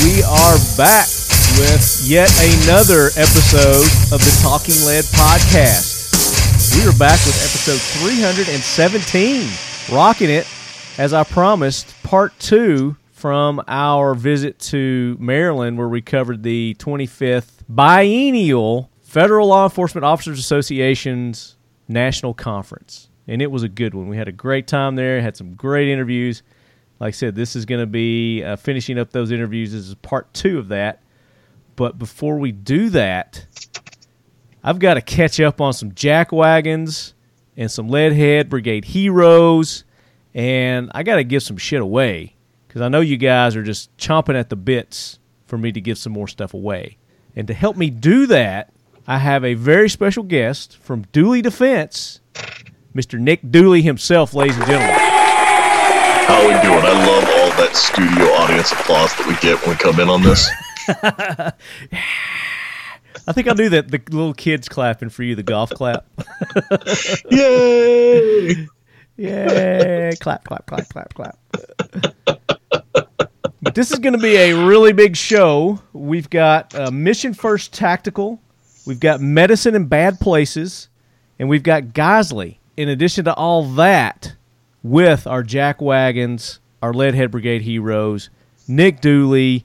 We are back with yet another episode of the Talking Lead Podcast. We are back with episode 317, rocking it, as I promised, part two from our visit to Maryland, where we covered the 25th biennial Federal Law Enforcement Officers Association's National Conference. And it was a good one. We had a great time there, had some great interviews. Like I said, this is going to be finishing up those interviews. This is part two of that. But before we do that, I've got to catch up on some jack wagons and some Leadhead Brigade heroes. And I got to give some shit away because I know you guys are just chomping at the bits for me to give some more stuff away. And to help me do that, I have a very special guest from Dooley Defense, Mr. Nick Dooley himself, ladies and gentlemen. How are we doing? I love all that studio audience applause that we get when we come in on this. I think I knew that the little kids clapping for you, the golf clap. Yay! Yay! Clap, clap, clap, clap, clap. But this is going to be a really big show. We've got Mission First Tactical. We've got Medicine in Bad Places. And we've got Geissele. In addition to all that, with our jack wagons, our Leadhead Brigade heroes, Nick Dooley,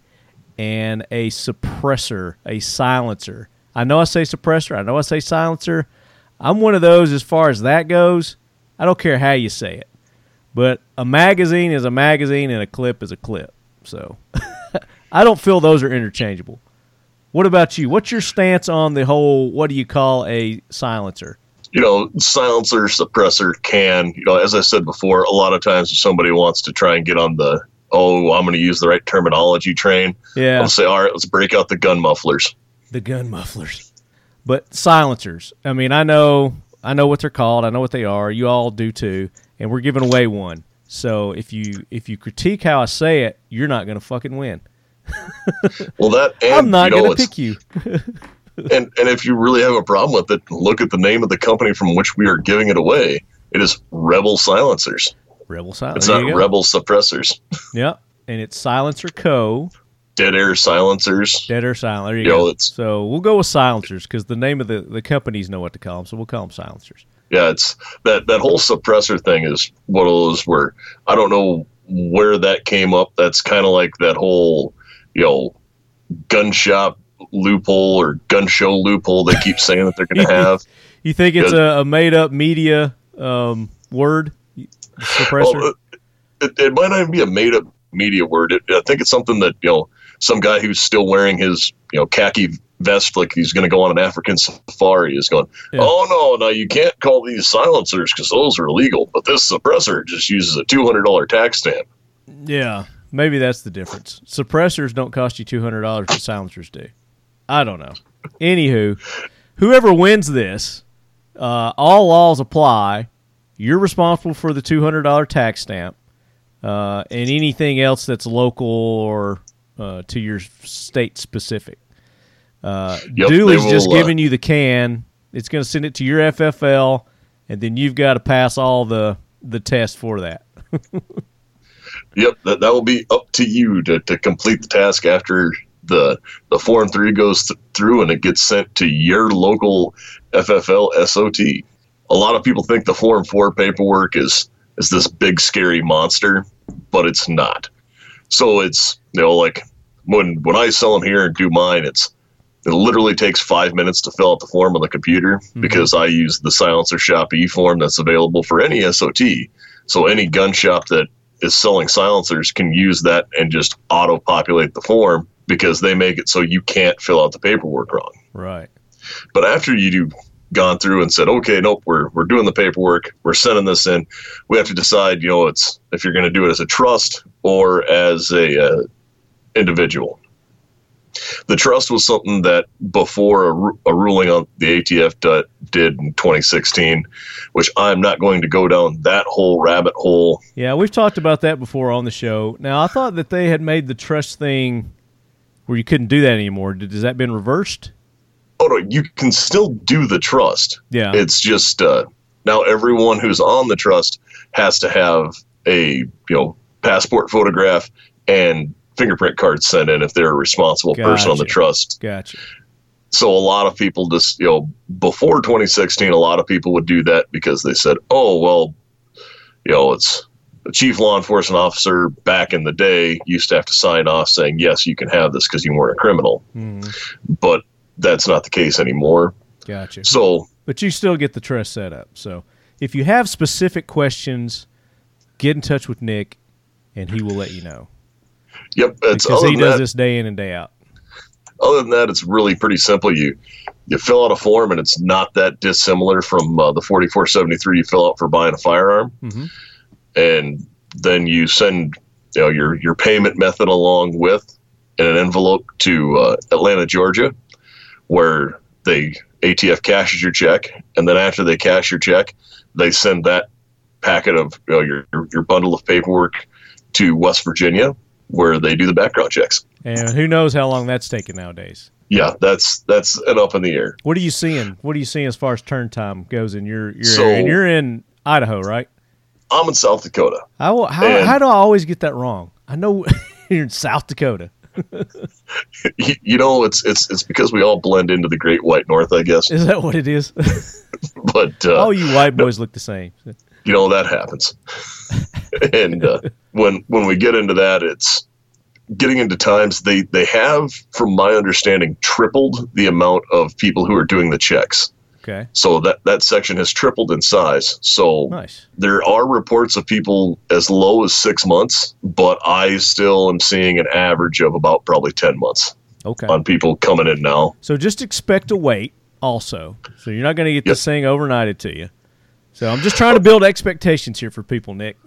and a suppressor, a silencer. I know I say suppressor. I know I say silencer. I'm one of those as far as that goes. I don't care how you say it. But a magazine is a magazine and a clip is a clip. So I don't feel those are interchangeable. What about you? What's your stance on the whole, what do you call a silencer? You know, silencer, suppressor can, you know, as I said before, a lot of times if somebody wants to try and get on the, oh, I'm going to use the right terminology train, yeah, I'll say, all right, let's break out the gun mufflers. The gun mufflers. But silencers, I mean, I know what they're called. I know what they are. You all do too. And we're giving away one. So if you critique how I say it, you're not going to fucking win. Well, that, and, I'm not going to pick you. And if you really have a problem with it, look at the name of the company from which we are giving it away. It is Rebel Silencers. Rebel Silencers. It's not Rebel Suppressors. Yeah, and it's Silencer Co. Dead Air Silencers. Dead Air Silencers. There you go. So we'll go with Silencers because the name of the companies know what to call them, so we'll call them Silencers. Yeah, it's that whole suppressor thing is one of those where I don't know where that came up. That's kind of like that whole, you know, gun shop loophole or gun show loophole they keep saying that they're going to have. You think it's a made-up media word? Suppressor? Well, it might not even be a made-up media word. I think it's something that, you know, some guy who's still wearing his, you know, khaki vest like he's going to go on an African safari is going, yeah, oh, no, you can't call these silencers because those are illegal, but this suppressor just uses a $200 tax stamp. Yeah, maybe that's the difference. Suppressors don't cost you $200, but silencers do. I don't know. Anywho, whoever wins this, all laws apply. You're responsible for the $200 tax stamp and anything else that's local or to your state specific. Dooley's just giving you the can. It's going to send it to your FFL, and then you've got to pass all the tests for that. Yep, that will be up to you to complete the task after the Form 3 goes through and it gets sent to your local FFL SOT. A lot of people think the Form 4 paperwork is this big, scary monster, but it's not. So it's, you know, like when I sell them here and do mine, it literally takes 5 minutes to fill out the form on the computer, mm-hmm, because I use the Silencer Shop e-form that's available for any SOT. So any gun shop that is selling silencers can use that and just auto-populate the form because they make it so you can't fill out the paperwork wrong. Right. But after you've gone through and said, okay, nope, we're doing the paperwork, we're sending this in, we have to decide, you know, it's if you're going to do it as a trust or as a individual. The trust was something that before a ruling on the ATF did in 2016, which I'm not going to go down that whole rabbit hole. Yeah, we've talked about that before on the show. Now, I thought that they had made the trust thing where you couldn't do that anymore. Has that been reversed? Oh, no, you can still do the trust. Yeah. It's just now everyone who's on the trust has to have a, you know, passport photograph and fingerprint cards sent in if they're a responsible person on the trust. Gotcha. So a lot of people just, before 2016, a lot of people would do that because they said, it's the chief law enforcement officer back in the day used to have to sign off saying, yes, you can have this because you weren't a criminal. But that's not the case anymore. Gotcha. So, but you still get the trust set up. So if you have specific questions, get in touch with Nick and he will let you know. Yep. Because he does this day in and day out. Other than that, it's really pretty simple. You fill out a form, and it's not that dissimilar from the 4473 you fill out for buying a firearm. Mm-hmm. And then you send your payment method along with in an envelope to Atlanta, Georgia, where the ATF cashes your check. And then after they cash your check, they send that packet of your bundle of paperwork to West Virginia, where they do the background checks. And who knows how long that's taken nowadays. Yeah, that's an up in the air. What are you seeing? What are you seeing as far as turn time goes in your area? And you're in Idaho, right? I'm in South Dakota. How do I always get that wrong? I know you're in South Dakota. It's because we all blend into the Great White North, I guess. Is that what it is? But all you white boys look the same. That happens. And when we get into that, it's getting into times. They have, from my understanding, tripled the amount of people who are doing the checks. Okay. So that section has tripled in size. So nice. There are reports of people as low as 6 months, but I still am seeing an average of about probably 10 months on people coming in now. So just expect to wait also. So you're not going to get this thing overnighted to you. So I'm just trying to build expectations here for people, Nick.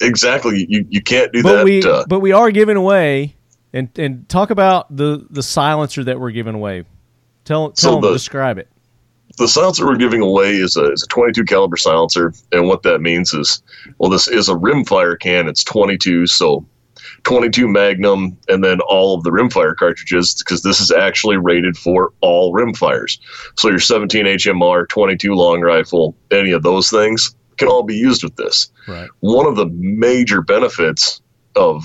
Exactly. You can't do that. But we are giving away, and talk about the silencer that we're giving away. Tell them, describe it. The silencer we're giving away is a 22 caliber silencer, and what that means is, this is a rimfire can. It's 22, so 22 Magnum, and then all of the rimfire cartridges, because this is actually rated for all rimfires. So your 17 HMR, 22 long rifle, any of those things can all be used with this. Right. One of the major benefits of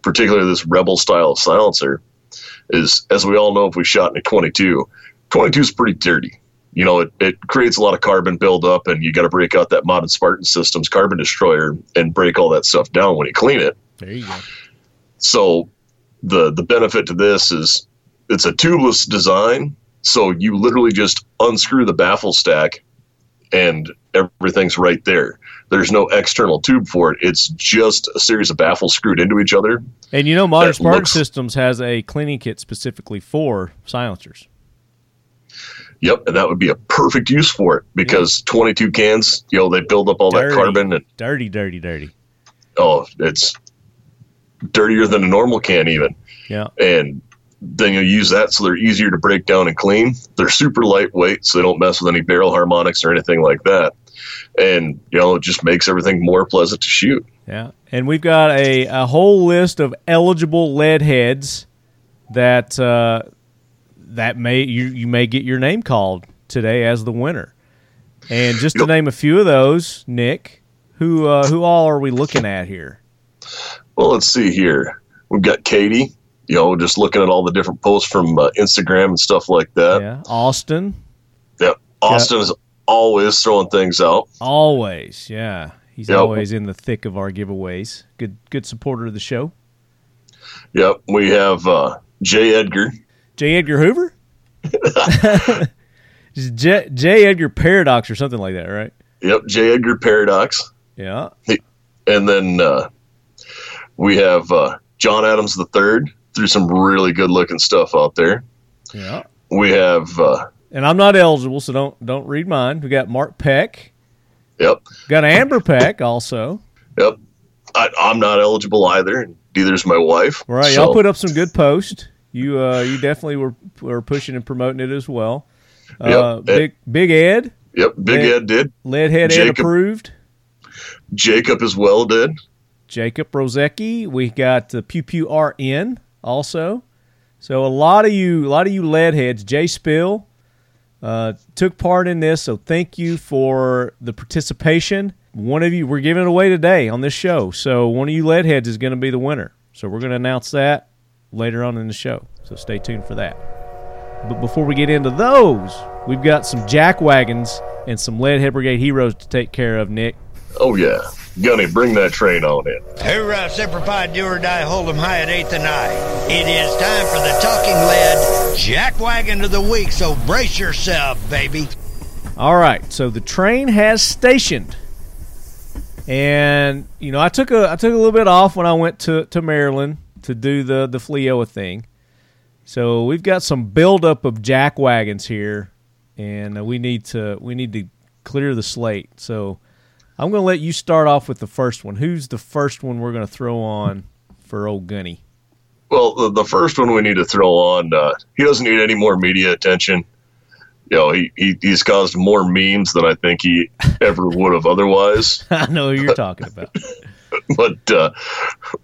particularly this Rebel style of silencer is, as we all know, if we shot in a 22, 22 is pretty dirty. It creates a lot of carbon buildup, and you got to break out that Modern Spartan Systems carbon destroyer and break all that stuff down when you clean it. There you go. So the benefit to this is it's a tubeless design, so you literally just unscrew the baffle stack and everything's right there. There's no external tube for it. It's just a series of baffles screwed into each other. And Modern Spartan Systems has a cleaning kit specifically for silencers. Yep, and that would be a perfect use for it because 22 cans, they build up all that carbon. And dirty. Oh, it's dirtier than a normal can even. Yeah. And then you'll use that, so they're easier to break down and clean. They're super lightweight, so they don't mess with any barrel harmonics or anything like that. And, it just makes everything more pleasant to shoot. Yeah, and we've got a whole list of eligible lead heads that that may you may get your name called today as the winner. And just to name a few of those, Nick, who all are we looking at here? Well, let's see here. We've got Katie, just looking at all the different posts from Instagram and stuff like that. Yeah, Austin. Yeah, Austin is always throwing things out. Always, yeah. He's always in the thick of our giveaways. Good supporter of the show. Yep, we have Jay Edgar. Jay Edgar Hoover? Jay Edgar Paradox or something like that, right? Yep, Jay Edgar Paradox. Yeah. And then... we have John Adams III threw some really good-looking stuff out there. Yeah. We have... and I'm not eligible, so don't read mine. We got Mark Peck. Yep. Got Amber Peck also. Yep. I'm not eligible either, and neither is my wife. Right. So. Y'all put up some good posts. You definitely were pushing and promoting it as well. Yep. Big Ed. Yep, Big Ed did. Leadhead Jacob, Ed approved. Jacob as well did. Jacob Rozecki, we got the Pew Pew RN also. So a lot of you lead heads, Jay Spill took part in this. So thank you for the participation. One of you, we're giving it away today on this show. So one of you lead heads is going to be the winner. So we're going to announce that later on in the show. So stay tuned for that. But before we get into those, we've got some jack wagons and some Leadhead Brigade heroes to take care of, Nick. Oh, yeah. Gunny, bring that train on in. Hoorah, Semper Fi, do or die, hold them high at 8th and I. It is time for the Talking Lead Jack Wagon of the Week, so brace yourself, baby. All right, so the train has stationed. And, you know, I took a little bit off when I went to Maryland to do the FLEOA thing. So we've got some buildup of jack wagons here, and we need to clear the slate. So I'm going to let you start off with the first one. Who's the first one we're going to throw on for old Gunny? Well, the first one we need to throw on, he doesn't need any more media attention. You know, he's caused more memes than I think he ever would have otherwise. I know who you're talking about. But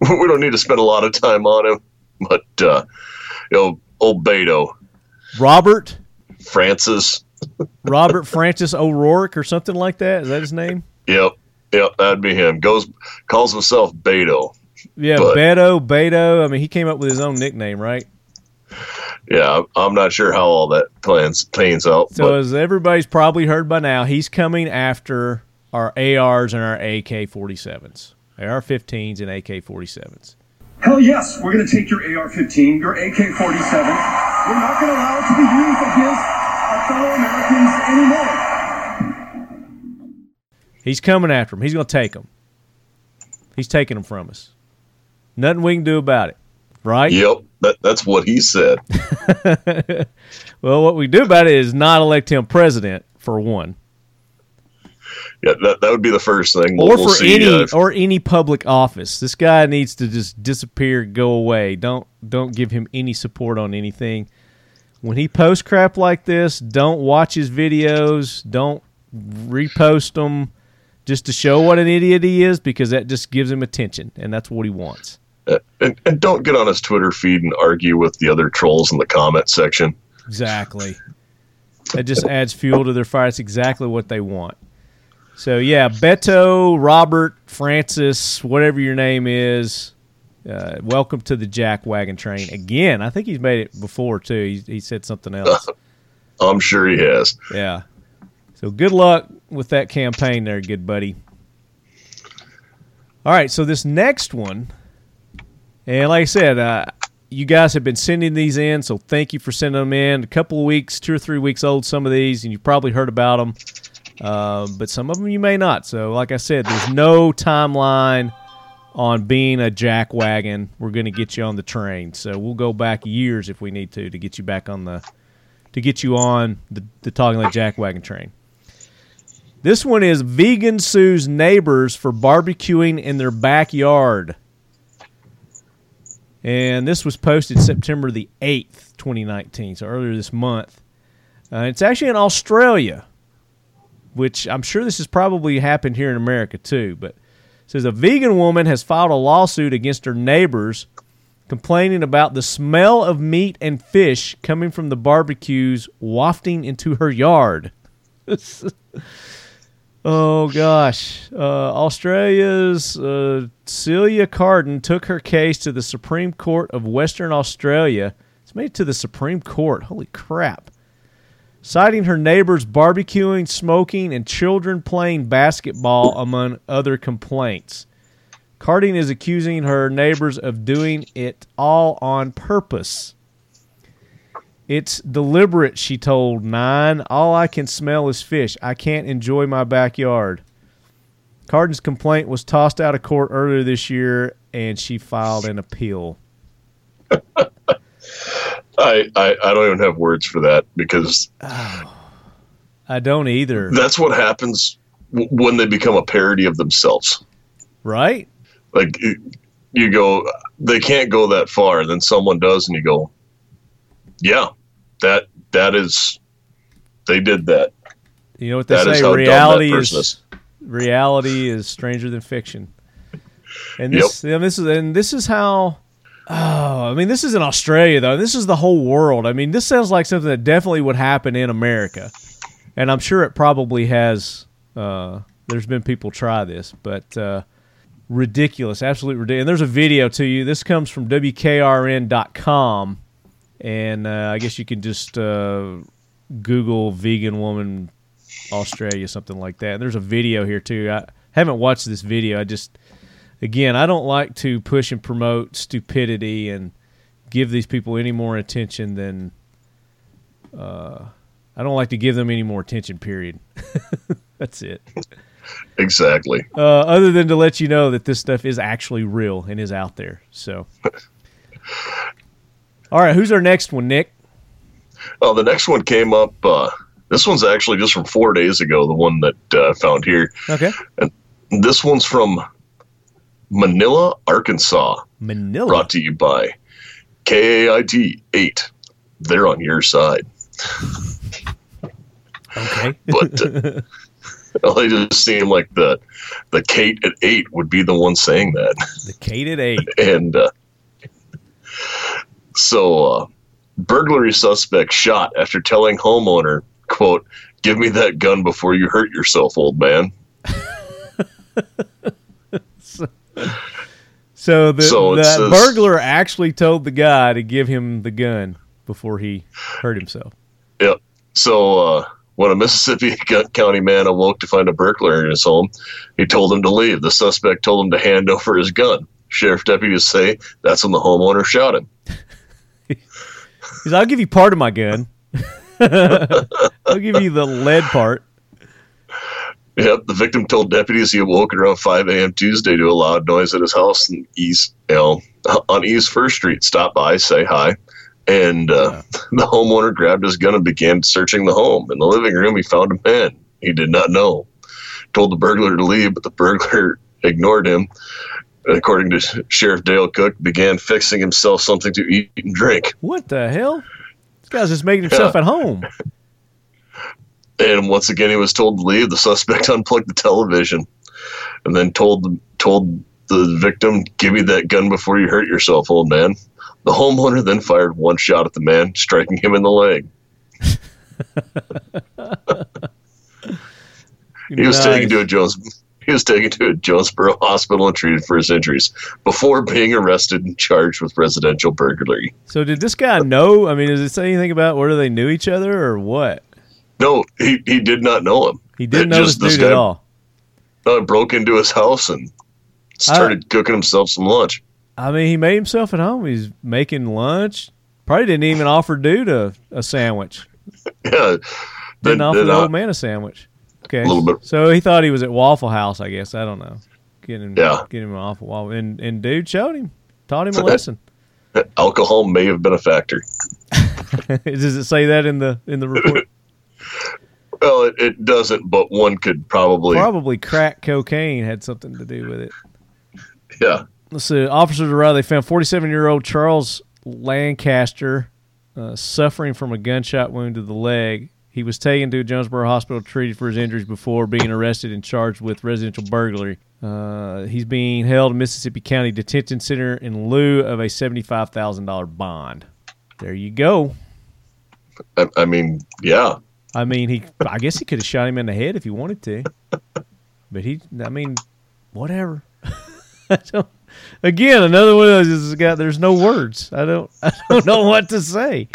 we don't need to spend a lot of time on him. But, you know, old Beto. Robert Francis O'Rourke or something like that? Is that his name? Yep, that'd be him. Calls himself Beto. Yeah, but, Beto. I mean, he came up with his own nickname, right? Yeah, I'm not sure how all that plans out. So as everybody's probably heard by now, he's coming after our ARs and our AK-47s, AR-15s and AK-47s. Hell yes, we're going to take your AR-15, your AK-47. We're not going to allow it to be used against our fellow Americans anymore. He's coming after him. He's going to take them. He's taking them from us. Nothing we can do about it, right? Yep, that's what he said. Well, what we do about it is not elect him president, for one. Yeah, that would be the first thing. Or we'll for see, or any public office. This guy needs to just disappear, go away. Don't give him any support on anything. When he posts crap like this, don't watch his videos. Don't repost them. Just to show what an idiot he is, because that just gives him attention, and that's what he wants. And don't get on his Twitter feed and argue with the other trolls in the comment section. Exactly. That just adds fuel to their fire. It's exactly what they want. So, yeah, Beto, Robert, Francis, whatever your name is, welcome to the Jack Wagon train. Again, I think he's made it before, too. He said something else. I'm sure he has. Yeah. So good luck with that campaign there, good buddy. All right, so this next one, and like I said, you guys have been sending these in, so thank you for sending them in. A couple of weeks, 2 or 3 weeks old, some of these, and you probably heard about them, but some of them you may not. So like I said, there's no timeline on being a jack wagon. We're going to get you on the train, so we'll go back years if we need to get you back on the Talking Like Jack Wagon train. This one is vegan sues neighbors for barbecuing in their backyard. And this was posted September the 8th, 2019, so earlier this month. It's actually in Australia, which I'm sure this has probably happened here in America too. But it says a vegan woman has filed a lawsuit against her neighbors complaining about the smell of meat and fish coming from the barbecues wafting into her yard. Oh, gosh. Australia's Celia Cardin took her case to the Supreme Court of Western Australia. It's made it to the Supreme Court. Holy crap. Citing her neighbors barbecuing, smoking, and children playing basketball, among other complaints. Cardin is accusing her neighbors of doing it all on purpose. It's deliberate, she told Nine. All I can smell is fish. I can't enjoy my backyard. Cardin's complaint was tossed out of court earlier this year, and she filed an appeal. I don't even have words for that, because... Oh, I don't either. That's what happens when they become a parody of themselves. Right? Like, you go, they can't go that far, and then someone does, and you go, yeah. That is, they did that. You know what they say? Reality is stranger than fiction. And this, yep. This is how. Oh, I mean, this is in Australia though. This is the whole world. I mean, this sounds like something that definitely would happen in America, and I'm sure it probably has. There's been people try this, but ridiculous, absolutely ridiculous. And there's a video to you. This comes from WKRN.com, and I guess you can just Google vegan woman Australia, something like that. And there's a video here, too. I haven't watched this video. I just, again, I don't like to push and promote stupidity and give these people any more attention than I don't like to give them any more attention, period. That's it. Exactly. Other than to let you know that this stuff is actually real and is out there. So, all right, who's our next one, Nick? Oh, the next one came up. This one's actually just from 4 days ago, the one that I found here. Okay. And this one's from Manila, Arkansas. Manila. Brought to you by KAIT 8. They're on your side. Okay. But they just seem like the Kate at 8 would be the one saying that. The Kate at 8. And so burglary suspect shot after telling homeowner, quote, "Give me that gun before you hurt yourself, old man." So the burglar actually told the guy to give him the gun before he hurt himself. Yep. Yeah. So when a Mississippi County man awoke to find a burglar in his home, he told him to leave. The suspect told him to hand over his gun. Sheriff deputies say that's when the homeowner shot him. He's, "I'll give you part of my gun. I'll give you the lead part." Yep, the victim told deputies he awoke around 5 a.m. Tuesday to a loud noise at his house in on East First Street. Stop by, say hi. And the homeowner grabbed his gun and began searching the home. In the living room, he found a man he did not know. Told the burglar to leave, but the burglar ignored him. According to Sheriff Dale Cook, began fixing himself something to eat and drink. What the hell? This guy's just making himself at home. And once again, he was told to leave. The suspect unplugged the television and then told the victim, "Give me that gun before you hurt yourself, old man." The homeowner then fired one shot at the man, striking him in the leg. He was taken to a Jonesboro hospital and treated for his injuries before being arrested and charged with residential burglary. So did this guy know? I mean, does it say anything about whether they knew each other or what? No, he did not know him. He didn't know this dude at all. Broke into his house and started cooking himself some lunch. I mean, he made himself at home. He's making lunch. Probably didn't even offer dude a sandwich. Yeah. Didn't offer the old man a sandwich. Okay. A little bit. So he thought he was at Waffle House, I guess. I don't know. Getting him off of Waffle. And dude showed him, taught him a lesson. Alcohol may have been a factor. Does it say that in the report? Well, it doesn't, but one could probably crack cocaine had something to do with it. Yeah. Let's see. Officers arrived. They found 47-year-old Charles Lancaster suffering from a gunshot wound to the leg. He was taken to Jonesboro Hospital, treated for his injuries before being arrested and charged with residential burglary. He's being held in Mississippi County Detention Center in lieu of a $75,000 bond. There you go. I mean, yeah. I mean, I guess he could have shot him in the head if he wanted to. But whatever. Again, another one of those guy. There's no words. I don't know what to say.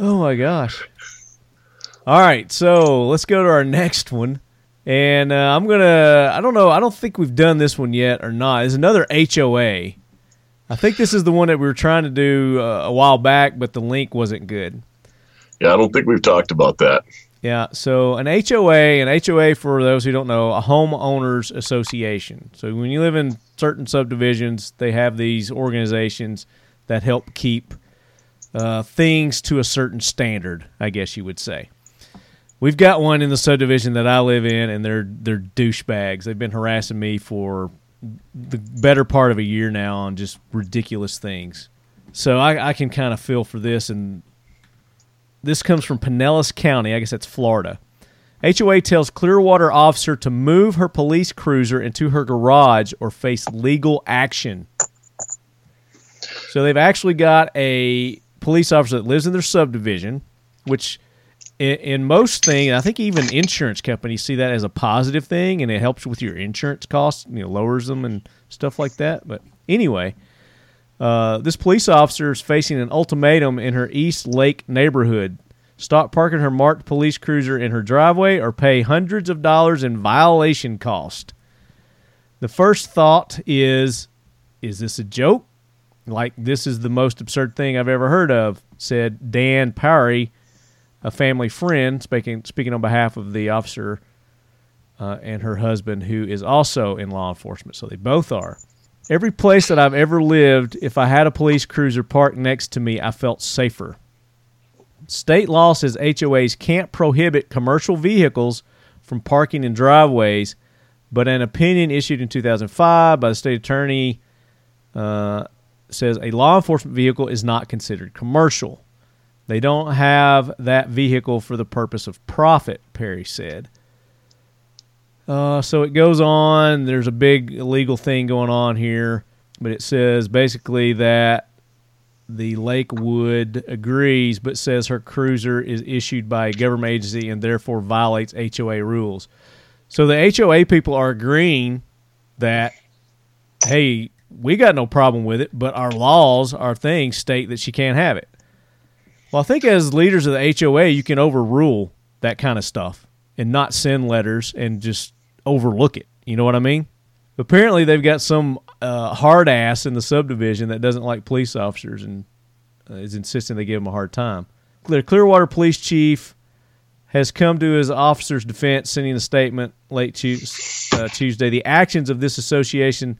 Oh my gosh! All right, so let's go to our next one, and I'm gonna. I don't know. I don't think we've done this one yet or not. It's another HOA. I think this is the one that we were trying to do a while back, but the link wasn't good. Yeah, I don't think we've talked about that. Yeah, so an HOA, for those who don't know, a homeowners association. So when you live in certain subdivisions, they have these organizations that help keep things to a certain standard, I guess you would say. We've got one in the subdivision that I live in, and they're douchebags. They've been harassing me for the better part of a year now on just ridiculous things. So I can kind of feel for this, and this comes from Pinellas County. I guess that's Florida. HOA tells Clearwater officer to move her police cruiser into her garage or face legal action. So they've actually got a police officer that lives in their subdivision, which And most things, I think even insurance companies see that as a positive thing, and it helps with your insurance costs, you know, lowers them and stuff like that. But anyway, this police officer is facing an ultimatum in her East Lake neighborhood. Stop parking her marked police cruiser in her driveway or pay hundreds of dollars in violation cost. The first thought is this a joke? Like, this is the most absurd thing I've ever heard of, said Dan Powery, a family friend, speaking on behalf of the officer and her husband, who is also in law enforcement. So they both are. Every place that I've ever lived, if I had a police cruiser parked next to me, I felt safer. State law says HOAs can't prohibit commercial vehicles from parking in driveways, but an opinion issued in 2005 by the state attorney says a law enforcement vehicle is not considered commercial. They don't have that vehicle for the purpose of profit, Perry said. So it goes on. There's a big illegal thing going on here. But it says basically that the Lakewood agrees, but says her cruiser is issued by a government agency and therefore violates HOA rules. So the HOA people are agreeing that, hey, we got no problem with it, but our laws, our things state that she can't have it. Well, I think as leaders of the HOA, you can overrule that kind of stuff and not send letters and just overlook it. You know what I mean? Apparently, they've got some hard ass in the subdivision that doesn't like police officers and is insisting they give them a hard time. The Clearwater police chief has come to his officer's defense, sending a statement late Tuesday. The actions of this association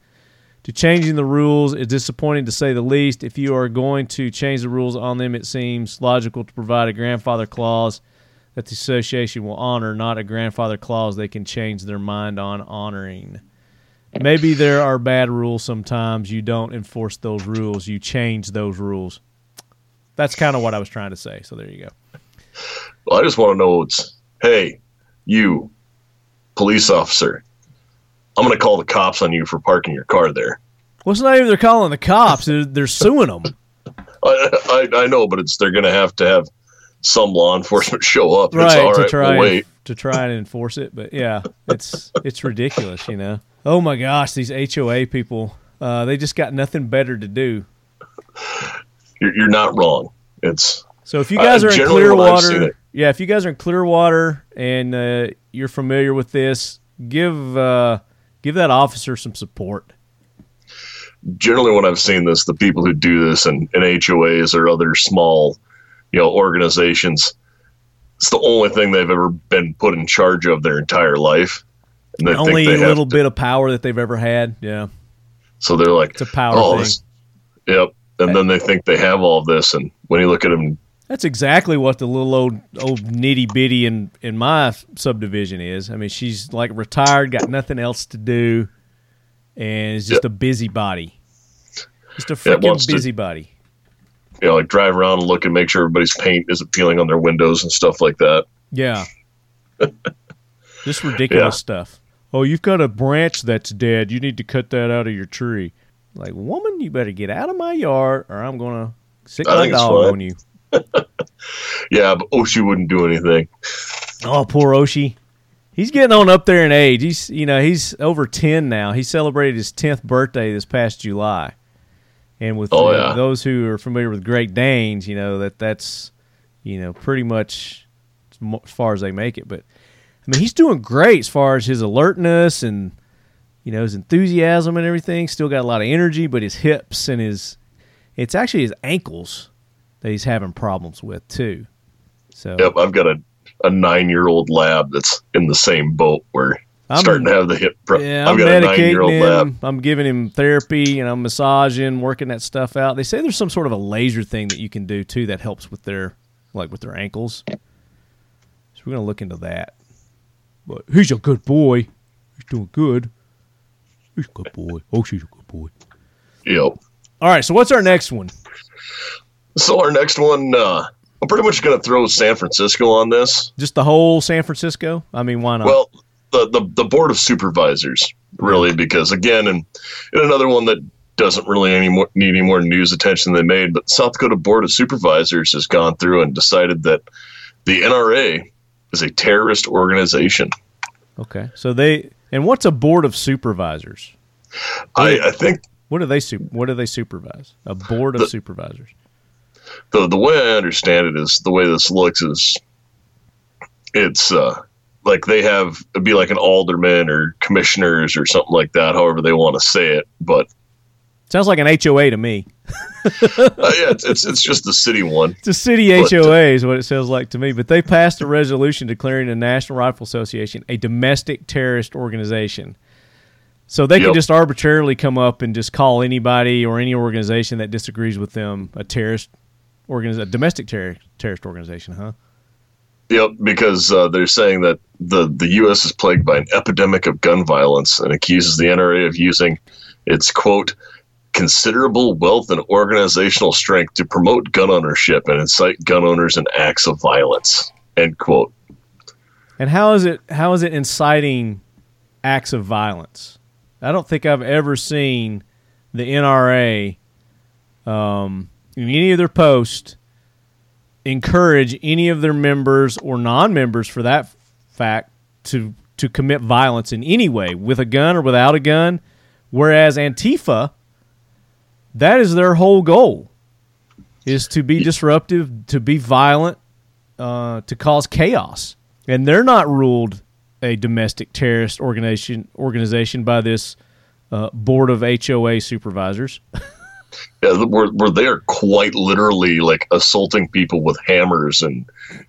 to changing the rules is disappointing, to say the least. If you are going to change the rules on them, it seems logical to provide a grandfather clause that the association will honor, not a grandfather clause they can change their mind on honoring. Maybe there are bad rules sometimes. You don't enforce those rules. You change those rules. That's kind of what I was trying to say, so there you go. Well, I just want to know, it's, hey, you, police officer, I'm going to call the cops on you for parking your car there. Well, it's not even they're calling the cops. They're suing them. I know, but it's they're going to have some law enforcement show up. Right, it's all right, to try and enforce it. But, yeah, it's ridiculous, you know. Oh, my gosh, these HOA people, they just got nothing better to do. You're not wrong. It's so if you guys are in Clearwater, yeah, if you guys are in Clearwater and you're familiar with this, give that officer some support. Generally, when I've seen this, the people who do this in HOAs or other small, organizations, it's the only thing they've ever been put in charge of their entire life. And the only little bit of power that they've ever had, yeah. So they're like, it's a power thing. Yep, and then they think they have all of this, and when you look at them. That's exactly what the little old nitty-bitty in my subdivision is. I mean, she's like retired, got nothing else to do, and is just a busybody. Just a freaking busybody. Yeah, like drive around and look and make sure everybody's paint isn't peeling on their windows and stuff like that. Yeah. Just ridiculous stuff. Oh, you've got a branch that's dead. You need to cut that out of your tree. Like, woman, you better get out of my yard or I'm going to sick my dog on you. Yeah, but Oshie wouldn't do anything. Oh, poor Oshie. He's getting on up there in age. He's over 10 now. He celebrated his 10th birthday this past July. And with those who are familiar with Great Danes, that's pretty much as far as they make it. But I mean, he's doing great as far as his alertness and his enthusiasm and everything. Still got a lot of energy, but his hips and it's actually his ankles that he's having problems with too. So yep, I've got a 9-year-old lab that's in the same boat where I'm starting to have the hip problem. Yeah, I've got a 9-year-old lab. I'm giving him therapy and I'm massaging, working that stuff out. They say there's some sort of a laser thing that you can do too that helps with their ankles. So we're gonna look into that. But he's a good boy. He's doing good. He's a good boy. Oh, she's a good boy. Yep. All right. So what's our next one? So our next one, I'm pretty much going to throw San Francisco on this. Just the whole San Francisco? I mean, why not? Well, the Board of Supervisors, really, because, again, and another one that doesn't really need any more news attention than they made, but South Dakota Board of Supervisors has gone through and decided that The NRA is a terrorist organization. Okay. So they, and what's a board of supervisors? What do they supervise? A board of supervisors. The way I understand it is the way this looks is it's like they have, it'd be like an alderman or commissioners or something like that, however they want to say it. But sounds like an HOA to me. Yeah, it's just the city one. It's a city HOA is what it sounds like to me. But they passed a resolution declaring the National Rifle Association a domestic terrorist organization. So they can just arbitrarily come up and just call anybody or any organization that disagrees with them a terrorist organization, a domestic terrorist organization, huh? Yep, because they're saying that the U.S. is plagued by an epidemic of gun violence and accuses the NRA of using its, quote, considerable wealth and organizational strength to promote gun ownership and incite gun owners in acts of violence, end quote. And how is it inciting acts of violence? I don't think I've ever seen the NRA in any of their posts encourage any of their members or non-members, for that fact, to commit violence in any way, with a gun or without a gun, whereas Antifa, that is their whole goal, is to be disruptive, to be violent, to cause chaos. And they're not ruled a domestic terrorist organization by this board of HOA supervisors. Yeah, where they are quite literally like assaulting people with hammers and,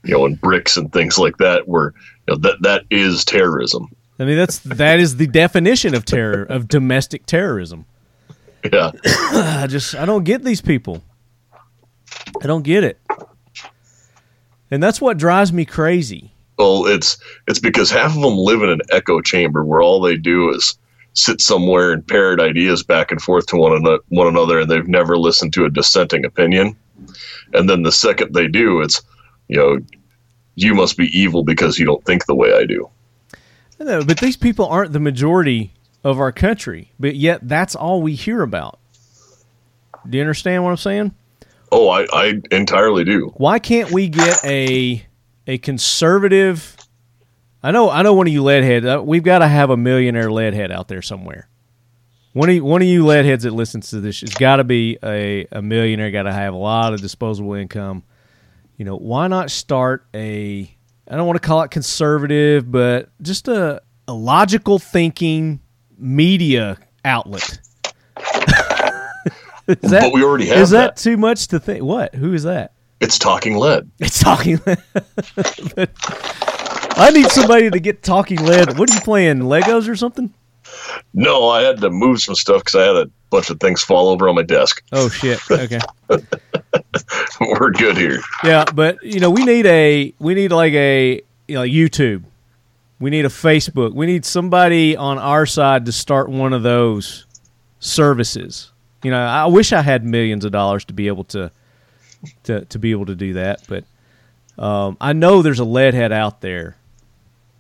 you know, and bricks and things like that, where, you know, that is terrorism. I mean, that is the definition of terror, of domestic terrorism. Yeah. I don't get these people. I don't get it. And that's what drives me crazy. Well, it's because half of them live in an echo chamber where all they do is sit somewhere and parrot ideas back and forth to one another, and they've never listened to a dissenting opinion. And then the second they do, it's, you know, you must be evil because you don't think the way I do. I know, but these people aren't the majority of our country, but yet that's all we hear about. Do you understand what I'm saying? Oh, I entirely do. Why can't we get a conservative? I know one of you leadheads. We've got to have a millionaire leadhead out there somewhere. One of you leadheads that listens to this has got to be a millionaire. Got to have a lot of disposable income. You know, why not start a? I don't want to call it conservative, but just a logical thinking media outlet. But we already have. Is that too much to think? What? Who is that? It's Talking Lead. It's Talking Lead. But I need somebody to get Talking Lead. What are you playing? Legos or something? No, I had to move some stuff because I had a bunch of things fall over on my desk. Oh shit! Okay. We're good here. Yeah, but you know, we need like a you know, YouTube. We need a Facebook. We need somebody on our side to start one of those services. You know, I wish I had millions of dollars to be able to be able to do that, but I know there's a leadhead out there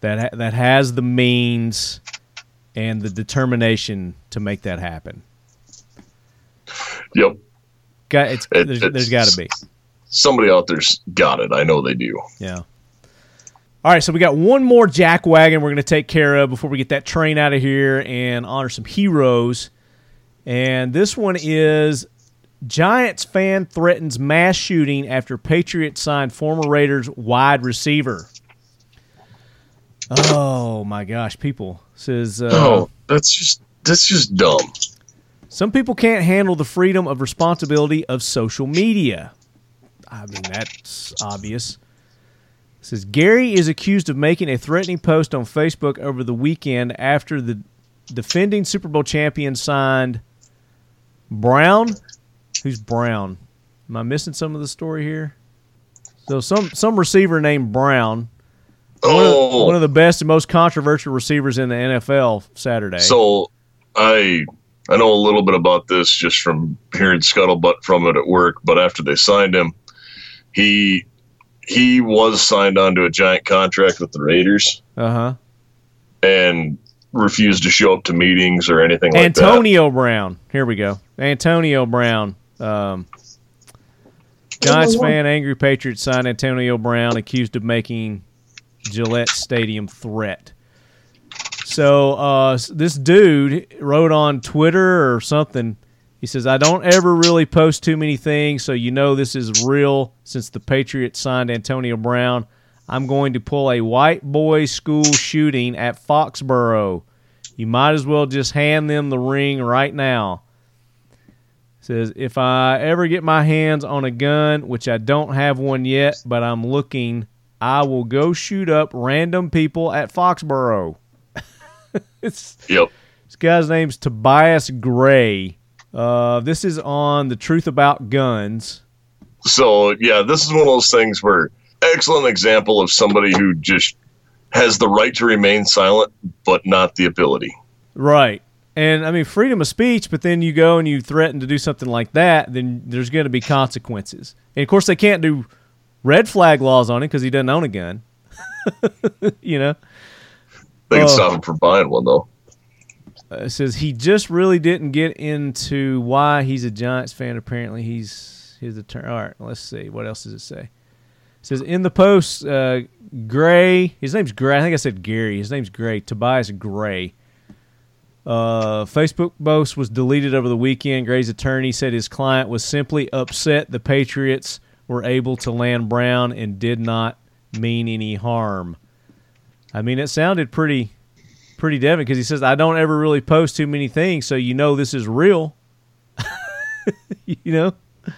that has the means and the determination to make that happen. Yep, there's got to be somebody out there's got it. I know they do. Yeah. All right, so we got one more jack wagon we're going to take care of before we get that train out of here and honor some heroes. And this one is Giants fan threatens mass shooting after Patriots signed former Raiders wide receiver. Oh my gosh, people says. Oh, that's just dumb. Some people can't handle the freedom of responsibility of social media. I mean, that's obvious. It says, Gary is accused of making a threatening post on Facebook over the weekend after the defending Super Bowl champion signed Brown. Who's Brown? Am I missing some of the story here? So some receiver named Brown, one of the best and most controversial receivers in the NFL Saturday. So I know a little bit about this just from hearing scuttlebutt from it at work, but after they signed him, he was signed onto a giant contract with the Raiders, and refused to show up to meetings or anything like that. Antonio Brown. Here we go. Antonio Brown Giants fan, angry Patriot signed Antonio Brown, accused of making Gillette Stadium threat. So this dude wrote on Twitter or something. He says, I don't ever really post too many things, so you know this is real. Since the Patriots signed Antonio Brown, I'm going to pull a white boy school shooting at Foxborough. You might as well just hand them the ring right now. It says, if I ever get my hands on a gun, which I don't have one yet, but I'm looking, I will go shoot up random people at Foxborough. This guy's name's Tobias Gray. This is on The Truth About Guns. So, yeah, this is one of those things where excellent example of somebody who just has the right to remain silent, but not the ability. Right. And, I mean, freedom of speech, but then you go and you threaten to do something like that, then there's going to be consequences. And, of course, they can't do red flag laws on him because he doesn't own a gun. You know? They can stop him from buying one, though. It says he just really didn't get into why he's a Giants fan. Apparently, he's a turn. All right, let's see. What else does it say? It says in the post, Gray. His name's Gray. I think I said Gary. His name's Gray. Tobias Gray. Facebook post was deleted over the weekend. Gray's attorney said his client was simply upset the Patriots were able to land Brown and did not mean any harm. I mean, it sounded pretty Devin, because he says, I don't ever really post too many things, so you know this is real. You know? I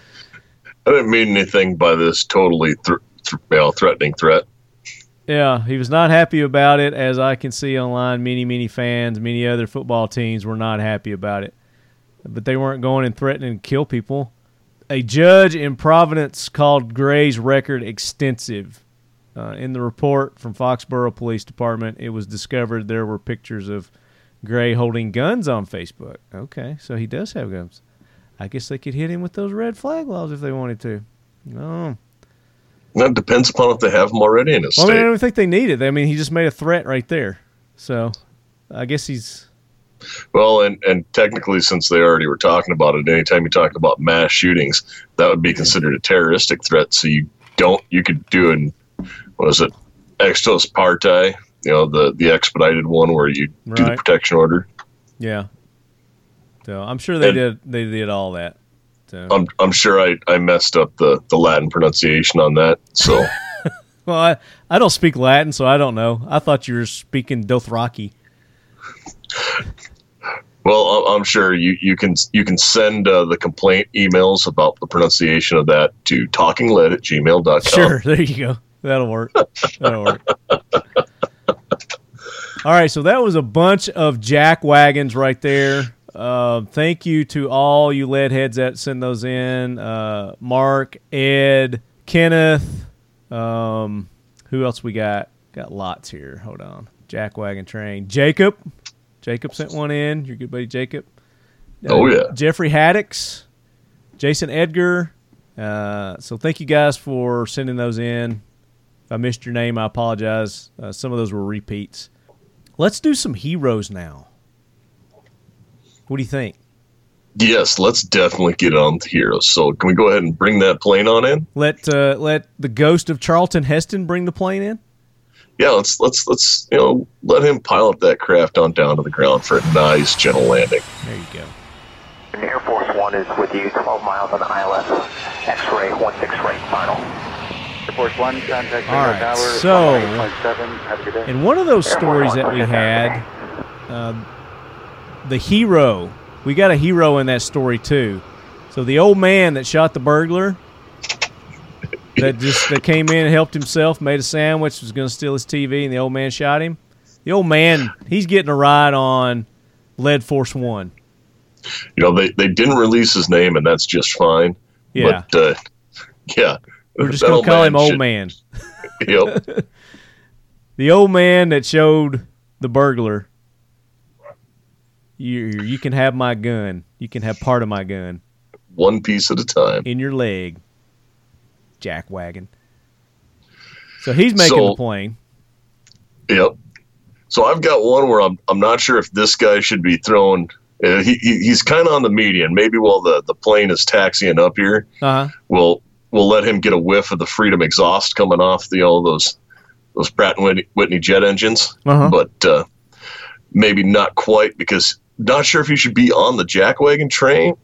didn't mean anything by this totally threatening threat. Yeah, he was not happy about it. As I can see online, many fans, many other football teams were not happy about it. But they weren't going and threatening to kill people. A judge in Providence called Gray's record extensive. In the report from Foxborough Police Department, it was discovered there were pictures of Gray holding guns on Facebook. Okay, so he does have guns. I guess they could hit him with those red flag laws if they wanted to. No. That depends upon if they have them already in his state. I don't think they need it. I mean, he just made a threat right there. So I guess he's... Well, and technically, since they already were talking about it, anytime you talk about mass shootings, that would be considered a terroristic threat. So you could do an... Was it ex-post parte, you know, the expedited one where you do the protection order? Yeah. So I'm sure they did all that. So. I'm sure I messed up the Latin pronunciation on that. So well, I don't speak Latin, so I don't know. I thought you were speaking Dothraki. Well, I'm sure you can send the complaint emails about the pronunciation of that to talkinglead@gmail.com. Sure, there you go. That'll work. All right, so that was a bunch of jack wagons right there. Thank you to all you lead heads that send those in. Mark, Ed, Kenneth. Who else we got? Got lots here. Hold on. Jack wagon train. Jacob. Jacob sent one in. Your good buddy Jacob. Oh, yeah. Jeffrey Haddix. Jason Edgar. So thank you guys for sending those in. If I missed your name, I apologize. Some of those were repeats. Let's do some heroes now. What do you think? Yes, let's definitely get on to heroes. So can we go ahead and bring that plane on in? Let the ghost of Charlton Heston bring the plane in? Yeah, let's let him pilot that craft on down to the ground for a nice gentle landing. There you go. Air Force One is with you, 12 miles on ILS. X-ray 16 right final. Force One, contact Tower. Right, so, have a good day. In one of those stories that we had, the hero, we got a hero in that story too. So the old man that shot the burglar, that came in and helped himself, made a sandwich, was going to steal his TV, and the old man shot him. The old man, he's getting a ride on Lead Force One. You know, they didn't release his name, and that's just fine. Yeah. But, yeah. We're just going to call him Old Man. Yep. The old man that showed the burglar, you can have my gun. You can have part of my gun. One piece at a time. In your leg. Jack wagon. So he's making the plane. Yep. So I've got one where I'm not sure if this guy should be thrown... He's kind of on the median. Maybe while the plane is taxiing up here, uh-huh. we'll we'll let him get a whiff of the Freedom exhaust coming off the all those Pratt and Whitney jet engines, but maybe not quite, because not sure if he should be on the jackwagon train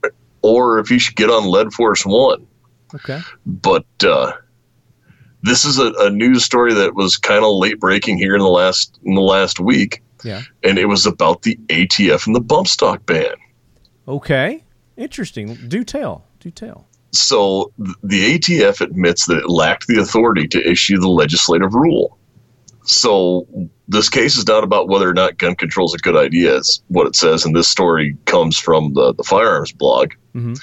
or if he should get on Lead Force One. Okay, but this is a news story that was kind of late breaking here in the last week. Yeah, and it was about the ATF and the bump stock ban. Okay, interesting. Do tell. So the ATF admits that it lacked the authority to issue the legislative rule. So this case is not about whether or not gun control is a good idea. It's what it says, and this story comes from the firearms blog. Mm-hmm.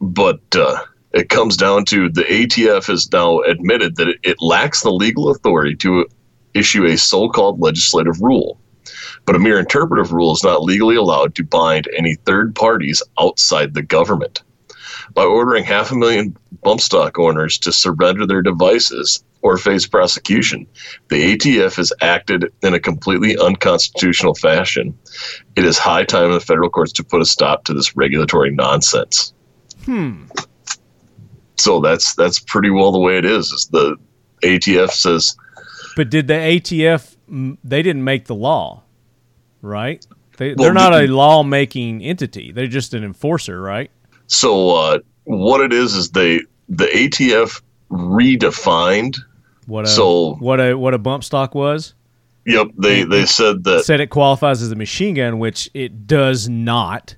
But it comes down to the ATF has now admitted that it lacks the legal authority to issue a so-called legislative rule. But a mere interpretive rule is not legally allowed to bind any third parties outside the government. By ordering 500,000 bump stock owners to surrender their devices or face prosecution, the ATF has acted in a completely unconstitutional fashion. It is high time in the federal courts to put a stop to this regulatory nonsense. So that's pretty well the way it is the ATF says. But did the ATF, they didn't make the law, right? They're not a law-making entity. They're just an enforcer, right? So what it is the ATF redefined what a bump stock was. Yep, they said it qualifies as a machine gun, which it does not.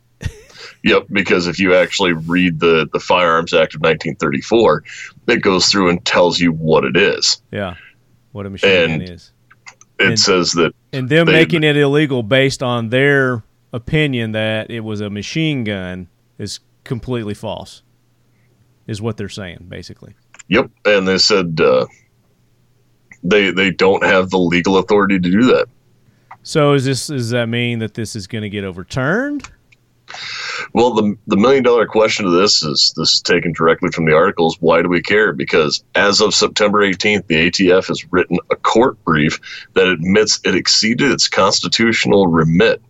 Yep, because if you actually read the Firearms Act of 1934, it goes through and tells you what it is. Yeah, what a machine gun is. It says that, and them making it illegal based on their opinion that it was a machine gun is completely false, is what they're saying, basically. Yep, and they said they don't have the legal authority to do that. So does that mean that this is going to get overturned? Well, the million-dollar question to this is taken directly from the articles, why do we care? Because as of September 18th, the ATF has written a court brief that admits it exceeded its constitutional remit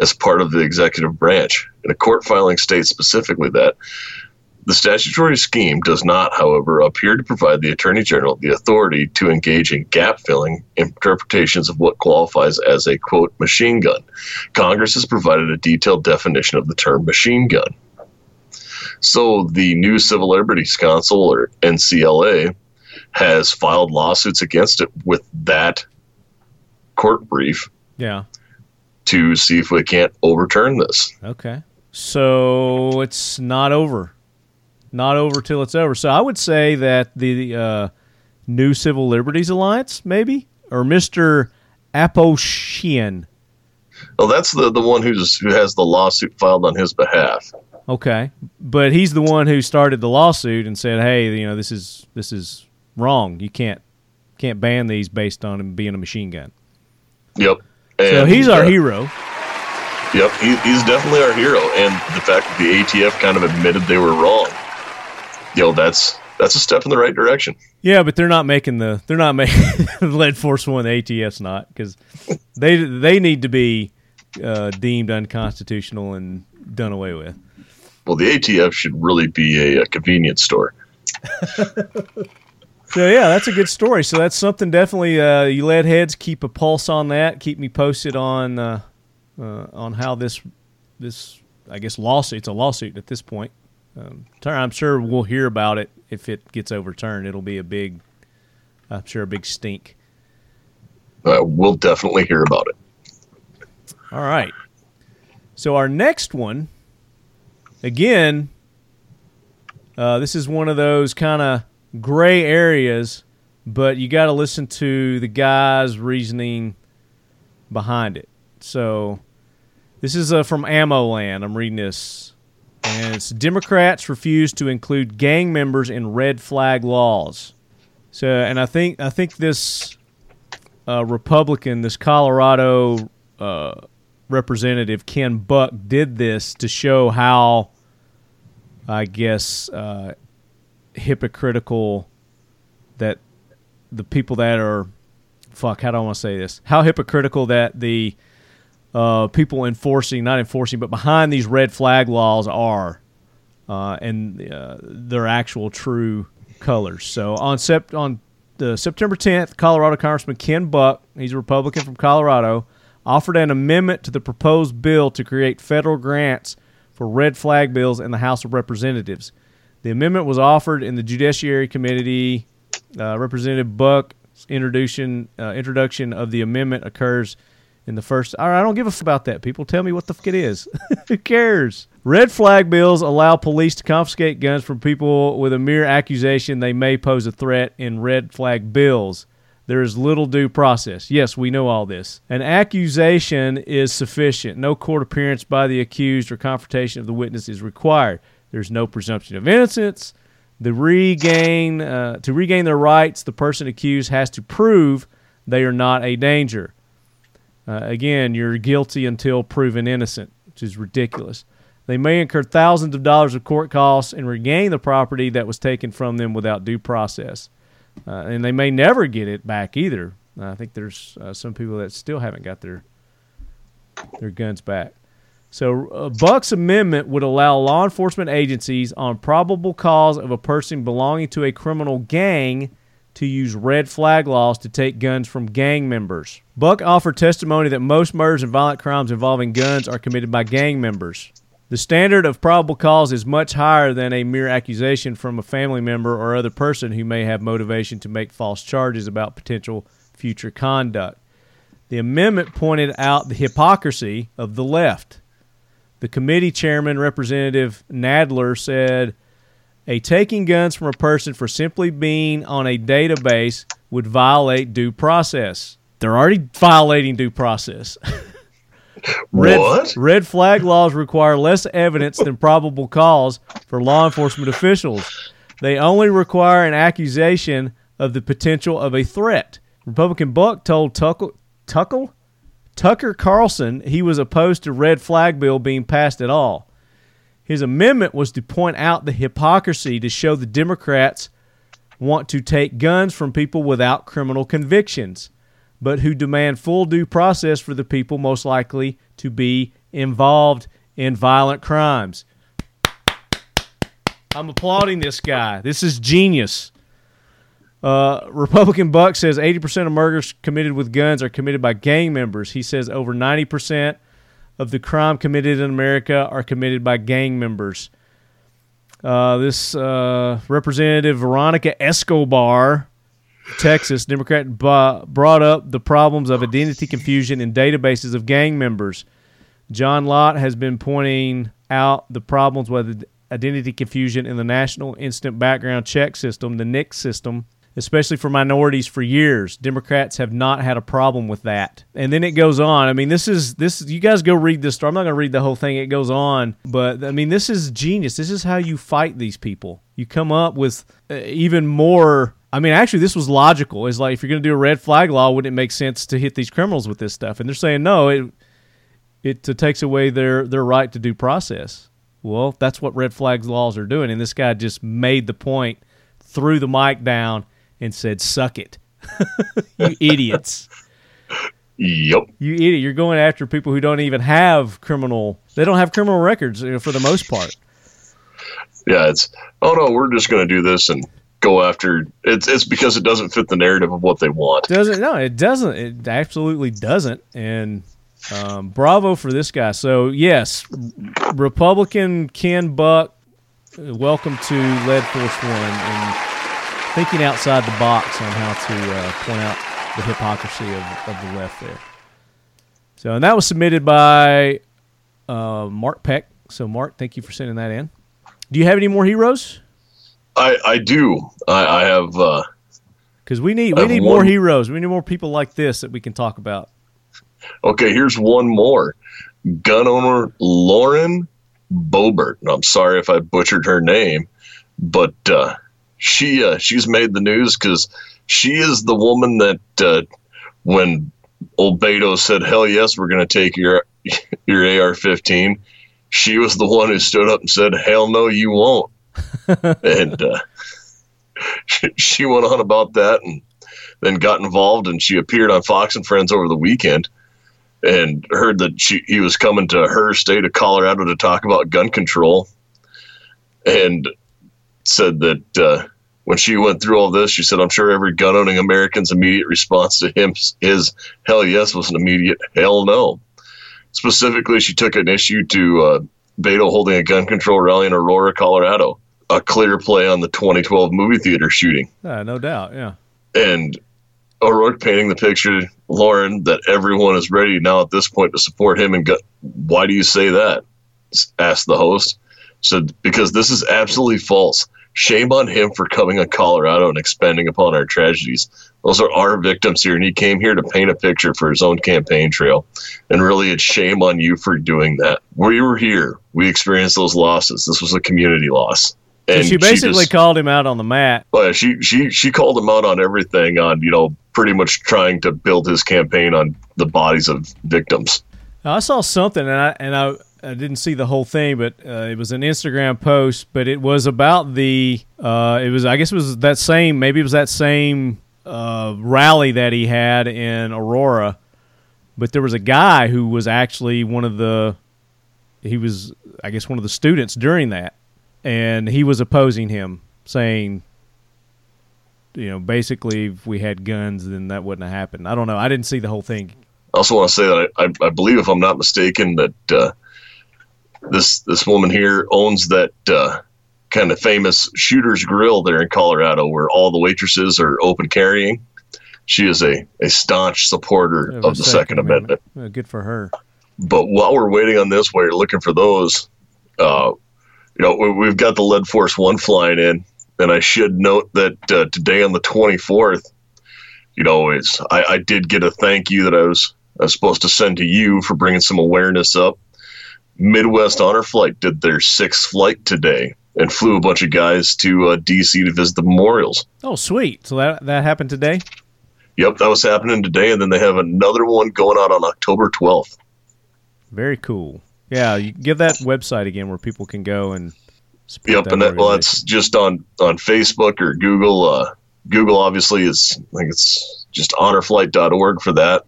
as part of the executive branch. In a court filing states specifically that the statutory scheme does not, however, appear to provide the Attorney General the authority to engage in gap-filling interpretations of what qualifies as a, quote, machine gun. Congress has provided a detailed definition of the term machine gun. So the new Civil Liberties Council, or NCLA, has filed lawsuits against it with that court brief. Yeah. To see if we can't overturn this. Okay. So it's not over. Not over till it's over. So I would say that the New Civil Liberties Alliance, maybe? Or Mr. Aposhian. Oh, that's the one who has the lawsuit filed on his behalf. Okay. But he's the one who started the lawsuit and said, hey, you know, this is wrong. You can't ban these based on him being a machine gun. Yep. So he's our hero. Yep, he's definitely our hero. And the fact that the ATF kind of admitted they were wrong, you know, that's a step in the right direction. Yeah, but they're not making Lead Force One. The ATF's not, because they need to be deemed unconstitutional and done away with. Well, the ATF should really be a convenience store. So, yeah, that's a good story. So that's something definitely you lead heads, keep a pulse on that. Keep me posted on how this I guess, lawsuit. It's a lawsuit at this point. I'm sure we'll hear about it if it gets overturned. It'll be a big stink. We'll definitely hear about it. All right. So our next one, again, this is one of those kind of gray areas, but you got to listen to the guy's reasoning behind it. So this is from Ammo Land. I'm reading this, and it's Democrats refuse to include gang members in red flag laws. So, and I think this Republican, this Colorado representative Ken Buck, did this to show how, I guess, hypocritical that the people that are how hypocritical that the people enforcing, not enforcing, but behind these red flag laws are. and their actual true colors. So on September 10th, Colorado Congressman Ken Buck, he's a Republican from Colorado, offered an amendment to the proposed bill to create federal grants for red flag bills in the House of Representatives. The amendment was offered in the Judiciary Committee. Representative Buck's introduction of the amendment occurs in the first... All right, I don't give a f*** about that, people. Tell me what the f*** it is. Who cares? Red flag bills allow police to confiscate guns from people with a mere accusation they may pose a threat in red flag bills. There is little due process. Yes, we know all this. An accusation is sufficient. No court appearance by the accused or confrontation of the witness is required. There's no presumption of innocence. To regain their rights, the person accused has to prove they are not a danger. Again, you're guilty until proven innocent, which is ridiculous. They may incur thousands of dollars of court costs and regain the property that was taken from them without due process. And they may never get it back either. I think there's some people that still haven't got their guns back. So Buck's amendment would allow law enforcement agencies on probable cause of a person belonging to a criminal gang to use red flag laws to take guns from gang members. Buck offered testimony that most murders and violent crimes involving guns are committed by gang members. The standard of probable cause is much higher than a mere accusation from a family member or other person who may have motivation to make false charges about potential future conduct. The amendment pointed out the hypocrisy of the left. The committee chairman, Representative Nadler, said, "A taking guns from a person for simply being on a database would violate due process." They're already violating due process. What? Red flag laws require less evidence than probable cause for law enforcement officials. They only require an accusation of the potential of a threat. Republican Buck told Tucker Carlson he was opposed to red flag bill being passed at all. His amendment was to point out the hypocrisy to show the Democrats want to take guns from people without criminal convictions, but who demand full due process for the people most likely to be involved in violent crimes. I'm applauding this guy. This is genius. Republican Buck says 80% of murders committed with guns are committed by gang members. He says over 90% of the crime committed in America are committed by gang members. This Representative Veronica Escobar, Texas Democrat, brought up the problems of identity confusion in databases of gang members. John Lott has been pointing out the problems with identity confusion in the National Instant Background Check System, the NICS system, especially for minorities for years. Democrats have not had a problem with that. And then it goes on. I mean, this is you guys go read this story. I'm not going to read the whole thing. It goes on. But, I mean, this is genius. This is how you fight these people. You come up with even more... I mean, actually, this was logical. It's like, if you're going to do a red flag law, wouldn't it make sense to hit these criminals with this stuff? And they're saying, no, it takes away their right to due process. Well, that's what red flag laws are doing. And this guy just made the point, threw the mic down, and said, suck it. You idiots. Yep. You idiot. You're going after people who don't even have criminal records, you know, for the most part. Yeah, we're just going to do this and go after it's because it doesn't fit the narrative of what they want. It doesn't. It absolutely doesn't. And bravo for this guy. So yes, Republican Ken Buck, welcome to Lead Force One and thinking outside the box on how to point out the hypocrisy of the left there. So, and that was submitted by Mark Peck. So Mark, thank you for sending that in. Do you have any more heroes? I do. I have. Because we need more heroes. We need more people like this that we can talk about. Okay, here's one more. Gun owner Lauren Boebert. And I'm sorry if I butchered her name, but she's made the news because she is the woman that when old Beto said, "Hell yes, we're going to take your AR-15," she was the one who stood up and said, "Hell no, you won't." And she went on about that and then got involved, and she appeared on Fox and Friends over the weekend and heard that he was coming to her state of Colorado to talk about gun control. and said that when she went through all this, she said, I'm sure every gun-owning American's immediate response to him is, hell yes, was an immediate hell no. Specifically, she took an issue to Beto holding a gun control rally in Aurora, Colorado, a clear play on the 2012 movie theater shooting. No doubt, yeah. And O'Rourke painting the picture, Lauren, that everyone is ready now at this point to support him. And why do you say that? Asked the host. Said, because this is absolutely false. Shame on him for coming to Colorado and expanding upon our tragedies. Those are our victims here, and he came here to paint a picture for his own campaign trail. And really, it's shame on you for doing that. We were here. We experienced those losses. This was a community loss. And so she basically called him out on the mat. She called him out on everything, on, you know, pretty much trying to build his campaign on the bodies of victims. Now, I saw something, and I didn't see the whole thing, but it was an Instagram post. But it was about that same rally that he had in Aurora. But there was a guy who was actually one of the students during that, and he was opposing him, saying, you know, basically, if we had guns, then that wouldn't have happened. I don't know. I didn't see the whole thing. I also want to say that I believe, if I'm not mistaken, that this woman here owns that kind of famous Shooter's Grill there in Colorado, where all the waitresses are open carrying. She is a staunch supporter of the Second Amendment. Well, good for her. But while we're waiting on this, while you're looking for those, you know, we've got the Lead Force One flying in. And I should note that today on the 24th, you know, I did get a thank you that I was supposed to send to you for bringing some awareness up. Midwest Honor Flight did their sixth flight today and flew a bunch of guys to D.C. to visit the memorials. Oh, sweet. So that happened today? Yep, that was happening today, and then they have another one going out on October 12th. Very cool. Yeah, you give that website again where people can go and support. Yep, that's just on Facebook or Google. Google, obviously, it's just honorflight.org for that.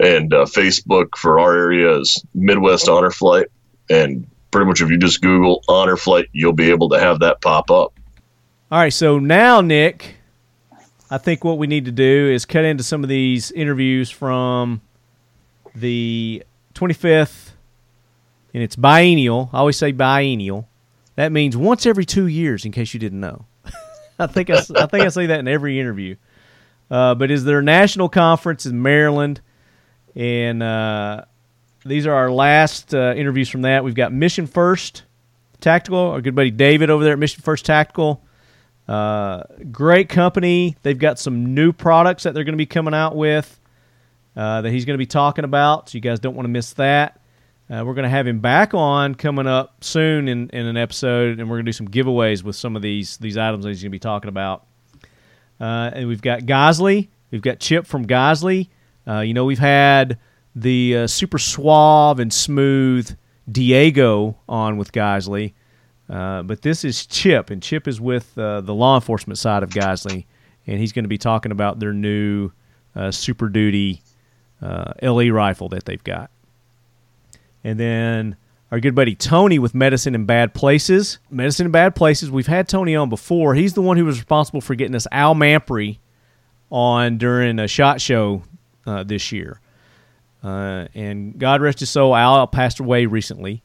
And Facebook for our area is Midwest Honor Flight. And pretty much if you just Google Honor Flight, you'll be able to have that pop up. All right, so now, Nick, I think what we need to do is cut into some of these interviews from the 25th, and it's biennial. I always say biennial. That means once every 2 years, in case you didn't know. I think I say that in every interview. But is there a national conference in Maryland? And these are our last interviews from that. We've got Mission First Tactical, our good buddy David over there at Mission First Tactical. Great company. They've got some new products that they're going to be coming out with that he's going to be talking about, so you guys don't want to miss that. We're going to have him back on coming up soon in an episode, and we're going to do some giveaways with some of these items that he's going to be talking about. And we've got Geissele. We've got Chip from Geissele. You know, we've had the super suave and smooth Diego on with Geissele, but this is Chip, and Chip is with the law enforcement side of Geissele, and he's going to be talking about their new Super Duty LE rifle that they've got. And then our good buddy Tony with Medicine in Bad Places. Medicine in Bad Places, we've had Tony on before. He's the one who was responsible for getting us Al Mamprey on during a SHOT Show this year. And God rest his soul, Al passed away recently.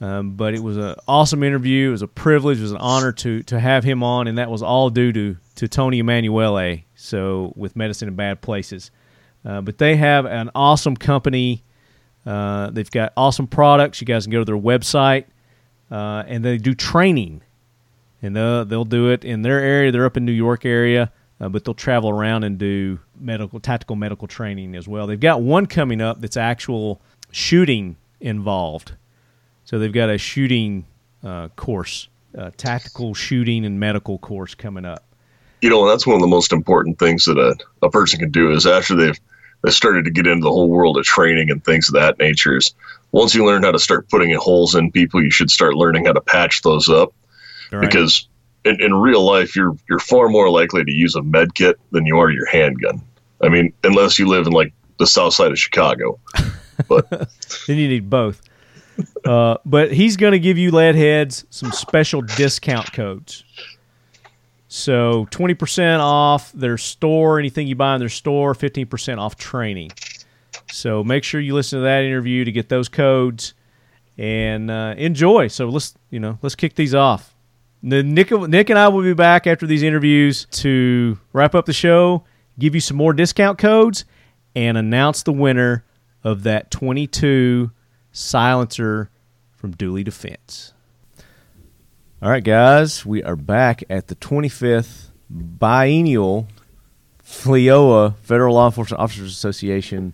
But it was an awesome interview. It was a privilege. It was an honor to have him on, and that was all due to Tony Emanuele, so with Medicine in Bad Places. But they have an awesome company. They've got awesome products. You guys can go to their website, and they do training, and they'll do it in their area. They're up in New York area, but they'll travel around and do tactical medical training as well. They've got one coming up that's actual shooting involved. So they've got a shooting course, a tactical shooting and medical course coming up. You know, that's one of the most important things that a person can do is after they started to get into the whole world of training and things of that nature is once you learn how to start putting holes in people, you should start learning how to patch those up. Right. Because in real life, you're far more likely to use a med kit than you are your handgun. I mean, unless you live in like the south side of Chicago, but then you need both. But he's going to give you lead heads some special discount codes. So 20% off their store, anything you buy in their store, 15% off training. So make sure you listen to that interview to get those codes and enjoy. So let's kick these off. Nick and I will be back after these interviews to wrap up the show, give you some more discount codes, and announce the winner of that 22 silencer from Dooley Defense. All right, guys, we are back at the 25th Biennial FLEOA, Federal Law Enforcement Officers Association.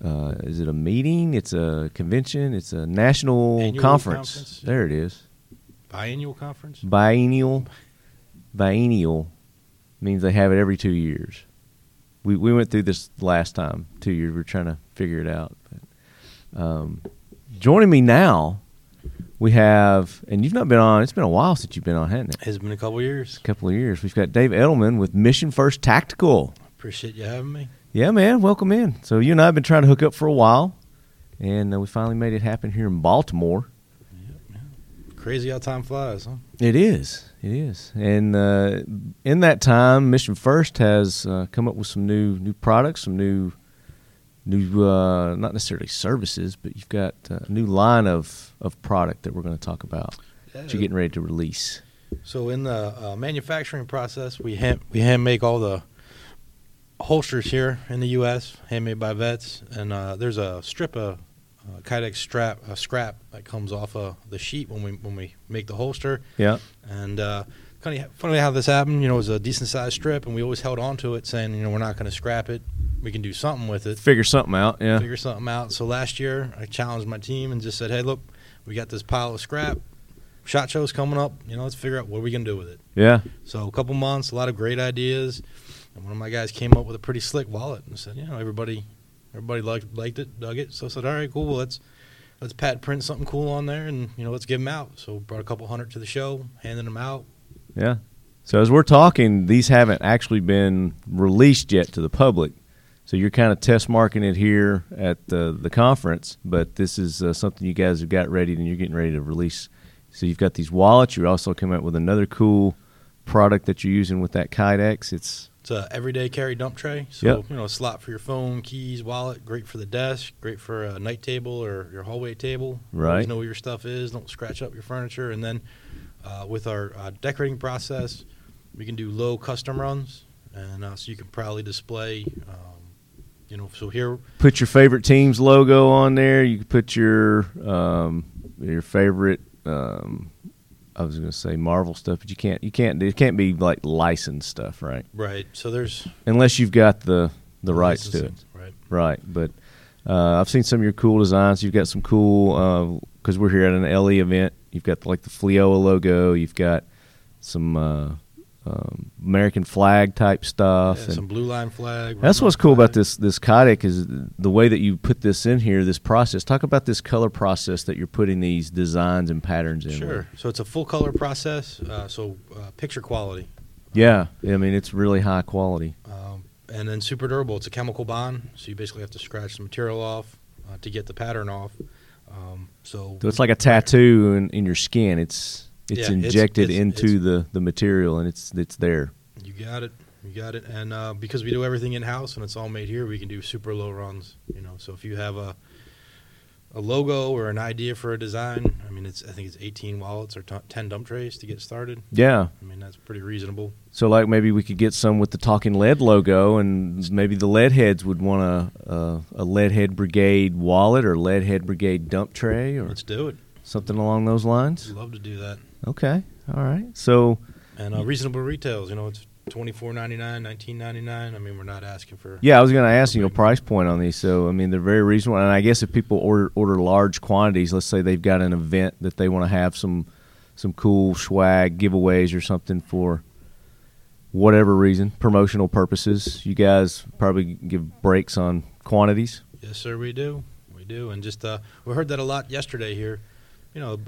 Is it a meeting? It's a convention? It's a national conference. There it is. Biennial conference? Biennial. Biennial means they have it every 2 years. We went through this last time, 2 years. We were trying to figure it out. But, joining me now, we have, and you've not been on, it's been a while since you've been on, hasn't it? It's been a couple of years. We've got Dave Edelman with Mission First Tactical. Appreciate you having me. Yeah, man. Welcome in. So you and I have been trying to hook up for a while, and we finally made it happen here in Baltimore. Yeah. Crazy how time flies, huh? It is. And in that time, Mission First has come up with some new products, some new, not necessarily services, but you've got a new line of product that we're going to talk about that you're getting ready to release. So in the manufacturing process, we hand make all the holsters here in the U.S., handmade by vets, and there's a strip of Kydex scrap that comes off of the sheet when we make the holster. Yeah. And kind of funny how this happened. It was a decent sized strip, and we always held on to it, saying we're not going to scrap it. We can do something with it. Figure something out. So last year, I challenged my team and just said, hey, look, we got this pile of scrap. SHOT Show's coming up. Let's figure out what are we going to do with it. Yeah. So a couple months, a lot of great ideas. And one of my guys came up with a pretty slick wallet and said, everybody liked it, dug it. So I said, all right, cool. Well, let's patent print something cool on there and, let's give them out. So brought a couple hundred to the show, handing them out. Yeah. So as we're talking, these haven't actually been released yet to the public. So you're kind of test marking it here at the conference, but this is something you guys have got ready and you're getting ready to release. So you've got these wallets. You also come out with another cool product that you're using with that Kydex. It's an everyday carry dump tray. So, yep. A slot for your phone, keys, wallet, great for the desk, great for a night table or your hallway table. Right. Always know where your stuff is. Don't scratch up your furniture. And then with our decorating process, we can do low custom runs. And so you can proudly display... so here, put your favorite team's logo on there. You can put your favorite. I was going to say Marvel stuff, but you can't. It can't be like licensed stuff, right? Right. So there's unless you've got the rights to it, right? Right. But I've seen some of your cool designs. You've got some cool because we're here at an LE event. You've got like the FLEOA logo. You've got some. American flag type stuff, and some blue line flag. That's what's cool about this Kodak is the way that you put this in here, this process. Talk about this color process that you're putting these designs and patterns in. Sure. So it's a full color process, so picture quality. Yeah. I mean, it's really high quality. And then super durable. It's a chemical bond, so you basically have to scratch the material off to get the pattern off. So it's like a tattoo in your skin. It's injected into the material, and it's there. You got it. And because we do everything in-house and it's all made here, we can do super low runs. So if you have a logo or an idea for a design, I think it's 18 wallets or 10 dump trays to get started. Yeah. That's pretty reasonable. So like maybe we could get some with the Talking Lead logo, and maybe the lead heads would want a Lead Head Brigade wallet or Lead Head Brigade dump tray. Or let's do it. Something along those lines? I'd love to do that. Okay. All right. So, and reasonable retails. It's $24.99, $19.99. We're not asking for. Yeah, I was going to ask price point on these. So, they're very reasonable. And I guess if people order large quantities, let's say they've got an event that they want to have some cool swag giveaways or something for whatever reason, promotional purposes. You guys probably give breaks on quantities. Yes, sir. We do. And just we heard that a lot yesterday here.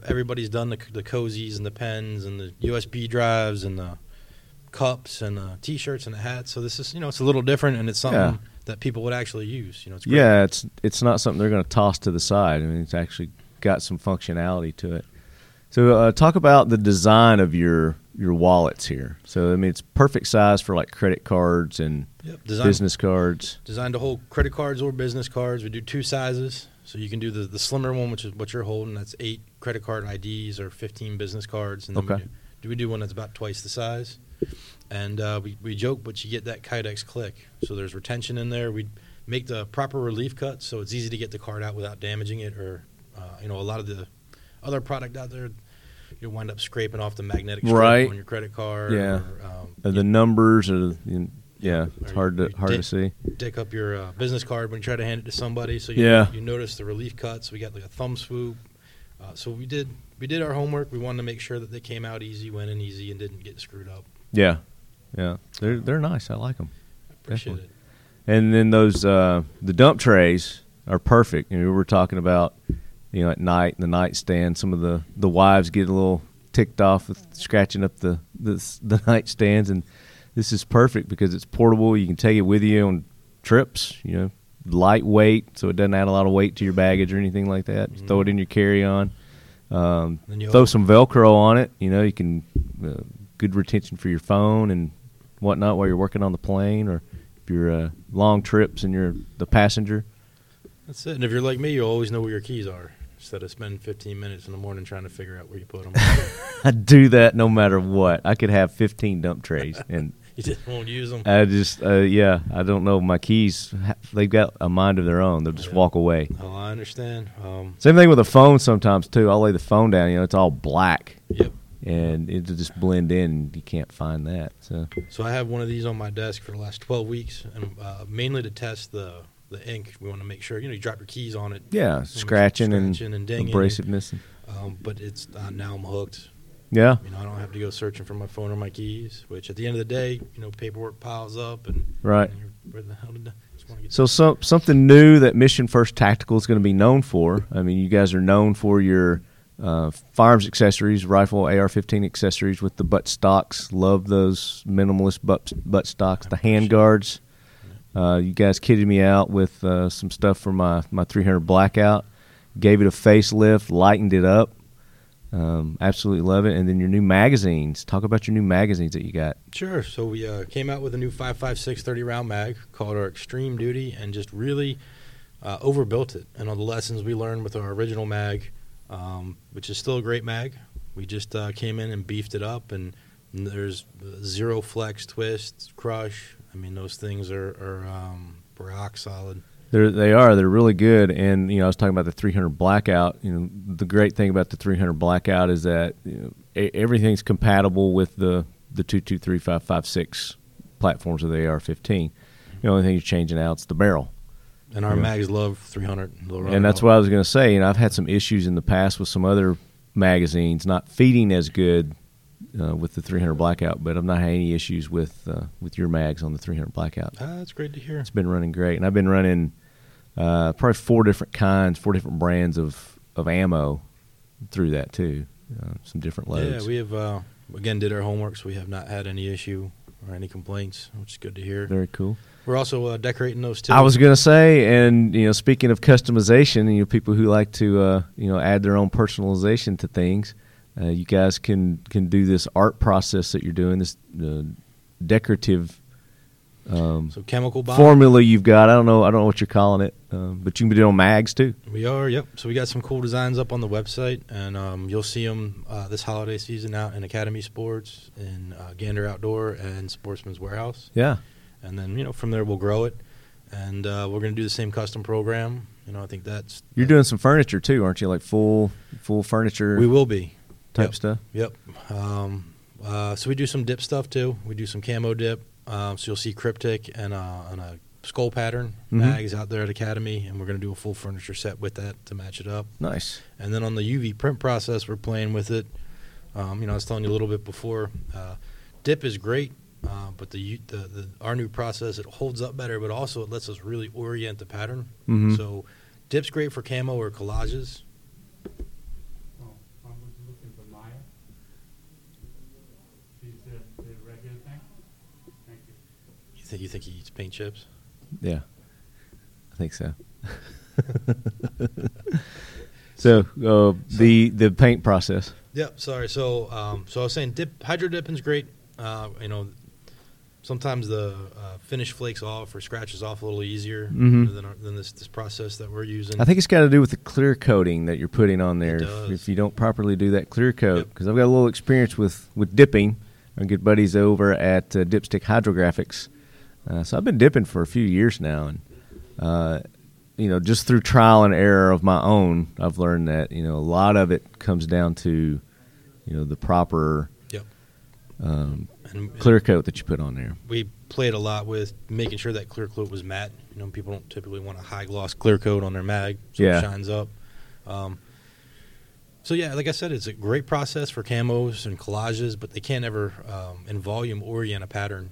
Everybody's done the cozies and the pens and the USB drives and the cups and the T-shirts and the hats. So this is, it's a little different, and it's something that people would actually use. It's great. It's not something they're going to toss to the side. It's actually got some functionality to it. So talk about the design of your wallets here. So, I mean, it's perfect size for like credit cards and business cards. Designed to hold credit cards or business cards. We do two sizes. So you can do the slimmer one, which is what you're holding. That's 8 credit card IDs or 15 business cards. And then we do one that's about twice the size. And we joke, but you get that Kydex click. So there's retention in there. We make the proper relief cuts so it's easy to get the card out without damaging it. Or, a lot of the other product out there, you'll wind up scraping off the magnetic strip on your credit card. Yeah, or the numbers are, it's hard to see. Dick up your business card when you try to hand it to somebody, so you notice the relief cuts. We got like a thumb swoop. So we did our homework. We wanted to make sure that they came out easy, went in easy, and didn't get screwed up. Yeah, yeah, they're nice. I like them. I appreciate it. And then those the dump trays are perfect. You know, we were talking about. At night, the nightstand, some of the wives get a little ticked off with scratching up the nightstands, and this is perfect because it's portable. You can take it with you on trips, lightweight, so it doesn't add a lot of weight to your baggage or anything like that. Just throw it in your carry-on. Throw some Velcro on it. You can good retention for your phone and whatnot while you're working on the plane or if you're long trips and you're the passenger. That's it. And if you're like me, you'll always know where your keys are. Instead of spending 15 minutes in the morning trying to figure out where you put them. I do that no matter what. I could have 15 dump trays. And you just won't use them. I just, I don't know. My keys, they've got a mind of their own. They'll just walk away. Oh, I understand. Same thing with a phone sometimes, too. I'll lay the phone down. It's all black. Yep. And it'll just blend in. You can't find that. So I have one of these on my desk for the last 12 weeks, and mainly to test the ink. We want to make sure you drop your keys on it. Yeah, scratching and dinging, abrasiveness. But it's now I'm hooked. Yeah, I don't have to go searching for my phone or my keys. Which at the end of the day, paperwork piles up and right. And where the hell did I just want to get something new that Mission First Tactical is going to be known for. I mean, you guys are known for your firearms accessories, rifle, AR-15 accessories with the butt stocks. Love those minimalist butt stocks, the hand guards. You guys kidded me out with some stuff for my 300 Blackout. Gave it a facelift, lightened it up. Absolutely love it. And then your new magazines. Talk about your new magazines that you got. Sure. So we came out with a new 5.56 30-round mag called our Extreme Duty and just really overbuilt it. And all the lessons we learned with our original mag, which is still a great mag, we just came in and beefed it up. And there's zero flex, twist, crush. I mean, those things are rock solid. They are. They're really good. And, I was talking about the 300 Blackout. The great thing about the 300 Blackout is that everything's compatible with the 223, 5.56 platforms of the AR-15. The only thing you're changing out is the barrel. And our mags love 300. And that's what I was going to say. I've had some issues in the past with some other magazines not feeding as good with the 300 Blackout, but I've not had any issues with your mags on the 300 Blackout. That's great to hear. It's been running great, and I've been running probably four different brands of ammo through that too, some different loads. Yeah, we have again did our homework, so we have not had any issue or any complaints, which is good to hear. Very cool. We're also decorating those too. I was going to say, and speaking of customization, people who like to add their own personalization to things. You guys can do this art process that you're doing, this decorative chemical bottle formula you've got. I don't know what you're calling it, but you can do it on mags too. We are, yep. So we got some cool designs up on the website, and you'll see them this holiday season out in Academy Sports, in Gander Outdoor, and Sportsman's Warehouse. Yeah. And then, from there we'll grow it, and we're going to do the same custom program. I think that's... You're doing some furniture too, aren't you? Like full furniture? We will be. Type yep. stuff? Yep. So we do some dip stuff, too. We do some camo dip. So you'll see Cryptic and a skull pattern mags out there at Academy, and we're going to do a full furniture set with that to match it up. Nice. And then on the UV print process, we're playing with it. I was telling you a little bit before, dip is great, but our new process, it holds up better, but also it lets us really orient the pattern. Mm-hmm. So dip's great for camo or collages. You think he eats paint chips? Yeah, I think so. So the paint process. Yep. Sorry. So so I was saying hydro dipping is great. You know, sometimes the finish flakes off or scratches off a little easier than this process that we're using. I think it's got to do with the clear coating that you're putting on there. If you don't properly do that clear coat, because I've got a little experience with dipping. Our good buddies over at Dipstick Hydrographics. So I've been dipping for a few years now, and you know, just through trial and error of my own, I've learned that, you know, a lot of it comes down to, you know, the proper clear coat that you put on there. We played a lot with making sure that clear coat was matte. You know, people don't typically want a high gloss clear coat on their mag, so it shines up. So yeah, like I said, it's a great process for camos and collages, but they can't ever in volume orient a pattern,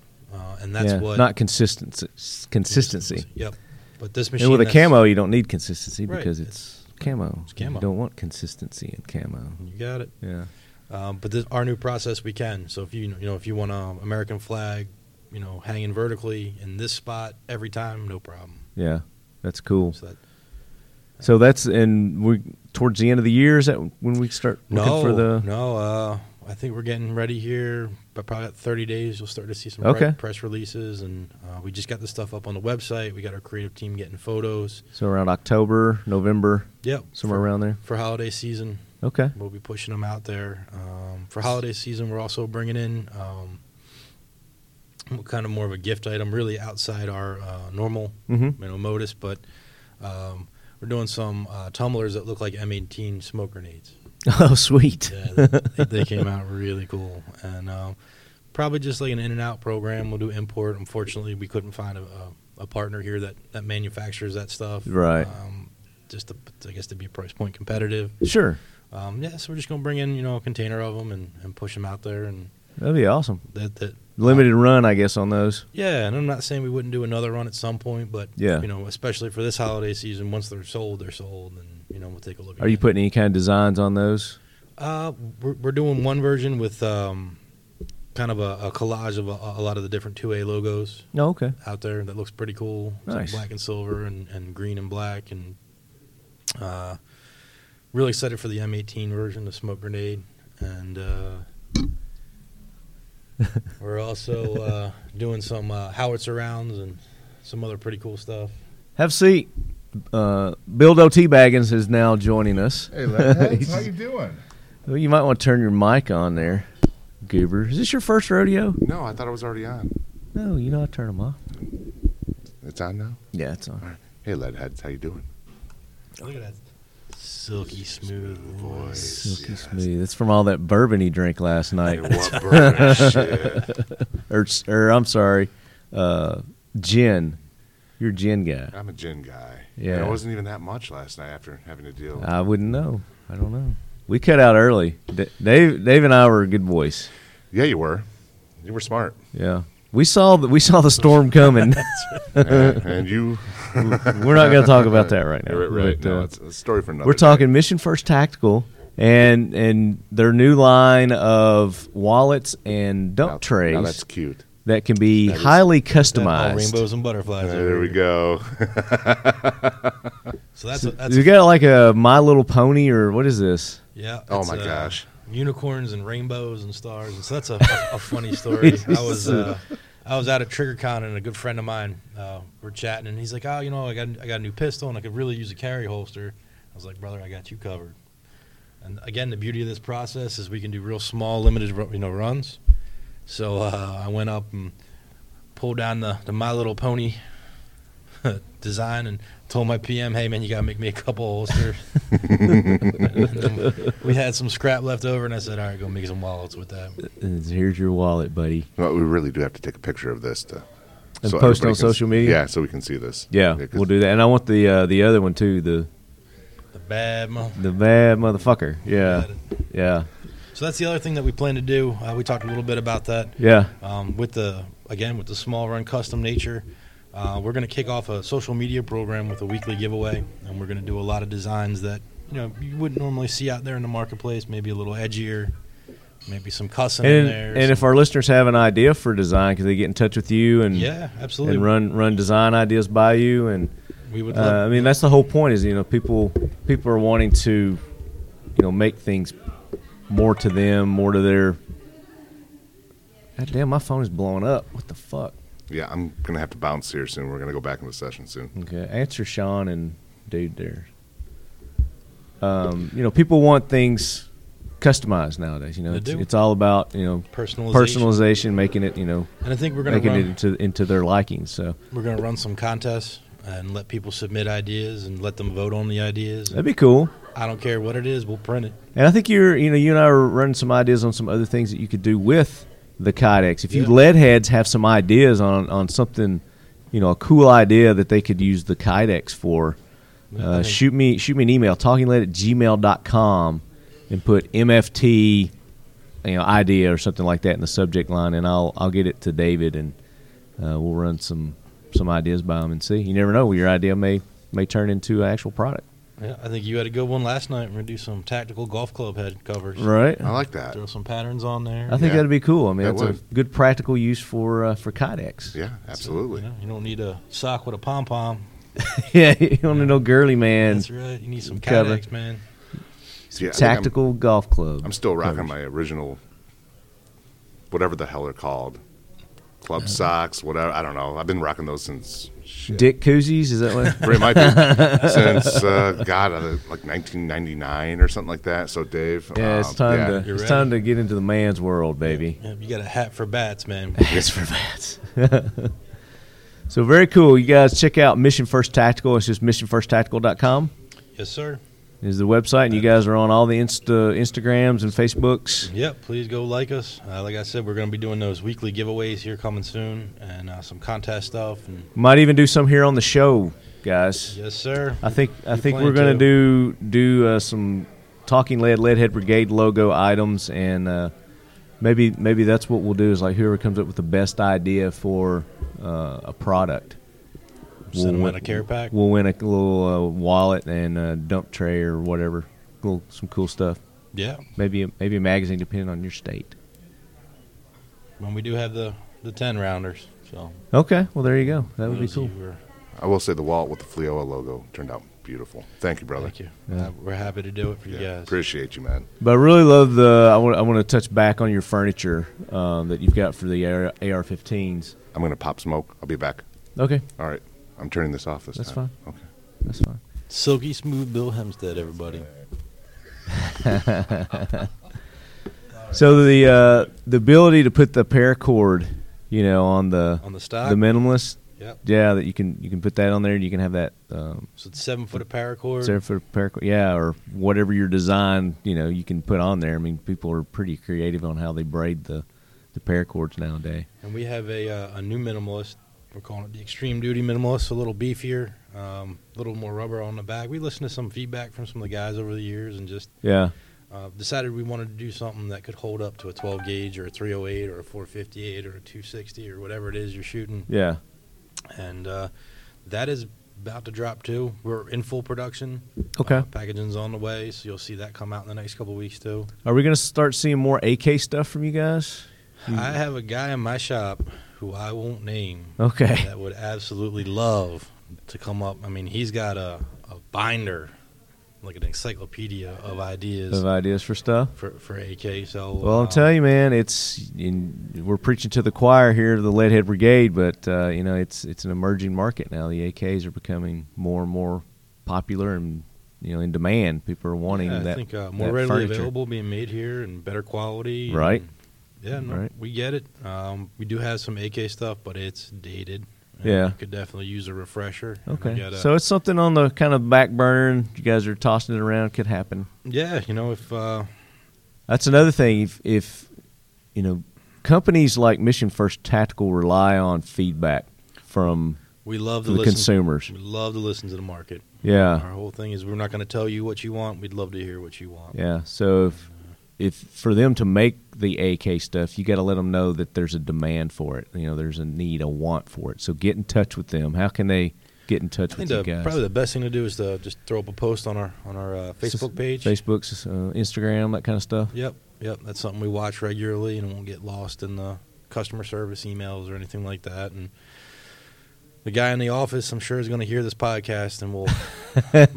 and that's what not consistency. Yep. But this machine, and with a camo, you don't need consistency because it's camo. It's camo. You don't want consistency in camo. You got it. Yeah. But this, our new process, we can. So if you want an American flag, you know, hanging vertically in this spot every time, no problem. Yeah, that's cool. So that's towards the end of the year, is that when we start looking for the? No, I think we're getting ready here. But probably about 30 days, you'll start to see some press releases, and we just got the stuff up on the website. We got our creative team getting photos. So around October, November, somewhere around there for holiday season. Okay, we'll be pushing them out there for holiday season. We're also bringing in kind of more of a gift item, really outside our normal modus, but. We're doing some tumblers that look like M18 smoke grenades. Oh, sweet. Yeah, they came out really cool. And probably just like an in-and-out program. We'll do import. Unfortunately, we couldn't find a partner here that manufactures that stuff. Right. Just, to be price point competitive. Sure. So we're just going to bring in, you know, a container of them and push them out there. And that'd be awesome. That limited run, I guess, on those. Yeah, and I'm not saying we wouldn't do another run at some point, but, you know, especially for this holiday season, once they're sold, and, you know, we'll take a look at it. Are you putting any kind of designs on those? We're doing one version with kind of a collage of a lot of the different 2A logos out there that looks pretty cool. Nice. Some black and silver and green and black, and really excited for the M18 version, the smoke grenade, and... We're also doing some howitzer rounds and some other pretty cool stuff. Have a seat. Bill Doty Baggins is now joining us. Hey, Lex, how you doing? Well, you might want to turn your mic on there, Goober. Is this your first rodeo? No, I thought it was already on. No, you know how to turn them off. It's on now? Yeah, it's on. All right. Hey, Leadheads, how you doing? Look at that. Silky smooth voice. Silky smooth. That's from all that bourbon he drank last night. Hey, what bourbon shit? Or I'm sorry, gin. You're a gin guy. I'm a gin guy. Yeah. And it wasn't even that much last night after having to deal with I wouldn't know. I don't know. We cut out early. Dave and I were good boys. Yeah, you were. You were smart. Yeah. We saw the storm coming. And you... We're not going to talk about that right now. Right. But, no, it's a story for another We're talking day. Mission First Tactical and their new line of wallets and dump trays. Now that's cute. That can be highly customized. All rainbows and butterflies. There we go. So that's you got like a My Little Pony or what is this? Yeah. Oh, my gosh. Unicorns and rainbows and stars. And so that's a funny story. I was out at TriggerCon, and a good friend of mine were chatting, and he's like, oh, you know, I got a new pistol, and I could really use a carry holster. I was like, brother, I got you covered. And, again, the beauty of this process is we can do real small, limited, you know, runs. So I went up and pulled down the My Little Pony design and told my PM, hey, man, you got to make me a couple holsters. We had some scrap left over, and I said, all right, go make some wallets with that. Here's your wallet, buddy. Well, we really do have to take a picture of this to post on social media? Yeah, so we can see this. Yeah, we'll do that. And I want the other one, too, the bad motherfucker. The bad motherfucker, yeah. Yeah. So that's the other thing that we plan to do. We talked a little bit about that. Yeah. With the small run custom nature. We're going to kick off a social media program with a weekly giveaway, and we're going to do a lot of designs that, you know, you wouldn't normally see out there in the marketplace, maybe a little edgier, maybe some cussing in there. And if our listeners have an idea for design, can they get in touch with you and run design ideas by you? And we would. I mean, that's the whole point. Is, you know, people are wanting to, you know, make things more to them, more to their. God damn, my phone is blowing up. What the fuck? Yeah, I'm gonna have to bounce here soon. We're gonna go back into the session soon. Okay, answer Sean and dude there. You know, people want things customized nowadays. You know, it's all about, you know, personalization, making it, you know, and I think we're gonna making it into their liking. So we're gonna run some contests and let people submit ideas and let them vote on the ideas. That'd be cool. I don't care what it is. We'll print it. And I think you and I are running some ideas on some other things that you could do with the Kydex. If you lead heads have some ideas on something, you know, a cool idea that they could use the Kydex for, shoot me an email, talkinglead@gmail.com, and put MFT, you know, idea or something like that in the subject line, and I'll get it to David, and we'll run some ideas by him and see. You never know, your idea may turn into an actual product. Yeah, I think you had a good one last night. We're going to do some tactical golf club head covers. Right. I like that. Throw some patterns on there. I think that'd be cool. I mean, that's a good practical use for Kydex. Yeah, absolutely. So, you don't need a sock with a pom-pom. Yeah, you don't need no girly man. That's right. You need some Kydex, man. Some tactical golf club. I'm still rocking my original, whatever the hell they're called, club socks, whatever. I don't know. I've been rocking those since... Shit. Dick koozies, is that what? It might be since like 1999 or something like that. So Dave, it's time to get into the man's world, baby. Yeah, you got a hat for bats, man. Hats for bats. So very cool. You guys check out Mission First Tactical. It's just missionfirsttactical.com. Yes, sir. Is the website, and you guys are on all the Instagrams and Facebooks. Yep, please go like us. Like I said, we're going to be doing those weekly giveaways here coming soon, and some contest stuff. And might even do some here on the show, guys. Yes, sir. I think we're going to do some Talking Leadhead Brigade logo items, and maybe that's what we'll do, is like whoever comes up with the best idea for a product. Send them out a care pack. We'll win a little wallet and a dump tray or whatever. Some cool stuff. Yeah. Maybe a magazine, depending on your state. Well, we do have the 10-rounders. So. Okay. Well, there you go. That would be cool. I will say the wallet with the FLEOA logo turned out beautiful. Thank you, brother. Thank you. Yeah. We're happy to do it for you guys. Appreciate you, man. But I really love I want to touch back on your furniture that you've got for the AR-15s. I'm going to pop smoke. I'll be back. Okay. All right. I'm turning this off this time. That's fine. Okay. That's fine. Silky smooth Bill Hemstead, everybody. So the ability to put the paracord, you know, on the stock, the minimalist. Yep. Yeah, that you can put that on there, and you can have that. So it's 7 foot of paracord. 7 foot of paracord. Yeah, or whatever your design, you know, you can put on there. I mean, people are pretty creative on how they braid the paracords nowadays. And we have a new minimalist. We're calling it the Extreme Duty Minimalist, a little beefier, a little more rubber on the back. We listened to some feedback from some of the guys over the years and just decided we wanted to do something that could hold up to a 12-gauge or a 308 or a 458 or a 260 or whatever it is you're shooting. Yeah. And that is about to drop, too. We're in full production. Okay. Packaging's on the way, so you'll see that come out in the next couple of weeks, too. Are we going to start seeing more AK stuff from you guys? I have a guy in my shop who I won't name, that would absolutely love to come up. I mean, he's got a binder, like an encyclopedia of ideas. Of ideas for stuff? For AK. So, well, I'm telling you, man, we're preaching to the choir here, the Leadhead Brigade, but, you know, it's an emerging market now. The AKs are becoming more and more popular and, you know, in demand. People are wanting that. I think more readily available, being made here, and better quality. Right. We get it. We do have some AK stuff, but it's dated. Yeah. You could definitely use a refresher. Okay. So it's something on the kind of back burner, and you guys are tossing it around. Could happen. Yeah, you know, if... That's another thing. If you know, companies like Mission First Tactical rely on feedback from the consumers. We love to listen to the market. Yeah. Our whole thing is we're not going to tell you what you want. We'd love to hear what you want. Yeah, so if for them to make the AK stuff, you got to let them know that there's a demand for it. You know, there's a need, a want for it. So get in touch with them. How can they get in touch with you guys? Probably the best thing to do is to just throw up a post on our Facebook page, Instagram, that kind of stuff. Yep, that's something we watch regularly, and won't get lost in the customer service emails or anything like that. And the guy in the office, I'm sure, is going to hear this podcast and will,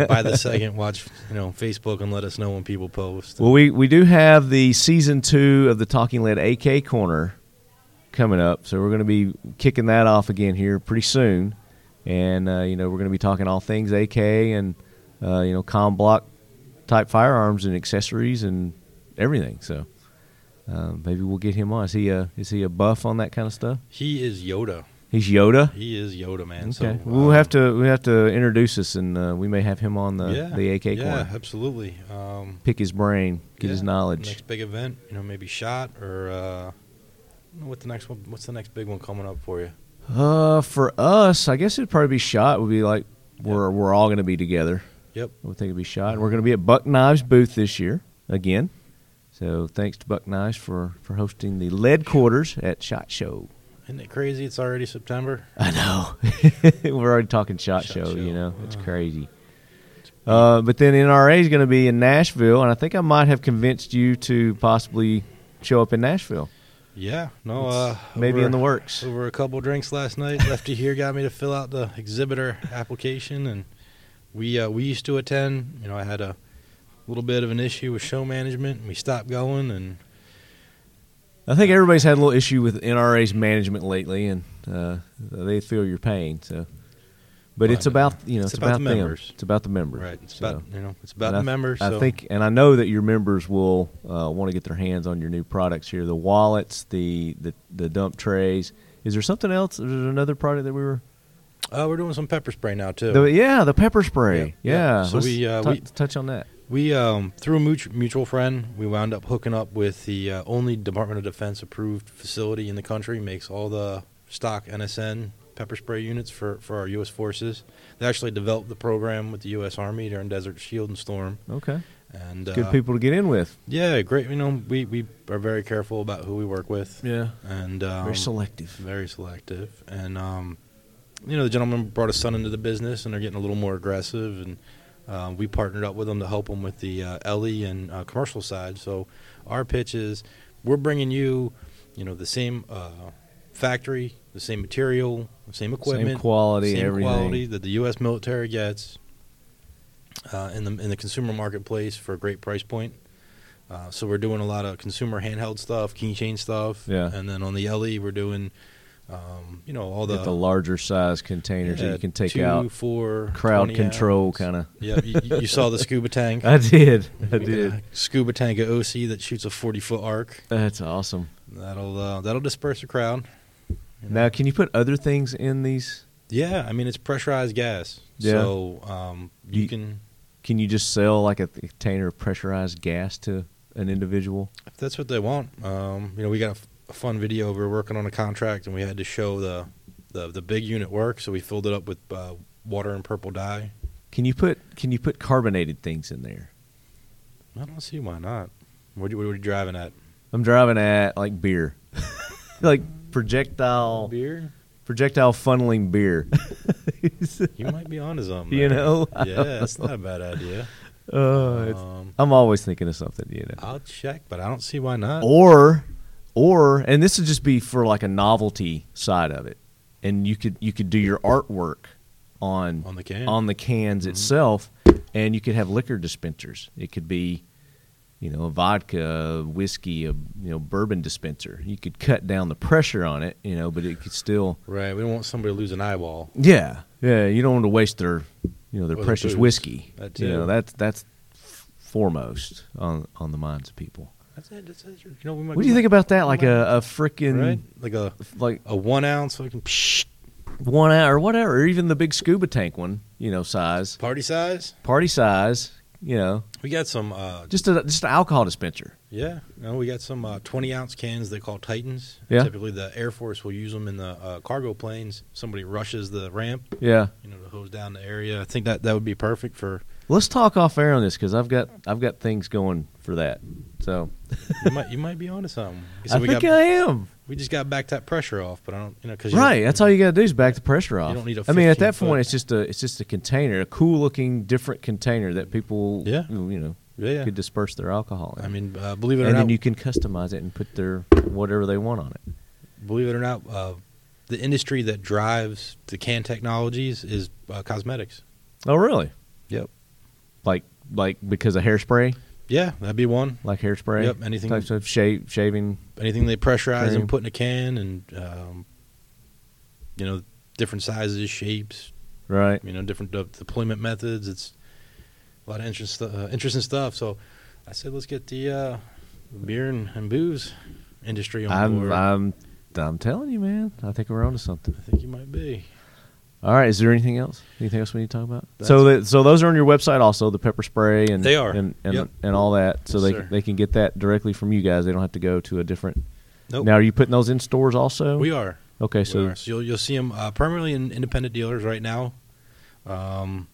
by the second, watch, you know, Facebook and let us know when people post. Well, we do have the Season 2 of the Talking Lead AK Corner coming up, so we're going to be kicking that off again here pretty soon. And, you know, we're going to be talking all things AK and, you know, comm block type firearms and accessories and everything, so. Maybe we'll get him on. Is he a buff on that kind of stuff? He is Yoda. He's Yoda? He is Yoda, man. Okay. So, we'll have to introduce us, and we may have him on the AK corner. Yeah, absolutely. Pick his brain, get his knowledge. Next big event, you know, maybe SHOT or what's the next big one coming up for you? For us, I guess it'd probably be SHOT. It would be like we're all going to be together. Yep. I would think it'd be SHOT. And we're going to be at Buck Knives booth this year again. So thanks to Buck Knives for hosting the lead quarters at SHOT Show. Isn't it crazy? It's already September. I know. We're already talking SHOT Show, you know. Wow. It's crazy. But then NRA is going to be in Nashville, and I think I might have convinced you to possibly show up in Nashville. Yeah. No. Maybe in the works. Over a couple drinks last night, Lefty here got me to fill out the exhibitor application, and we used to attend. You know, I had a little bit of an issue with show management, and we stopped going. And I think everybody's had a little issue with NRA's management lately, and they feel your pain. So, but it's about it's about the members. It's about the members, right? It's about the members. I think, and I know that your members will want to get their hands on your new products here: the wallets, the dump trays. Is there something else? Is there another product that we were? We're doing some pepper spray now too. The pepper spray. Yeah. So let's touch on that. We, through a mutual friend, we wound up hooking up with the only Department of Defense approved facility in the country, makes all the stock NSN pepper spray units for our U.S. forces. They actually developed the program with the U.S. Army during Desert Shield and Storm. Okay. And good people to get in with. Yeah, great. You know, we are very careful about who we work with. Yeah. And very selective. Very selective. And, you know, the gentleman brought his son into the business, and they're getting a little more aggressive, and we partnered up with them to help them with the LE and commercial side. So our pitch is we're bringing you, the same factory, the same material, the same equipment, same quality that the U.S. military gets in the consumer marketplace for a great price point. So we're doing a lot of consumer handheld stuff, keychain stuff, and then on the LE we're doing. All the larger size containers that you can take out for crowd control kind of. Yeah, you saw the scuba tank. I did. Scuba tank at OC that shoots a 40-foot arc. That's awesome. That'll disperse the crowd. Now, can you put other things in these? Yeah, I mean it's pressurized gas. Yeah. So Can you just sell like a container of pressurized gas to an individual? If that's what they want. We got a fun video. We were working on a contract, and we had to show the big unit work, so we filled it up with water and purple dye. Can you put carbonated things in there? I don't see why not. What are you driving at? I'm driving at like beer, like projectile beer, projectile funneling beer. You might be onto something. It's not a bad idea. I'm always thinking of something. I'll check, but I don't see why not. Or and this would just be for like a novelty side of it, and you could do your artwork on the cans mm-hmm. itself, and you could have liquor dispensers. It could be, a vodka, a whiskey, a bourbon dispenser. You could cut down the pressure on it, but it could still. Right, we don't want somebody to lose an eyeball. Yeah, you don't want to waste their precious whiskey. That too. That's foremost on the minds of people. That's what do you think about that? Like a freaking right? like a 1 ounce, fucking 1 ounce or whatever, or even the big scuba tank one, size. Party size. We got some just an alcohol dispenser. Yeah, we got some 20-ounce cans they call Titans. Yeah. Typically the Air Force will use them in the cargo planes. Somebody rushes the ramp. Yeah, to hose down the area. I think that would be perfect for. Let's talk off air on this because I've got things going for that. So you might be onto something. So I am. We just got back that pressure off, but I don't. Right. That's all you got to do is back the pressure off. You don't need a. I mean, at that point, it's just a container, a cool looking different container that people could disperse their alcohol in. I mean, believe it or not, and then you can customize it and put their whatever they want on it. Believe it or not, the industry that drives the can technologies is cosmetics. Oh, really? Yep. Like because of hairspray? Yeah, that'd be one. Like hairspray? Yep, anything. Types of shaving? Anything they pressurize and put in a can and, you know, different sizes, shapes. Right. You know, different deployment methods. It's a lot of interesting stuff. So I said let's get the beer and booze industry on board. I'm telling you, man. I think we're onto something. I think you might be. All right. Is there anything else? Anything else we need to talk about? So those are on your website also, the pepper spray and they are. And all that. So they can get that directly from you guys. They don't have to go to a different. Nope. Now, are you putting those in stores also? We are. Okay, so you'll see them primarily in independent dealers right now. And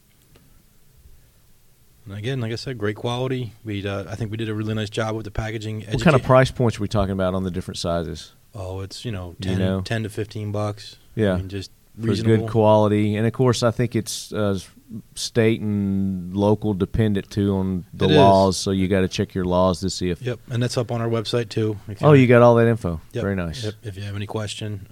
again, like I said, great quality. I think we did a really nice job with the packaging. What kind of price points are we talking about on the different sizes? Oh, it's, you know, 10, you know? 10 to $15. Yeah. I mean, just reasonable. For good quality. And, of course, I think it's state and local dependent, too, on the laws. So you got to check your laws to see if. Yep, and that's up on our website, too. Oh, you got all that info. Yep. Very nice. Yep. If you have any question.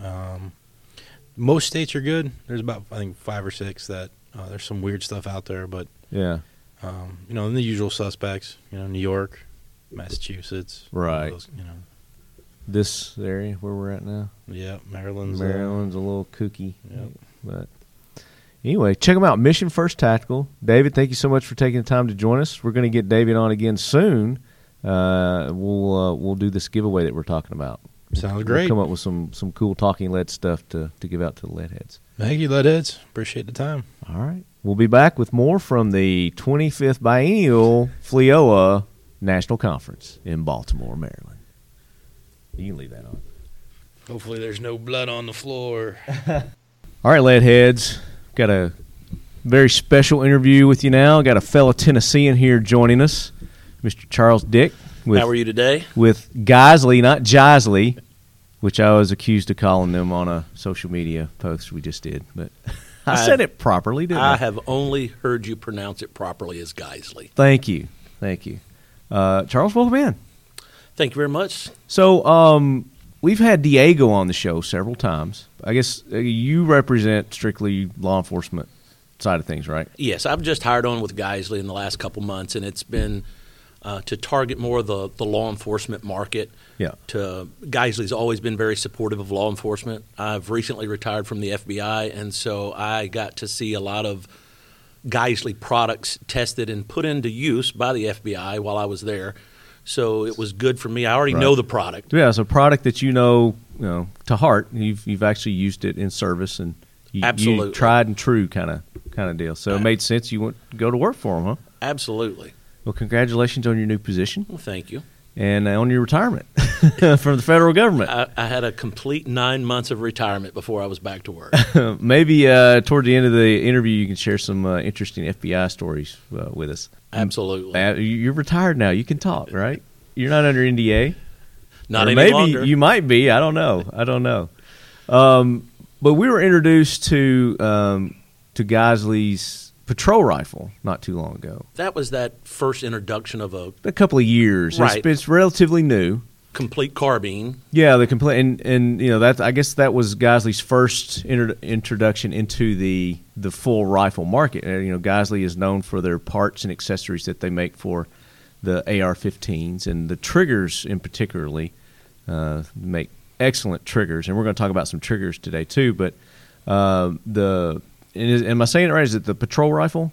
Most states are good. There's about, I think, 5 or 6 that there's some weird stuff out there. But, yeah, you know, and the usual suspects, you know, New York, Massachusetts. Right. Those, you know. This area where we're at now. Yeah, Maryland's a little kooky. Yep. But anyway, check them out. Mission First Tactical. David, thank you so much for taking the time to join us. We're going to get David on again soon. We'll do this giveaway that we're talking about. Sounds great. We'll come up with some cool talking lead stuff to give out to the lead heads. Thank you, lead heads. Appreciate the time. All right. We'll be back with more from the 25th Biennial FLEOA National Conference in Baltimore, Maryland. You can leave that on. Hopefully there's no blood on the floor. All right, lead heads. Got a very special interview with you now. Got a fellow Tennessean here joining us, Mr. Charles Dick. How are you today? With Geissele, not Geissele, which I was accused of calling them on a social media post we just did. But I said it properly, didn't I? I have only heard you pronounce it properly as Geissele. Thank you. Charles, welcome in. Thank you very much. So we've had Diego on the show several times. I guess you represent strictly law enforcement side of things, right? Yes, I've just hired on with Geissele in the last couple months, and it's been to target more the law enforcement market. Yeah. Geisele's always been very supportive of law enforcement. I've recently retired from the FBI, and so I got to see a lot of Geissele products tested and put into use by the FBI while I was there. So it was good for me. I already know the product. Yeah, it's a product that you know to heart. You've actually used it in service and you tried and true kind of deal. So it made sense you went to go to work for them, huh? Absolutely. Well, congratulations on your new position. Well, thank you. And on your retirement from the federal government. I had a complete 9 months of retirement before I was back to work. Maybe toward the end of the interview you can share some interesting FBI stories with us. Absolutely. You're retired now. You can talk, right? You're not under NDA. Not or any maybe longer. You might be. I don't know. But we were introduced to Geissele's patrol rifle not too long ago. That was that first introduction of a couple of years. Right. It's relatively new. Complete carbine. Yeah, the complete and you know that I guess that was Geissele's first introduction into the full rifle market. And, you know, Geissele is known for their parts and accessories that they make for the AR-15s and the triggers in particularly make excellent triggers. And we're going to talk about some triggers today too. But am I saying it right? Is it the patrol rifle?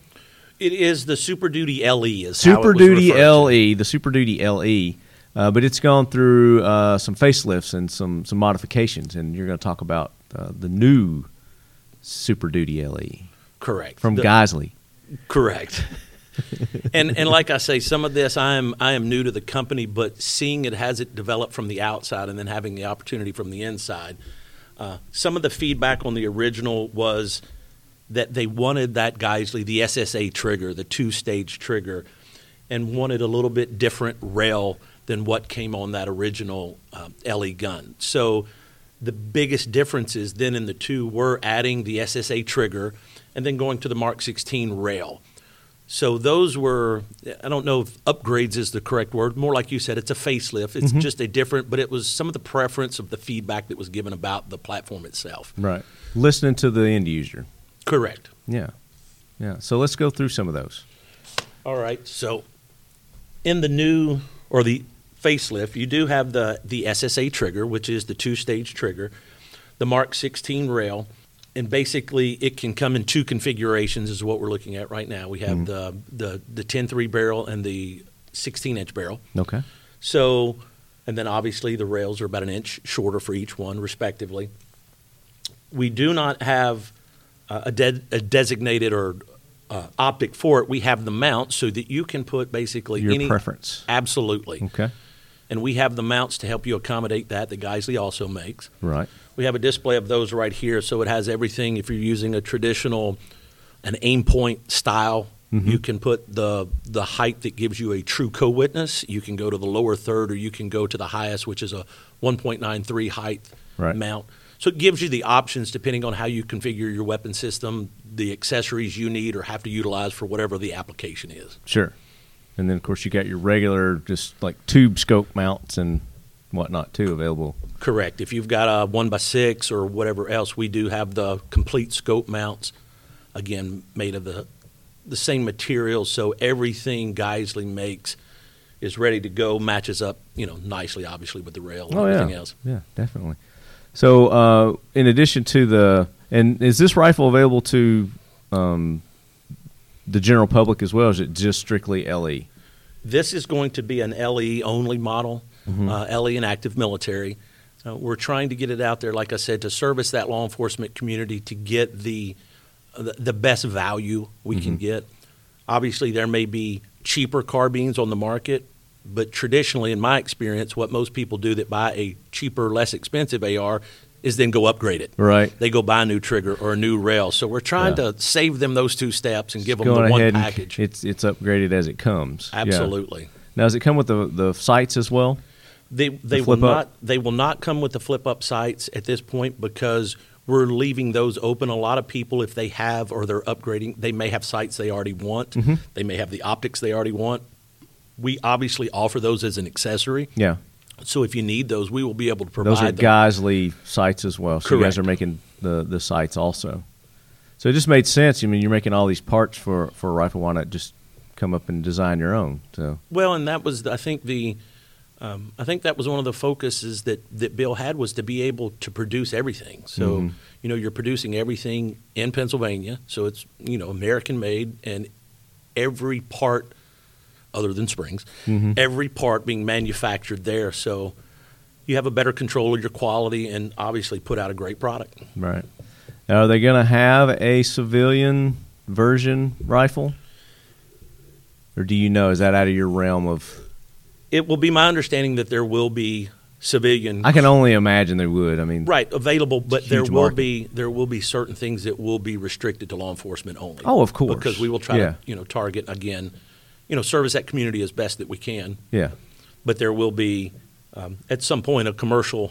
It is the Super Duty LE. Super Duty LE. But it's gone through some facelifts and some modifications, and you're going to talk about the new Super Duty LE. Correct. From Geissele. Correct. and like I say, some of this I am new to the company, but seeing it as it developed from the outside and then having the opportunity from the inside, some of the feedback on the original was that they wanted that Geissele, the SSA trigger, the two-stage trigger, and wanted a little bit different rail than what came on that original LE gun. So the biggest differences then in the two were adding the SSA trigger and then going to the Mark 16 rail. So those were, I don't know if upgrades is the correct word, more like you said, it's a facelift. It's mm-hmm. just a different, but it was some of the preference of the feedback that was given about the platform itself. Right. Listening to the end user. Correct. Yeah. Yeah. So let's go through some of those. All right. So in the new, or the facelift, you do have the SSA trigger, which is the two-stage trigger, the Mark 16 rail. And basically, it can come in two configurations is what we're looking at right now. We have mm-hmm. the 10-3 barrel and the 16-inch barrel. Okay. So, and then obviously the rails are about an inch shorter for each one, respectively. We do not have a designated or optic for it. We have the mount so that you can put basically your any preference. Absolutely. Okay. And we have the mounts to help you accommodate that Geissele also makes. Right. We have a display of those right here, so it has everything. If you're using a traditional, an aim point style, mm-hmm. you can put the height that gives you a true co-witness. You can go to the lower third, or you can go to the highest, which is a 1.93 height right. mount. So it gives you the options depending on how you configure your weapon system, the accessories you need or have to utilize for whatever the application is. Sure. And then, of course, you got your regular just like tube scope mounts and whatnot, too, available. Correct. If you've got a 1x6 or whatever else, we do have the complete scope mounts, again, made of the same material. So everything Geissele makes is ready to go, matches up, you know, nicely, obviously, with the rail and everything else. Yeah, definitely. So in addition to the – and is this rifle available to the general public as well, or is it just strictly LE? This is going to be an LE-only model, mm-hmm. LE and active military. We're trying to get it out there, like I said, to service that law enforcement community to get the best value we mm-hmm. can get. Obviously, there may be cheaper carbines on the market, but traditionally, in my experience, what most people do that buy a cheaper, less expensive AR is then go upgrade it. Right. They go buy a new trigger or a new rail. So we're trying to save them those two steps and give them the one package. It's upgraded as it comes. Absolutely. Yeah. Now, does it come with the sights as well? They will not. They will not come with the flip-up sights at this point because we're leaving those open. A lot of people, if they have or they're upgrading, they may have sights they already want. Mm-hmm. They may have the optics they already want. We obviously offer those as an accessory. Yeah. So if you need those, we will be able to provide those. Those are Geissele sights as well. So Correct. You guys are making the sights also. So it just made sense. I mean, you're making all these parts for a rifle. Why not just come up and design your own? So well, and that was, I think, the – I think that was one of the focuses that Bill had was to be able to produce everything. So, mm-hmm. you know, you're producing everything in Pennsylvania. So it's, you know, American-made and every part other than springs, mm-hmm. every part being manufactured there. So you have a better control of your quality and obviously put out a great product. Right. Now, are they going to have a civilian version rifle? Or do you know, is that out of your realm of... It will be my understanding that there will be civilian. I can only imagine they would. I mean, right, available, but there will be certain things that will be restricted to law enforcement only. Oh, of course, because we will try to target again, service that community as best that we can. Yeah, but there will be at some point a commercial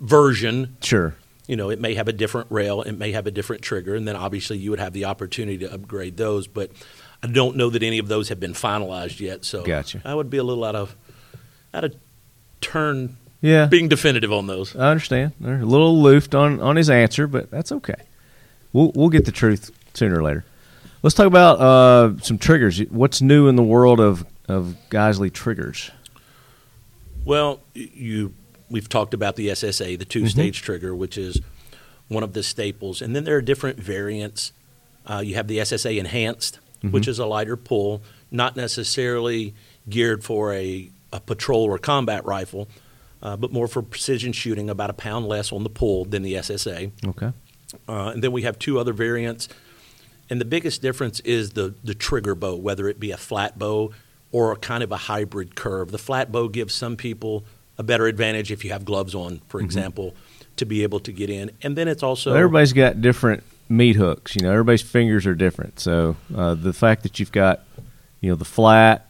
version. Sure, it may have a different rail, it may have a different trigger, and then obviously you would have the opportunity to upgrade those. But I don't know that any of those have been finalized yet, so gotcha. I would be a little out of turn being definitive on those. I understand. They're a little aloofed on his answer, but that's okay. We'll get the truth sooner or later. Let's talk about some triggers. What's new in the world of Geissele triggers? Well, we've talked about the SSA, the two-stage mm-hmm. trigger, which is one of the staples. And then there are different variants. You have the SSA Enhanced, mm-hmm. which is a lighter pull, not necessarily geared for a patrol or combat rifle, but more for precision shooting, about a pound less on the pull than the SSA. Okay. And then we have two other variants. And the biggest difference is the trigger bow, whether it be a flat bow or kind of a hybrid curve. The flat bow gives some people a better advantage if you have gloves on, for mm-hmm. example, to be able to get in. And then it's also... Well, everybody's got different meat hooks. Everybody's fingers are different. So the fact that you've got, the flat,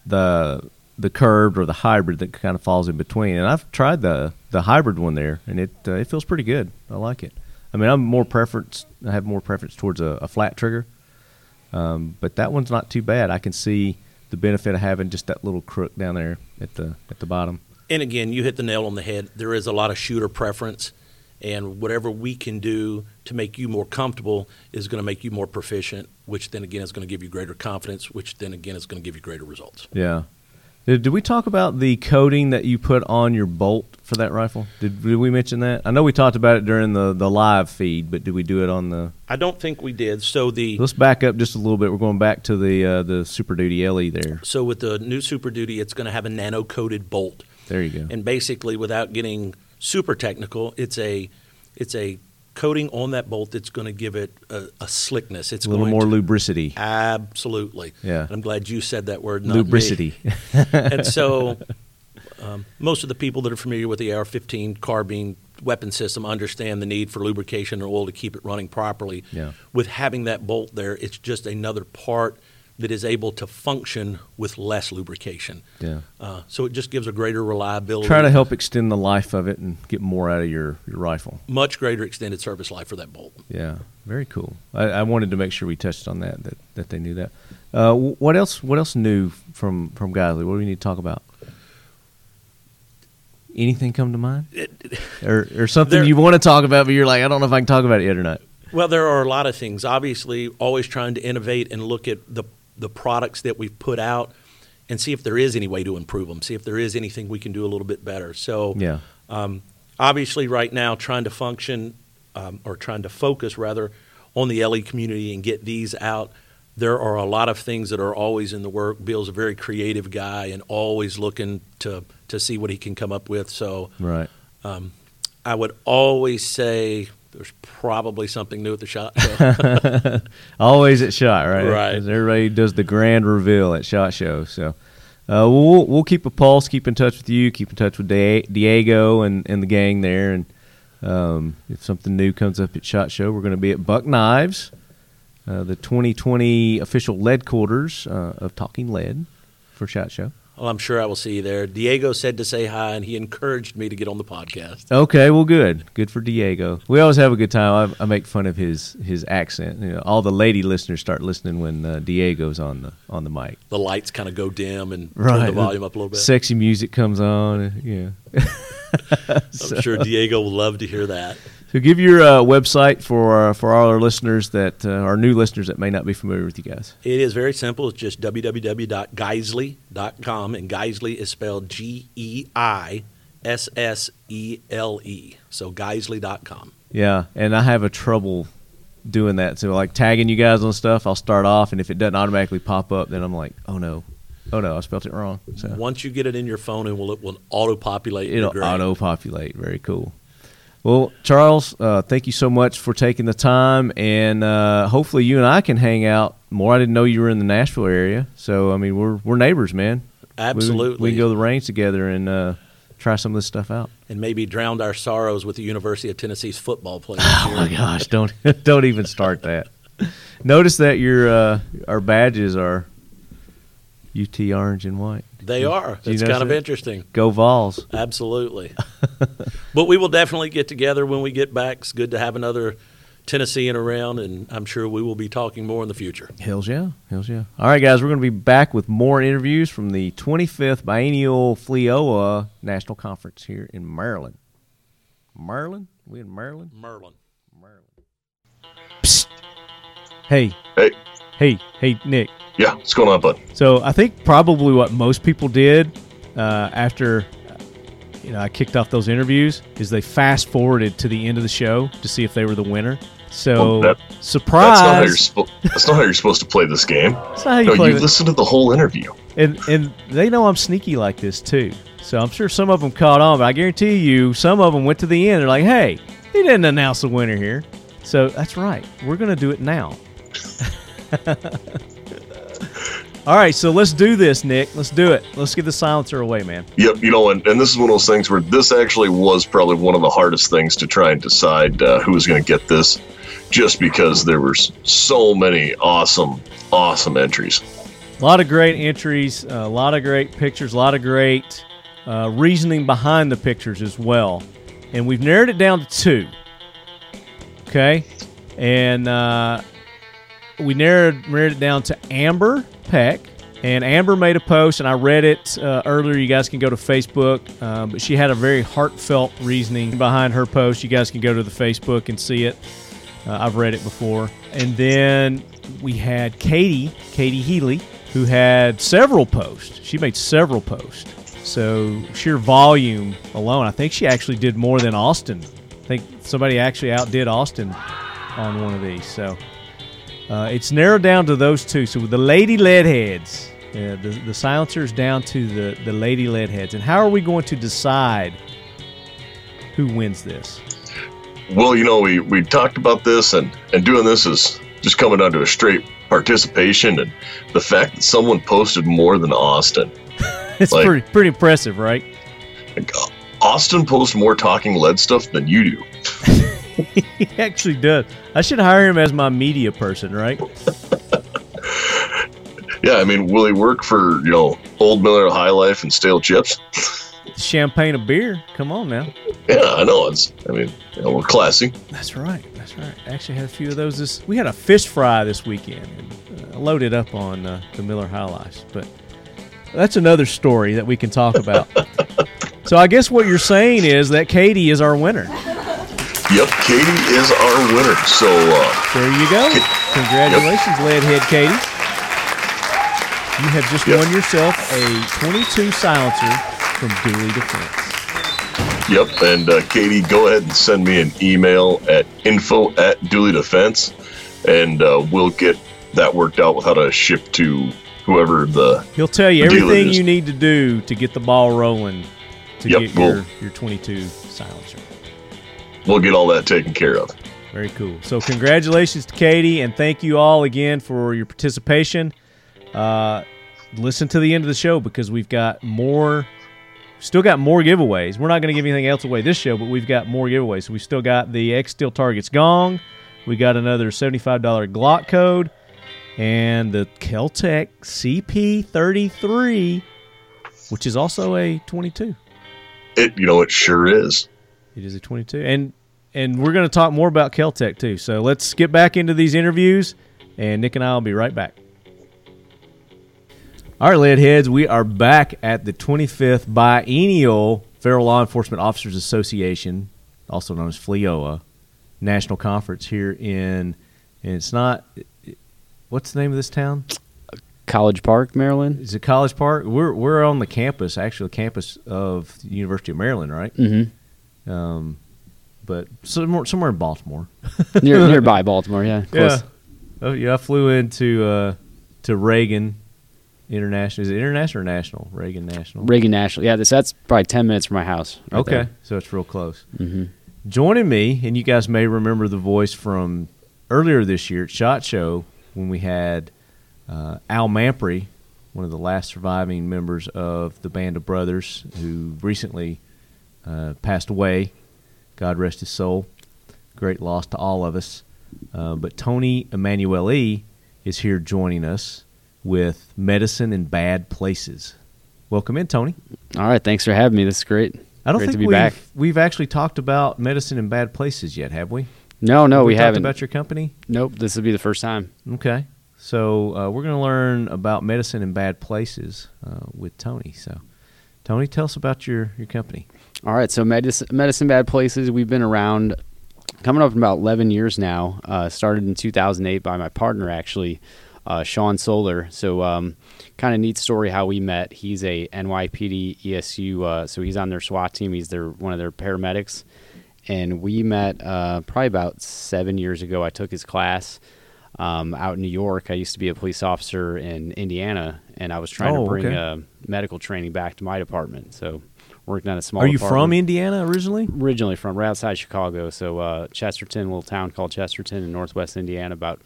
the curved or the hybrid that kind of falls in between. And I've tried the hybrid one there, and it feels pretty good. I like it. I mean, I have more preference towards a flat trigger, But that one's not too bad. I can see the benefit of having just that little crook down there at the bottom. And again, you hit the nail on the head. There is a lot of shooter preference, and whatever we can do to make you more comfortable is going to make you more proficient, which then again is going to give you greater confidence, which then again is going to give you greater results. Yeah. Did we talk about the coating that you put on your bolt for that rifle? Did we mention that? I know we talked about it during the live feed, but did we do it on the? I don't think we did. So let's back up just a little bit. We're going back to the Super Duty LE there. So with the new Super Duty, it's going to have a nano coated bolt. There you go. And basically, without getting super technical, it's a coating on that bolt that's going to give it a slickness. It's a little more lubricity. Absolutely. Yeah. And I'm glad you said that word, not lubricity. Me. And so most of the people that are familiar with the AR-15 carbine weapon system understand the need for lubrication or oil to keep it running properly. Yeah. With having that bolt there, it's just another part that is able to function with less lubrication. Yeah. So it just gives a greater reliability. Try to help extend the life of it and get more out of your rifle. Much greater extended service life for that bolt. Yeah, very cool. I wanted to make sure we touched on that they knew that. What else new from Geissele? What do we need to talk about? Anything come to mind? Or something you want to talk about, but you're like, I don't know if I can talk about it yet or not. Well, there are a lot of things. Obviously, always trying to innovate and look at the products that we've put out and see if there is any way to improve them, see if there is anything we can do a little bit better. So yeah. Obviously right now trying to focus on the LE community and get these out. There are a lot of things that are always in the work. Bill's a very creative guy and always looking to see what he can come up with. So right. I would always say there's probably something new at the SHOT Show. Always at SHOT, right? Right. Everybody does the grand reveal at SHOT Show. So we'll keep a pulse, keep in touch with you, keep in touch with Diego and the gang there. And if something new comes up at SHOT Show, we're going to be at Buck Knives, the 2020 official lead quarters of Talking Lead for SHOT Show. Well, I'm sure I will see you there. Diego said to say hi, and he encouraged me to get on the podcast. Okay, well, good. Good for Diego. We always have a good time. I make fun of his accent. You know, all the lady listeners start listening when Diego's on the mic. The lights kind of go dim and turn the volume up a little bit. Sexy music comes on. And, yeah, I'm sure Diego will love to hear that. So give your website for all our listeners that are new listeners that may not be familiar with you guys. It is very simple. It's just www.geissele.com, and Geissele is spelled Geissele. So geissele.com. Yeah, and I have a trouble doing that. So like tagging you guys on stuff, I'll start off, and if it doesn't automatically pop up, then I'm like, oh no, I spelled it wrong. So once you get it in your phone, it will auto-populate. It'll auto-populate. Very cool. Well, Charles, thank you so much for taking the time, and hopefully you and I can hang out more. I didn't know you were in the Nashville area, so I mean we're neighbors, man. Absolutely, we can go to the range together and try some of this stuff out, and maybe drown our sorrows with the University of Tennessee's football players. Oh my gosh, don't even start that. Notice that your our badges are UT orange and white. They are. It's kind of interesting. Go Vols. Absolutely. But we will definitely get together when we get back. It's good to have another Tennessean around, and I'm sure we will be talking more in the future. Hells yeah. Hells yeah. All right, guys, we're going to be back with more interviews from the 25th Biennial FLEOA National Conference here in Maryland. Maryland? We in Maryland? Maryland. Psst. Hey, Nick. Yeah, what's going on, bud? So I think probably what most people did after I kicked off those interviews is they fast-forwarded to the end of the show to see if they were the winner. So, surprise! That's not how you're supposed to play this game. That's not how you play it. You listen to the whole interview. And they know I'm sneaky like this, too. So I'm sure some of them caught on, but I guarantee you some of them went to the end. They're like, hey, they didn't announce the winner here. So that's right. We're going to do it now. All right, so let's do this, Nick. Let's do it. Let's get the silencer away, man. Yep, and this is one of those things where this actually was probably one of the hardest things to try and decide who was going to get this, just because there were so many awesome entries. A lot of great entries, a lot of great pictures, a lot of great reasoning behind the pictures as well. And we've narrowed it down to two, okay? And we narrowed it down to Amber Peck. And Amber made a post, and I read it earlier. You guys can go to Facebook. But she had a very heartfelt reasoning behind her post. You guys can go to the Facebook and see it. I've read it before. And then we had Katie Healy, who had several posts. She made several posts. So sheer volume alone, I think she actually did more than Austin. I think somebody actually outdid Austin on one of these. So it's narrowed down to those two. So with the lady lead heads, the silencer's down to the lady lead heads. And how are we going to decide who wins this? Well, you know, we talked about this, and doing this is just coming down to a straight participation and the fact that someone posted more than Austin. It's like, pretty impressive, right? Like, Austin posts more talking lead stuff than you do. He actually does. I should hire him as my media person, right? Yeah, I mean, will he work for, you know, Old Miller High Life and stale chips? Champagne and beer. Come on now. Yeah, I know. We're classy. That's right. Actually, had a few of those. We had a fish fry this weekend. And, loaded up on the Miller High Life, but that's another story that we can talk about. So I guess what you're saying is that Katie is our winner. Yep, Katie is our winner. So there you go. Congratulations, yep. Leadhead Katie. You have just won yourself a 22 silencer from Dooley Defense. Yep, and Katie, go ahead and send me an email at info@DooleyDefense, and we'll get that worked out with how to ship to whoever the he'll tell you everything you need to do to get the ball rolling to get your 22 silencer. We'll get all that taken care of. Very cool. So congratulations to Katie, and thank you all again for your participation. Listen to the end of the show because we've got more giveaways. We're not going to give anything else away this show, but we've got more giveaways. So we still got the X Steel Targets Gong. We got another $75 Glock code and the Kel-Tec CP33, which is also a 22. It sure is. It is a 22. And we're going to talk more about Kel-Tec, too. So let's get back into these interviews, and Nick and I will be right back. All right, Leadheads, we are back at the 25th Biennial Federal Law Enforcement Officers Association, also known as FLEOA, National Conference here in, and it's not, what's the name of this town? College Park, Maryland. Is it College Park? We're on the campus, actually the campus of the University of Maryland, right? Mm-hmm. But somewhere in Baltimore, nearby Baltimore, yeah, close. Yeah. Oh yeah, I flew into to Reagan International. Is it international or national? Reagan National. Reagan National. Yeah, that's probably 10 minutes from my house. Right okay, there. So it's real close. Mm-hmm. Joining me, and you guys may remember the voice from earlier this year at SHOT Show when we had Al Mamprey, one of the last surviving members of the Band of Brothers, who recently. Passed away. God rest his soul. Great loss to all of us. But Tony Emanuele is here joining us with Medicine in Bad Places. Welcome in, Tony. All right, thanks for having me. This is great. I don't think we've actually talked about Medicine in Bad Places yet, have we? No, we haven't. Talked about your company? Nope, this will be the first time. Okay, so we're going to learn about Medicine in Bad Places with Tony. So, Tony, tell us about your company. All right, so Medicine Bad Places, we've been around coming up in about 11 years now. Started in 2008 by my partner, actually, Sean Solar. So kind of neat story how we met. He's a NYPD ESU, so he's on their SWAT team. He's one of their paramedics. And we met probably about 7 years ago. I took his class out in New York. I used to be a police officer in Indiana, and I was trying to bring medical training back to my department. So... working on a small department. Are you from Indiana originally? Originally from right outside Chicago. So Chesterton, a little town called Chesterton in northwest Indiana, about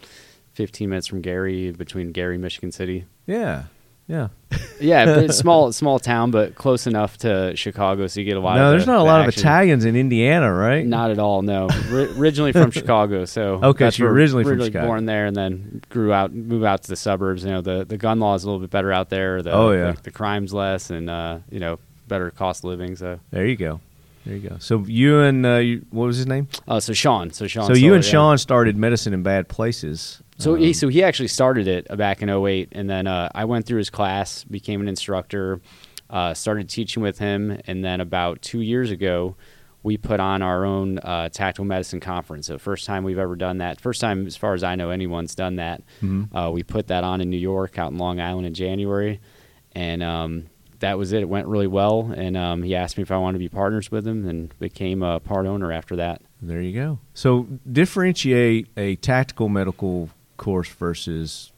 15 minutes from Gary, between Gary and Michigan City. Yeah. Yeah, but it's small town, but close enough to Chicago, so you get a lot of there's not a lot of Italians in Indiana, right? Not at all, no. Originally from Chicago, so... Okay, so you're originally from Chicago. Born there and then moved out to the suburbs. You know, the gun law is a little bit better out there. The crime's less and, better cost of living, so there you go. So you and what was his name? Sean Sean Sean started Medicine in Bad Places So he actually started it back in 2008, and then I went through his class, became an instructor, started teaching with him, and then about 2 years ago, we put on our own tactical medicine conference. So first time we've ever done that. First time, as far as I know, anyone's done that. Mm-hmm. We put that on in New York, out in Long Island in January, and that was it. It went really well, and he asked me if I wanted to be partners with him, and became a part owner after that. There you go. So differentiate a tactical medical course versus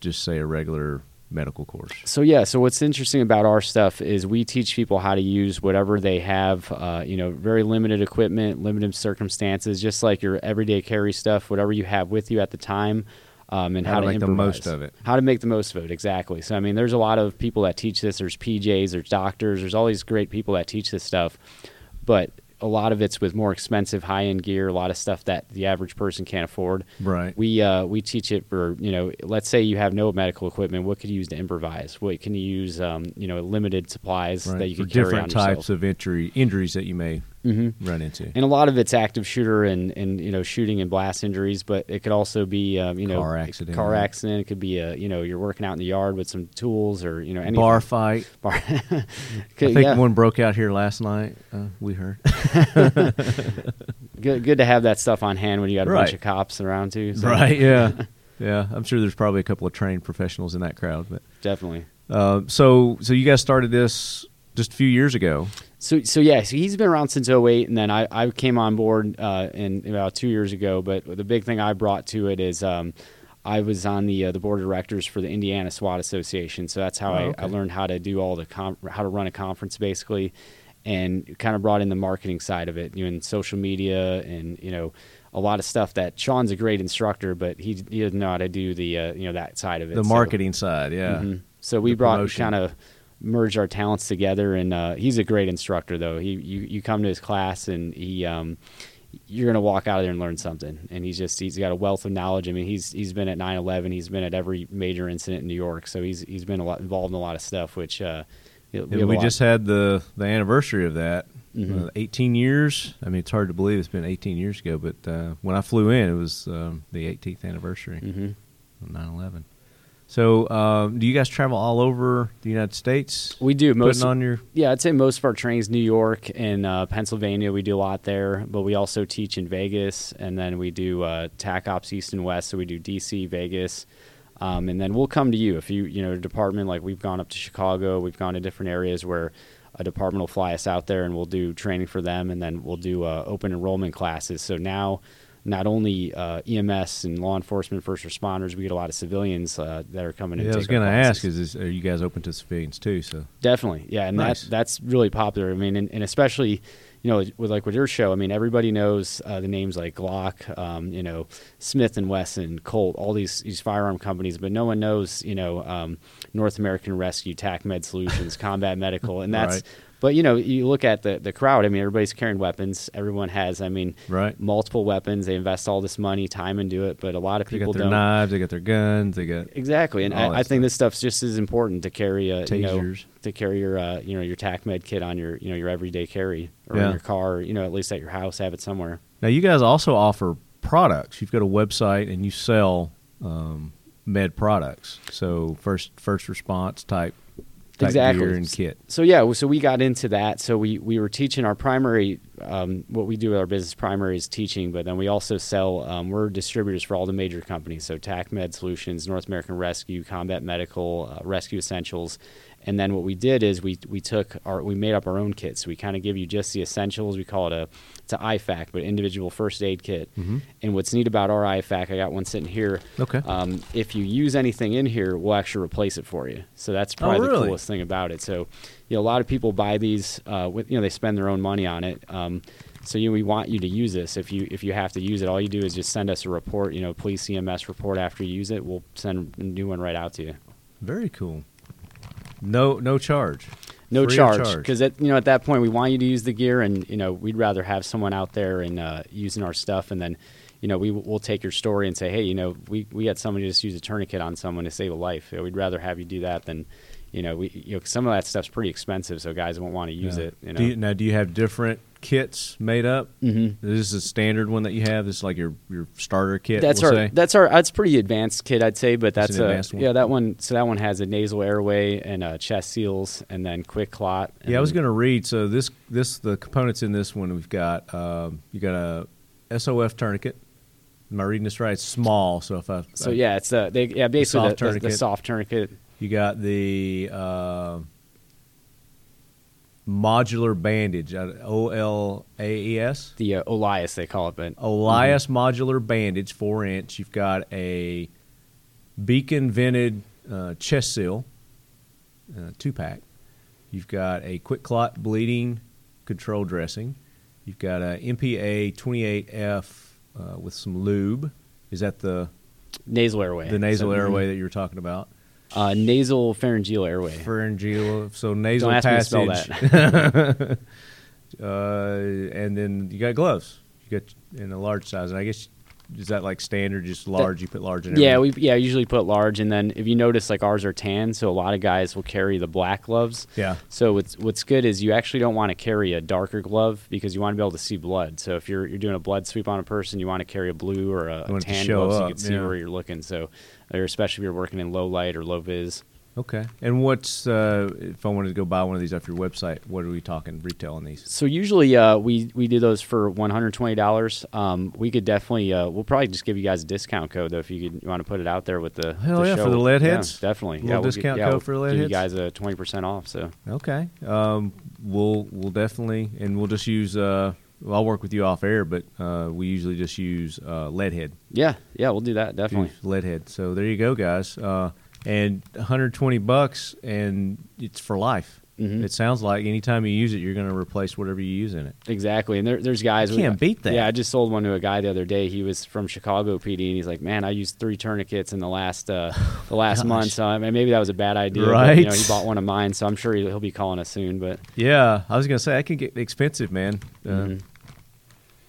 just, say, a regular medical course. So what's interesting about our stuff is we teach people how to use whatever they have, very limited equipment, limited circumstances, just like your everyday carry stuff, whatever you have with you at the time, and how to make improvise. The most of it. How to make the most of it, exactly. So, I mean, there's a lot of people that teach this. There's PJs, there's doctors, there's all these great people that teach this stuff, but a lot of it's with more expensive high-end gear, a lot of stuff that the average person can't afford. Right. We teach it for, let's say you have no medical equipment, what could you use to improvise? What can you use, limited supplies that you can carry on yourself? Different types of injuries that you may run into. And a lot of it's active shooter and shooting and blast injuries, but it could also be, car accident. It could be, you're working out in the yard with some tools or, anything. Bar fight. One broke out here last night, we heard. Good to have that stuff on hand when you got a bunch of cops around too. So. Right, yeah. Yeah, I'm sure there's probably a couple of trained professionals in that crowd. But definitely. So you guys started this just a few years ago. So he's been around since 2008, and then I came on board in about 2 years ago. But the big thing I brought to it is I was on the board of directors for the Indiana SWAT Association. So that's how I learned how to do how to run a conference basically. And kind of brought in the marketing side of it, and social media, and a lot of stuff that Sean's a great instructor, but he doesn't know how to do the that side of it. The marketing side, yeah. Mm-hmm. So we kind of merged our talents together, and he's a great instructor though. You come to his class, and he you're gonna walk out of there and learn something. And he's got a wealth of knowledge. I mean, he's been at 9/11, he's been at every major incident in New York, so he's been involved in a lot of stuff, which. We just had the anniversary of that, 18 years. I mean, it's hard to believe it's been 18 years ago, but when I flew in, it was the 18th anniversary of 9/11. So do you guys travel all over the United States? We do. I'd say most of our training's New York and Pennsylvania. We do a lot there, but we also teach in Vegas, and then we do TAC Ops East and West, so we do D.C., Vegas. And then we'll come to you if you department, like we've gone up to Chicago, we've gone to different areas where a department will fly us out there and we'll do training for them. And then we'll do open enrollment classes. So now not only EMS and law enforcement, first responders, we get a lot of civilians that are coming in. Yeah, I was going to ask, are you guys open to civilians too? So definitely. Yeah. And that's really popular. I mean, and especially, with your show, I mean, everybody knows the names like Glock, Smith & Wesson, Colt, all these firearm companies, but no one knows, North American Rescue, TAC Med Solutions, Combat Medical, and that's... Right. But, you look at the crowd. I mean, everybody's carrying weapons. Everyone has, multiple weapons. They invest all this money, time into it, but a lot of people don't. They got their knives. They got their guns. They got... Exactly. And I think this stuff's just as important to carry, your TAC Med kit on your everyday carry or in your car, at least at your house, have it somewhere. Now, you guys also offer products. You've got a website and you sell med products. So first response type. Exactly. And kit. So we got into that. So we were teaching our primary, what we do with our business primary is teaching, but then we also sell, we're distributors for all the major companies. So TAC Med Solutions, North American Rescue, Combat Medical, Rescue Essentials. And then what we did is we made up our own kits. So we kind of give you just the essentials. We call it it's an IFAC, but individual first aid kit. Mm-hmm. And what's neat about our IFAC, I got one sitting here. Okay. If you use anything in here, we'll actually replace it for you. So that's probably the coolest thing about it. So, a lot of people buy these they spend their own money on it. We want you to use this. If you have to use it, all you do is just send us a report, police CMS report after you use it. We'll send a new one right out to you. Very cool. No charge. No charge, because at that point we want you to use the gear, and we'd rather have someone out there and using our stuff, and then we'll take your story and say, hey, we had somebody just use a tourniquet on someone to save a life. We'd rather have you do that than some of that stuff's pretty expensive, so guys won't want to use it. Do you have different kits made up? Mm-hmm. Is this a standard one that you have? This is like your starter kit. That's pretty advanced kit, I'd say. But that's an advanced one. Yeah, that one. So that one has a nasal airway and chest seals, and then quick clot. And I was going to read. So this the components in this one we've got. You got a SOF tourniquet. Am I reading this right? It's small. Basically the soft tourniquet. You got the modular bandage, OLAES. The OLAES, they call it. But OLAES modular bandage, 4-inch. You've got a beacon vented chest seal, 2-pack. You've got a quick clot bleeding control dressing. You've got a MPA 28F with some lube. Is that the nasal airway? The nasal airway that you were talking about. Nasal pharyngeal airway. Pharyngeal, so nasal passage. Don't ask me to spell that. And then you got gloves. You got in a large size, and I guess is that like standard, just large? You put large in. Yeah, we usually put large, and then if you notice, like ours are tan, so a lot of guys will carry the black gloves. Yeah. So what's good is you actually don't want to carry a darker glove because you want to be able to see blood. So if you're doing a blood sweep on a person, you want to carry a blue or a tan glove so you can see where you're looking. So. Or especially if you're working in low light or low vis. Okay. And what's, if I wanted to go buy one of these off your website, what are we talking retail on these? So usually we do those for $120. We could definitely, we'll probably just give you guys a discount code, though, if you want to put it out there with the show. For the lead heads? Yeah, definitely. We'll for the lead heads? Give you guys a 20% off. So okay. We'll definitely, and we'll just use... I'll work with you off air, but we usually just use Leadhead. Yeah, we'll do that, definitely. Leadhead. So there you go, guys. And $120, and it's for life. Mm-hmm. It sounds like anytime you use it, you're going to replace whatever you use in it. Exactly. And there's guys. You can't beat that. Yeah, I just sold one to a guy the other day. He was from Chicago PD, and he's like, man, I used 3 tourniquets in the last month. So I mean, maybe that was a bad idea. Right. But, he bought one of mine, so I'm sure he'll be calling us soon. But yeah, I was going to say, that can get expensive, man. Mm-hmm.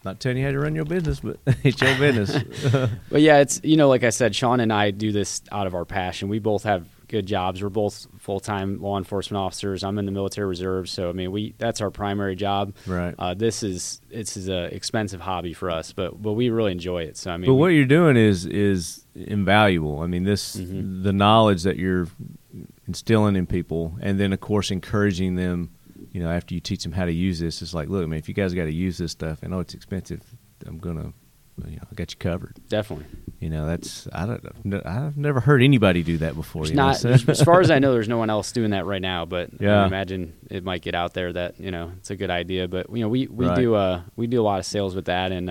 Not telling you how to run your business, but it's your business. But yeah, it's, like I said, Sean and I do this out of our passion. We both have good jobs. We're both full-time law enforcement officers. I'm in the military reserve, so that's our primary job. Right. This is a expensive hobby for us, but we really enjoy it. So but what you're doing is invaluable. The knowledge that you're instilling in people, and then of course encouraging them. After you teach them how to use this, it's like, look, man, if you guys got to use this stuff, I know it's expensive. I'm gonna, I got you covered. Definitely. I've never heard anybody do that before. As far as I know, there's no one else doing that right now, but yeah. I imagine it might get out there that, it's a good idea, but we do a lot of sales with that. And,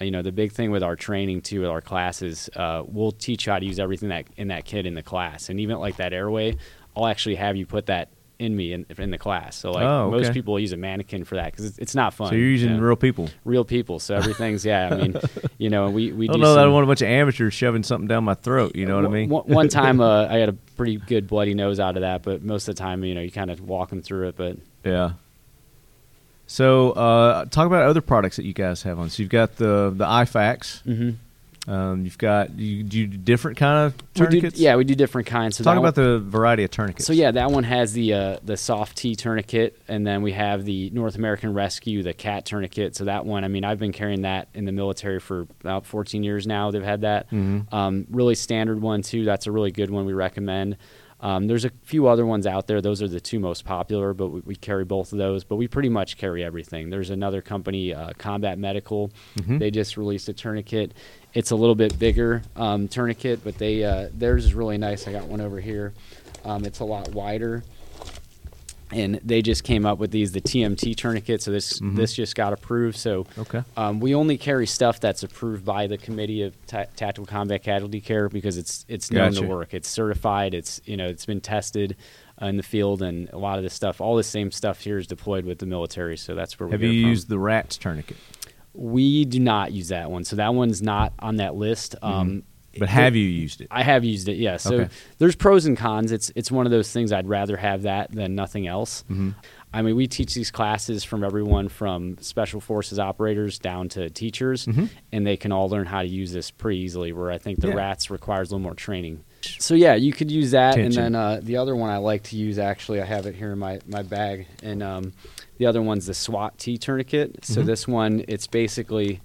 the big thing with our training too, with our classes, we'll teach you how to use everything that in that kid in the class. And even like that airway, I'll actually have you put that in me in the class. So most people use a mannequin for that because it's not fun. So you're using real people. So everything's, we do. I don't want a bunch of amateurs shoving something down my throat. What I mean? One time I had a pretty good bloody nose out of that, but most of the time, you kind of walk them through it, but yeah. So talk about other products that you guys have on. So you've got the iFax. Mm-hmm. You do different kind of tourniquets? We do different kinds. So talk about the variety of tourniquets. So yeah, that one has the soft T tourniquet, and then we have the North American Rescue, the cat tourniquet. So that one, I've been carrying that in the military for about 14 years now. They've had that. Mm-hmm. Really standard one too. That's a really good one we recommend. There's a few other ones out there. Those are the two most popular, but we carry both of those. But we pretty much carry everything. There's another company, Combat Medical. Mm-hmm. They just released a tourniquet. It's a little bit bigger tourniquet, but theirs is really nice. I got one over here. It's a lot wider, and they just came up with the TMT tourniquet. So this just got approved. So we only carry stuff that's approved by the Committee of Tactical Combat Casualty Care because it's known to work. It's certified. It's it's been tested in the field, and a lot of this stuff, all the same stuff here is deployed with the military. So that's where we get it from. Have you used the RATS tourniquet? We do not use that one. So that one's not on that list. But have you used it? I have used it, yeah. So there's pros and cons. It's one of those things I'd rather have that than nothing else. Mm-hmm. We teach these classes from everyone from special forces operators down to teachers, and they can all learn how to use this pretty easily, where I think the RATS requires a little more training. So yeah, you could use that. Tension. And then the other one I like to use, actually, I have it here in my bag. And the other one's the SWAT T tourniquet. So this one, it's basically,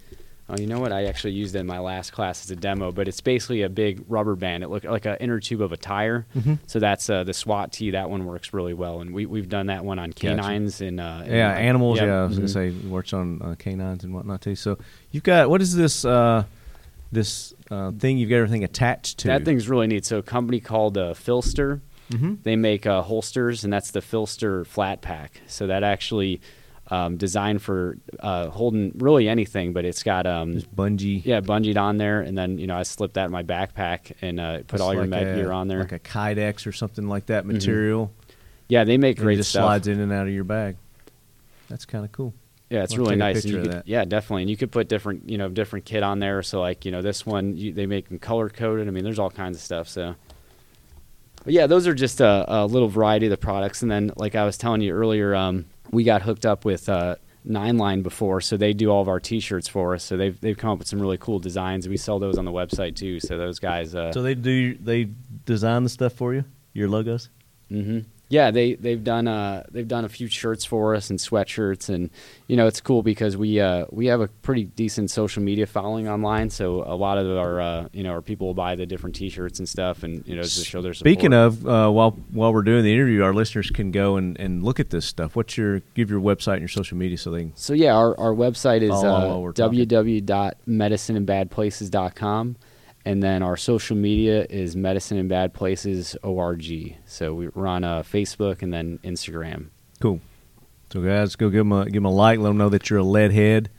you know what? I actually used it in my last class as a demo, but it's basically a big rubber band. It looked like an inner tube of a tire. So that's the SWAT T. That one works really well. And we've done that one on canines. And animals. Yeah, I was going to say it works on canines and whatnot too. So you've got, what is this thing you've got everything attached to? That thing's really neat. So a company called Filster, they make holsters, and that's the Filster flat pack. So that actually... designed for holding really anything, but it's got bungeed on there, and then I slipped that in my backpack and put all your med gear on there, like a Kydex or something like that material. Yeah, they make great stuff. It slides in and out of your bag. That's kind of cool. Yeah, it's really nice. And yeah, definitely. And you could put different kit on there. So like this one, they make them color coded. I mean, there's all kinds of stuff. So. But yeah, those are just a little variety of the products. And then like I was telling you earlier. We got hooked up with Nine Line before, so they do all of our T-shirts for us. So they've come up with some really cool designs, and we sell those on the website too. So those guys. So they design the stuff for you, your logos. Yeah, they've done a few shirts for us and sweatshirts, and it's cool because we have a pretty decent social media following online, so a lot of our people will buy the different T-shirts and stuff, and to show their support. Speaking of, while we're doing the interview, our listeners can go and look at this stuff. Give your website and your social media so they can. So yeah, our website is www.medicineinbadplaces.com. And then our social media is Medicine in Bad Places, ORG. So we're on Facebook and then Instagram. Cool. So guys, go give them a like. Let them know that you're a lead head.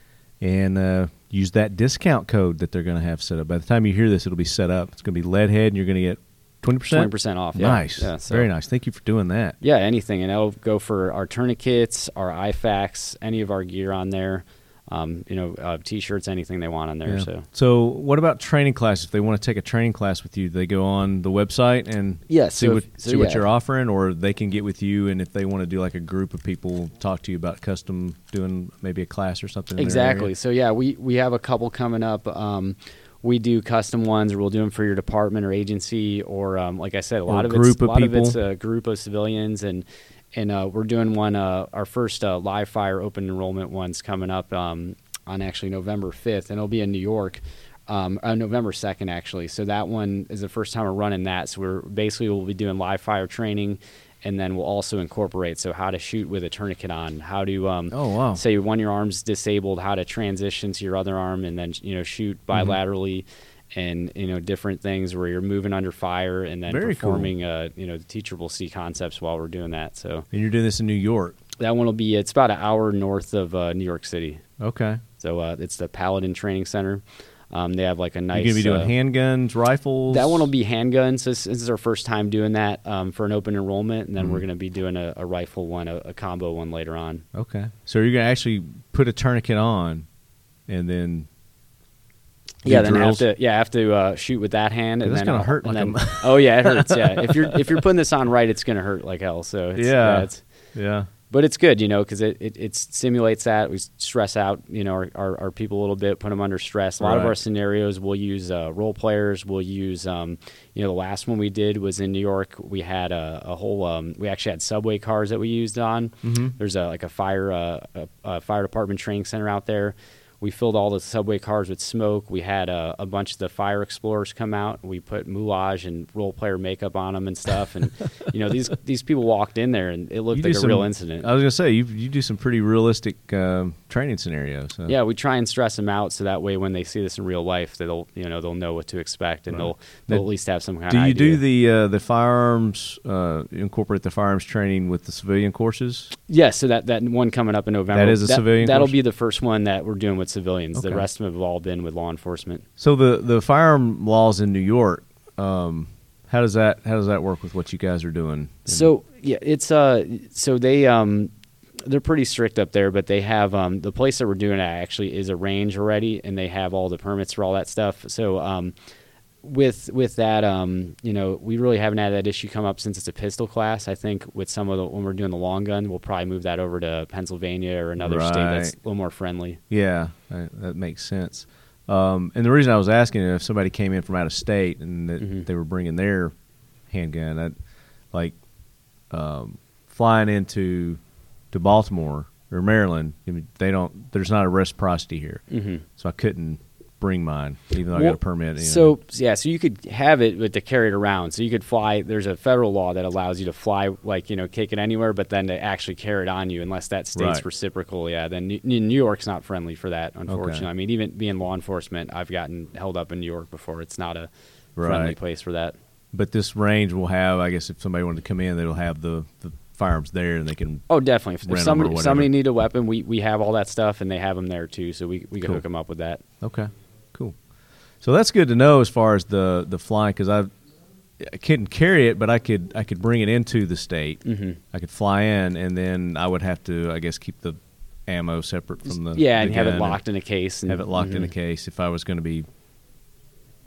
And use that discount code that they're going to have set up. By the time you hear this, it'll be set up. It's going to be lead head, and you're going to get 20%? 20% off, yeah. Nice. Yeah, so. Very nice. Thank you for doing that. Yeah, anything. And that'll go for our tourniquets, our IFACs, any of our gear on there. T-shirts, anything they want on there. Yeah. So what about training class? If they want to take a training class with you, they go on the website and what you're offering, or they can get with you. And if they want to do like a group of people, talk to you about custom doing maybe a class or something. Exactly. So yeah, we have a couple coming up. We do custom ones, or we'll do them for your department or agency, or like I said, a lot of it's a group of civilians. And we're doing one, our first live fire open enrollment one's coming up on actually November 5th, and it'll be in New York on November 2nd, actually. So that one is the first time we're running that. So we'll be doing live fire training, and then we'll also incorporate, so how to shoot with a tourniquet on, how to, say when your arm's disabled, how to transition to your other arm, and then, shoot bilaterally. And different things where you're moving under fire, and then performing the teachable C concepts while we're doing that. So and you're doing this in New York. That one will be it's about an hour north of New York City. Okay. So it's the Paladin Training Center. They have like a nice. You're gonna be doing handguns, rifles. That one will be handguns. This is our first time doing that for an open enrollment, and then we're gonna be doing a rifle one, a combo one later on. Okay. So you're gonna actually put a tourniquet on, and then. Yeah, then I have to shoot with that hand, and that's gonna hurt. Oh yeah, it hurts. Yeah, if you're putting this on right, it's gonna hurt like hell. So but it's good, because it simulates that. We stress out, our people a little bit, put them under stress. A lot of our scenarios, we'll use role players. We'll use, the last one we did was in New York. We had a whole, we actually had subway cars that we used on. There's a fire fire department training center out there. We filled all the subway cars with smoke. We had a bunch of the fire explorers come out. We put moulage and role player makeup on them and stuff. And, these people walked in there, and it looked like a real incident. I was going to say, you do some pretty realistic training scenarios. So. Yeah, we try and stress them out so that way when they see this in real life, they'll know what to expect, and they'll at least have some kind of idea. Do you do the firearms, incorporate the firearms training with the civilian courses? Yeah, so that one coming up in November. That is a civilian course? That'll be the first one that we're doing with civilians. Okay. The rest of them have all been with law enforcement. So the firearm laws in New York, how does that work with what you guys are doing? So yeah, it's they they're pretty strict up there, but they have the place that we're doing it actually is a range already, and they have all the permits for all that stuff. So with that, we really haven't had that issue come up since it's a pistol class. I think with when we're doing the long gun, we'll probably move that over to Pennsylvania or another state that's a little more friendly. Yeah, that makes sense. And the reason I was asking if somebody came in from out of state and they were bringing their handgun, flying into Baltimore or Maryland, I mean, they don't. There's not a reciprocity here, so I couldn't bring mine, even though I got a permit. So you could have it, but to carry it around. So you could fly. There's a federal law that allows you to fly, take it anywhere, but then to actually carry it on you, unless that state's reciprocal. Yeah, then New York's not friendly for that, unfortunately. Okay. I mean, even being law enforcement, I've gotten held up in New York before. It's not a friendly place for that. But this range will have, I guess, if somebody wanted to come in, they'll have the firearms there, and they can. Oh, definitely. If somebody need a weapon, we have all that stuff, and they have them there too, so we can hook them up with that. Okay, cool. So that's good to know as far as the flying, because I couldn't carry it, but I could bring it into the state. Mm-hmm. I could fly in, and then I would have to, I guess, keep the ammo separate from the and have it locked in a case. And have it locked in a case if I was going to be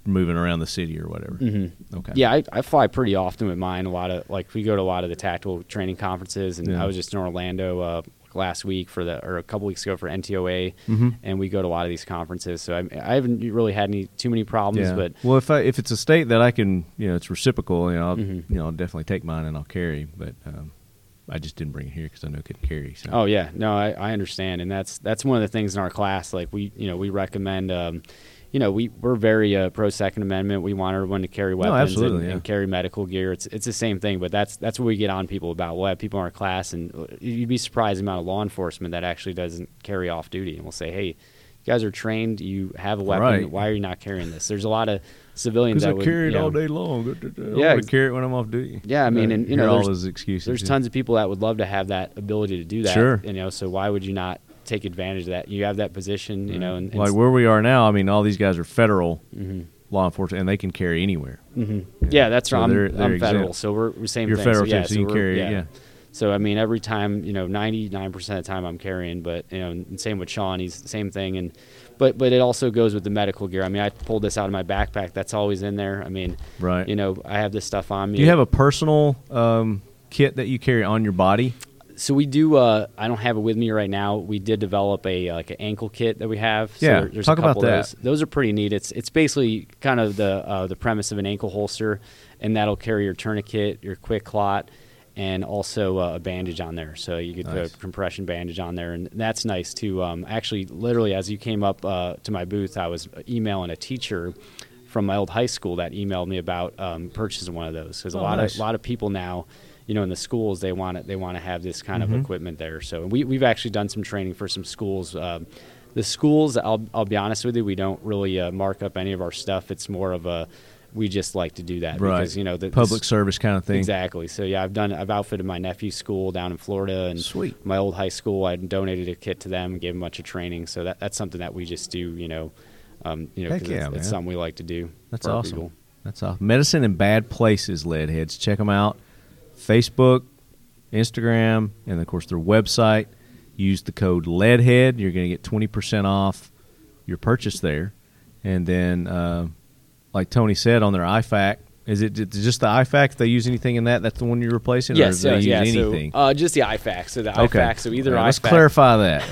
moving around the city or whatever. Mm-hmm. Okay. Yeah, I fly pretty often with mine. A lot of we go to a lot of the tactical training conferences, and I was just in Orlando last week or a couple weeks ago for NTOA, and we go to a lot of these conferences. So I haven't really had too many problems. Yeah. But well, if it's a state that I can, it's reciprocal, I'll I'll definitely take mine and I'll carry. But I just didn't bring it here because I know it couldn't carry. So. Oh yeah, no, I understand, and that's one of the things in our class. We recommend. We're very pro Second Amendment. We want everyone to carry weapons and carry medical gear. It's the same thing, but that's what we get on people about. We'll have people in our class, and you'd be surprised the amount of law enforcement that actually doesn't carry off duty. And we'll say, hey, you guys are trained. You have a weapon. Right. Why are you not carrying this? There's a lot of civilians that would carry it all day long. I would carry it when I'm off duty. Yeah, I mean, there's all those excuses. There's tons of people that would love to have that ability to do that. Sure. So why would you not take advantage of that? You have that position, and where we are now, I mean, all these guys are federal law enforcement, and they can carry anywhere. Yeah, that's right. So I'm federal, so we're same. You're thing. Federal, so, yeah, so you can carry. Yeah. So I mean, every time, 99% of the time I'm carrying, but and same with Sean, he's the same thing, and but it also goes with the medical gear. I mean, I pulled this out of my backpack. That's always in there. I mean, right. I have this stuff on me. Do you have a personal kit that you carry on your body? So we do. I don't have it with me right now. We did develop an ankle kit that we have. So yeah, there's talk a couple about that. Those are pretty neat. It's basically kind of the premise of an ankle holster, and that'll carry your tourniquet, your quick clot, and also a bandage on there. So you could put a compression bandage on there, and that's nice too. Actually, literally, as you came up to my booth, I was emailing a teacher from my old high school that emailed me about purchasing one of those. Because a lot of people now. In the schools, they want to have this kind of equipment there. So we've actually done some training for some schools. The schools, I'll be honest with you, we don't really mark up any of our stuff. It's more of we just like to do that because the public service kind of thing. Exactly. So yeah, I've outfitted my nephew's school down in Florida, and sweet. My old high school, I donated a kit to them, gave them a bunch of training. So that's something that we just do. Heck yeah, it's something we like to do. That's awesome. People. That's awesome. Medicine in Bad Places, Leadheads. Check them out. Facebook, Instagram, and, of course, their website. Use the code LEADHEAD. You're going to get 20% off your purchase there. And then, like Tony said, on their IFAC, is it just the IFAC? If they use anything in that, that's the one you're replacing? Yes, or use anything? So, just the IFAC. So the IFAC, so either IFAC. Let's clarify that.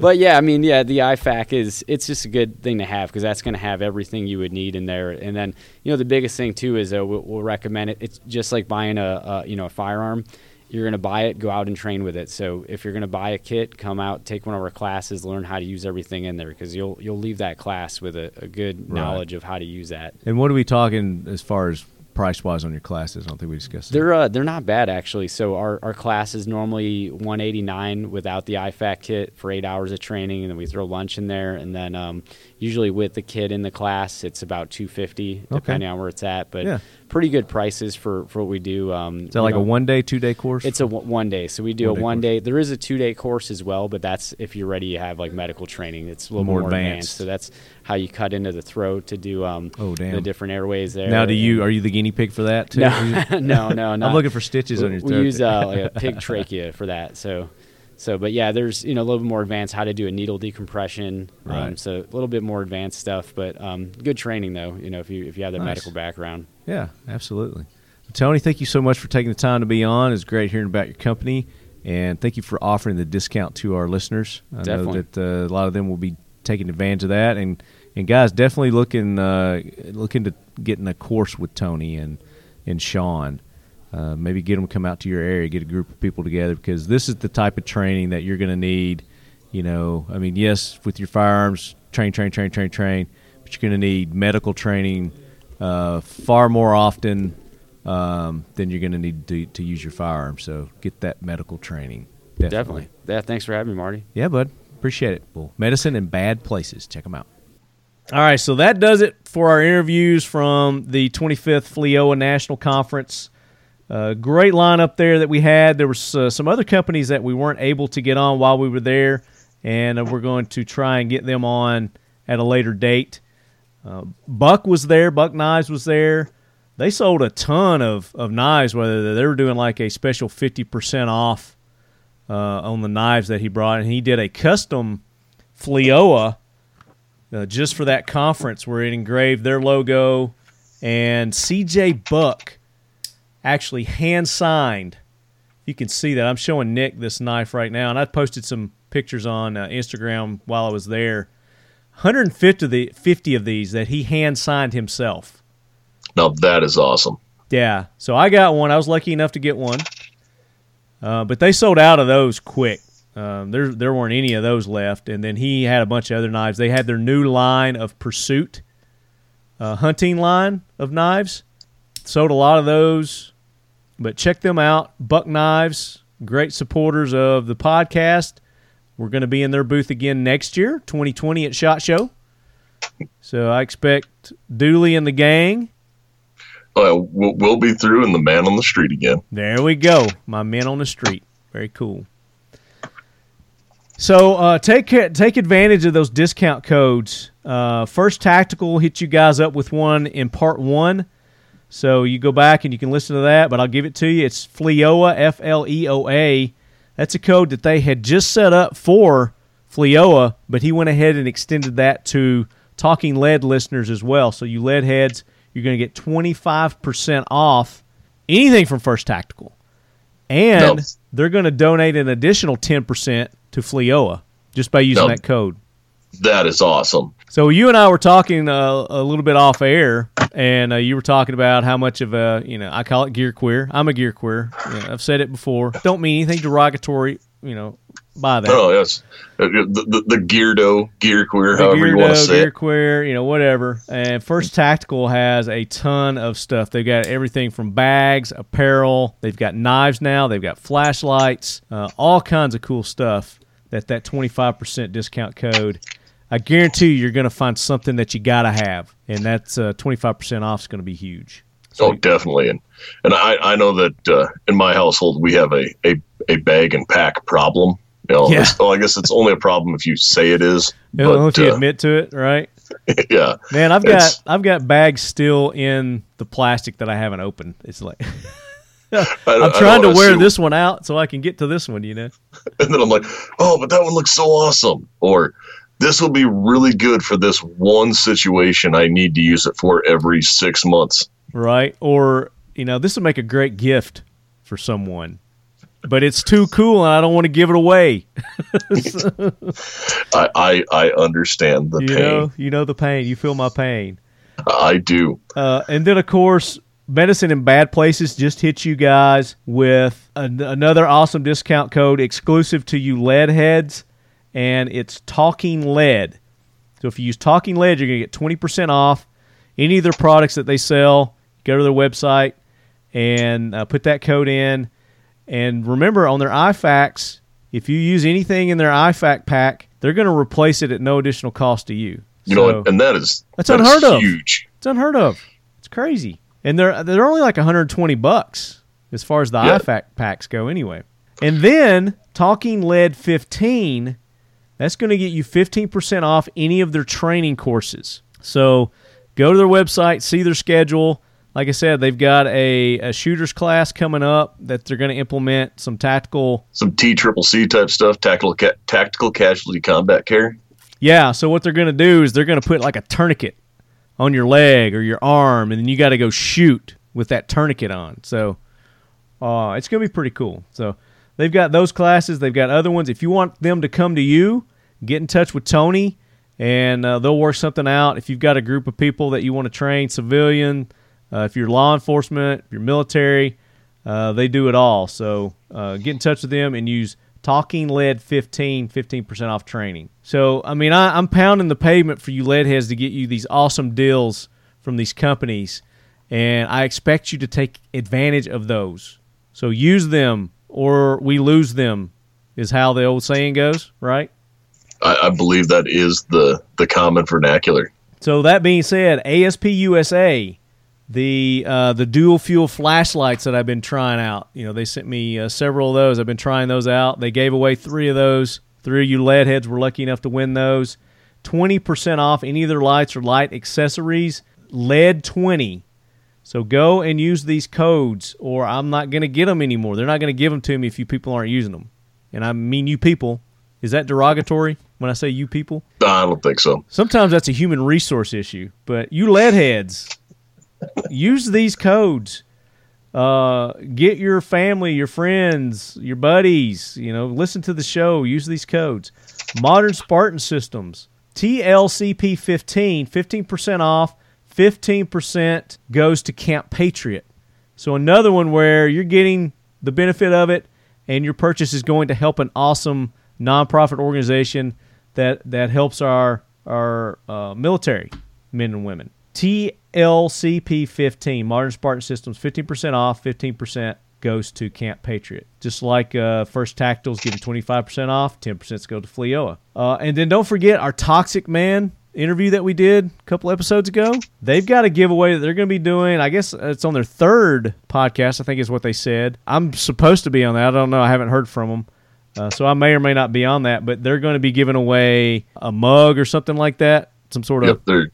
But, the IFAC it's just a good thing to have because that's going to have everything you would need in there. And then, the biggest thing, too, is we'll recommend it. It's just like buying a firearm. You're going to buy it, go out and train with it. So if you're going to buy a kit, come out, take one of our classes, learn how to use everything in there because you'll leave that class with a good knowledge of how to use that. And what are we talking as far as price-wise on your classes? I don't think we discussed that. They're not bad, actually. So our class is normally $189 without the IFAC kit for 8 hours of training, and then we throw lunch in there. And then usually with the kit in the class, it's about $250 depending on where it's at. But pretty good prices for what we do. Is that like a one-day, two-day course? It's a one-day. So we do a one-day. There is a two-day course as well, but that's if you're ready, you have medical training. It's a little more advanced. So that's how you cut into the throat to do the different airways there. Now, are you the guinea pig for that too? No, no. I'm looking for stitches on your throat. We use a pig trachea for that. So, but yeah, there's a little bit more advanced how to do a needle decompression. Right. So a little bit more advanced stuff, but good training though. If you have that medical background. Yeah, absolutely. Tony, thank you so much for taking the time to be on. It's great hearing about your company, and thank you for offering the discount to our listeners. I know that a lot of them will be taking advantage of that and And guys, definitely looking to getting a course with Tony and Sean. Maybe get them to come out to your area, get a group of people together, because this is the type of training that you're going to need. You know, I mean, yes, with your firearms, train, but you're going to need medical training far more often than you're going to need to use your firearm. So get that medical training. Definitely. Yeah, thanks for having me, Marty. Yeah, bud. Appreciate it. Well, Medicine in Bad Places. Check them out. All right, so that does it for our interviews from the 25th FLEOA National Conference. Great lineup there that we had. There were some other companies that we weren't able to get on while we were there, and we're going to try and get them on at a later date. Buck was there. Buck Knives was there. They sold a ton of knives, whether they were doing like a special 50% off on the knives that he brought, and he did a custom FLEOA just for that conference where it engraved their logo, and CJ Buck actually hand-signed. You can see that. I'm showing Nick this knife right now, and I posted some pictures on Instagram while I was there. 150 of these that he hand-signed himself. Now, that is awesome. Yeah. So I got one. I was lucky enough to get one. But they sold out of those quick. There weren't any of those left. And then he had a bunch of other knives. They had their new line of Pursuit, hunting line of knives. Sold a lot of those. But check them out. Buck Knives, great supporters of the podcast. We're going to be in their booth again next year, 2020 at SHOT Show. So I expect Dooley and the gang. We'll be through and the man on the street again. There we go. My man on the street. Very cool. So take advantage of those discount codes. First Tactical hit you guys up with one in part one. So you go back and you can listen to that, but I'll give it to you. It's FLEOA, FLEOA. That's a code that they had just set up for FLEOA, but he went ahead and extended that to Talking Lead listeners as well. So you lead heads, you're going to get 25% off anything from First Tactical. And they're going to donate an additional 10% to FLEOA just by using that code. That is awesome. So you and I were talking a little bit off air, and you were talking about how much of a, I call it gear queer. I'm a gear queer. I've said it before. Don't mean anything derogatory, by that. Oh, yes. The geardo, gear queer, however you want to say it. Gear queer, whatever. And First Tactical has a ton of stuff. They've got everything from bags, apparel. They've got knives now. They've got flashlights, all kinds of cool stuff. That 25% discount code, I guarantee you're going to find something that you got to have, and that's 25% off is going to be huge. So definitely, and I know that in my household we have a bag and pack problem. Yeah. I guess it's only a problem if you say it is. But, if you admit to it, right? Yeah. Man, I've got bags still in the plastic that I haven't opened. It's like. I'm trying to wear this one out so I can get to this one, And then I'm like, oh, but that one looks so awesome. Or this will be really good for this one situation. I need to use it for every 6 months. Right. Or, this would make a great gift for someone. But it's too cool and I don't want to give it away. So, I understand the pain. You know the pain. You feel my pain. I do. And then, of course, Medicine in Bad Places just hit you guys with another awesome discount code exclusive to you lead heads, and it's Talking Lead. So if you use Talking Lead, you're going to get 20% off any of their products that they sell. Go to their website and put that code in. And remember, on their IFACs, if you use anything in their IFAC pack, they're going to replace it at no additional cost to you. And that's huge. It's unheard of. It's crazy. And they're only like $120 as far as the IFAC packs go anyway. And then Talking Lead 15, that's going to get you 15% off any of their training courses. So go to their website, see their schedule. Like I said, they've got a shooter's class coming up that they're going to implement some tactical. Some TCCC type stuff, tactical casualty combat care. Yeah, so what they're going to do is they're going to put like a tourniquet on your leg or your arm, and then you got to go shoot with that tourniquet on. So it's going to be pretty cool. So they've got those classes. They've got other ones. If you want them to come to you, get in touch with Tony and they'll work something out. If you've got a group of people that you want to train, civilian, if you're law enforcement, if you're military, they do it all. So get in touch with them and use Talking Lead 15% off training. So, I mean, I'm pounding the pavement for you leadheads to get you these awesome deals from these companies, and I expect you to take advantage of those. So use them or we lose them is how the old saying goes, right? I believe that is the common vernacular. So that being said, ASP USA, the dual fuel flashlights that I've been trying out, you know, they sent me several of those. I've been trying those out. They gave away three of those. Three of you lead heads were lucky enough to win those. 20% off any of their lights or light accessories, lead 20. So go and use these codes or I'm not going to get them anymore. They're not going to give them to me if you people aren't using them. And I mean you people. Is that derogatory when I say you people? I don't think so. Sometimes that's a human resource issue. But you leadheads, use these codes. Get your family, your friends, your buddies, you know, listen to the show. Use these codes. Modern Spartan Systems, TLCP15, 15% off. 15% goes to Camp Patriot. So another one where you're getting the benefit of it and your purchase is going to help an awesome nonprofit organization that helps our military men and women. TLCP15, Modern Spartan Systems, 15% off, 15% goes to Camp Patriot. Just like First Tactical's giving 25% off, 10% goes to FLEOA. And then don't forget our Toxic Man interview that we did a couple episodes ago. They've got a giveaway that they're going to be doing. I guess it's on their third podcast, I think is what they said. I'm supposed to be on that. I don't know. I haven't heard from them. So I may or may not be on that, but they're going to be giving away a mug or something like that. Some sort of... They're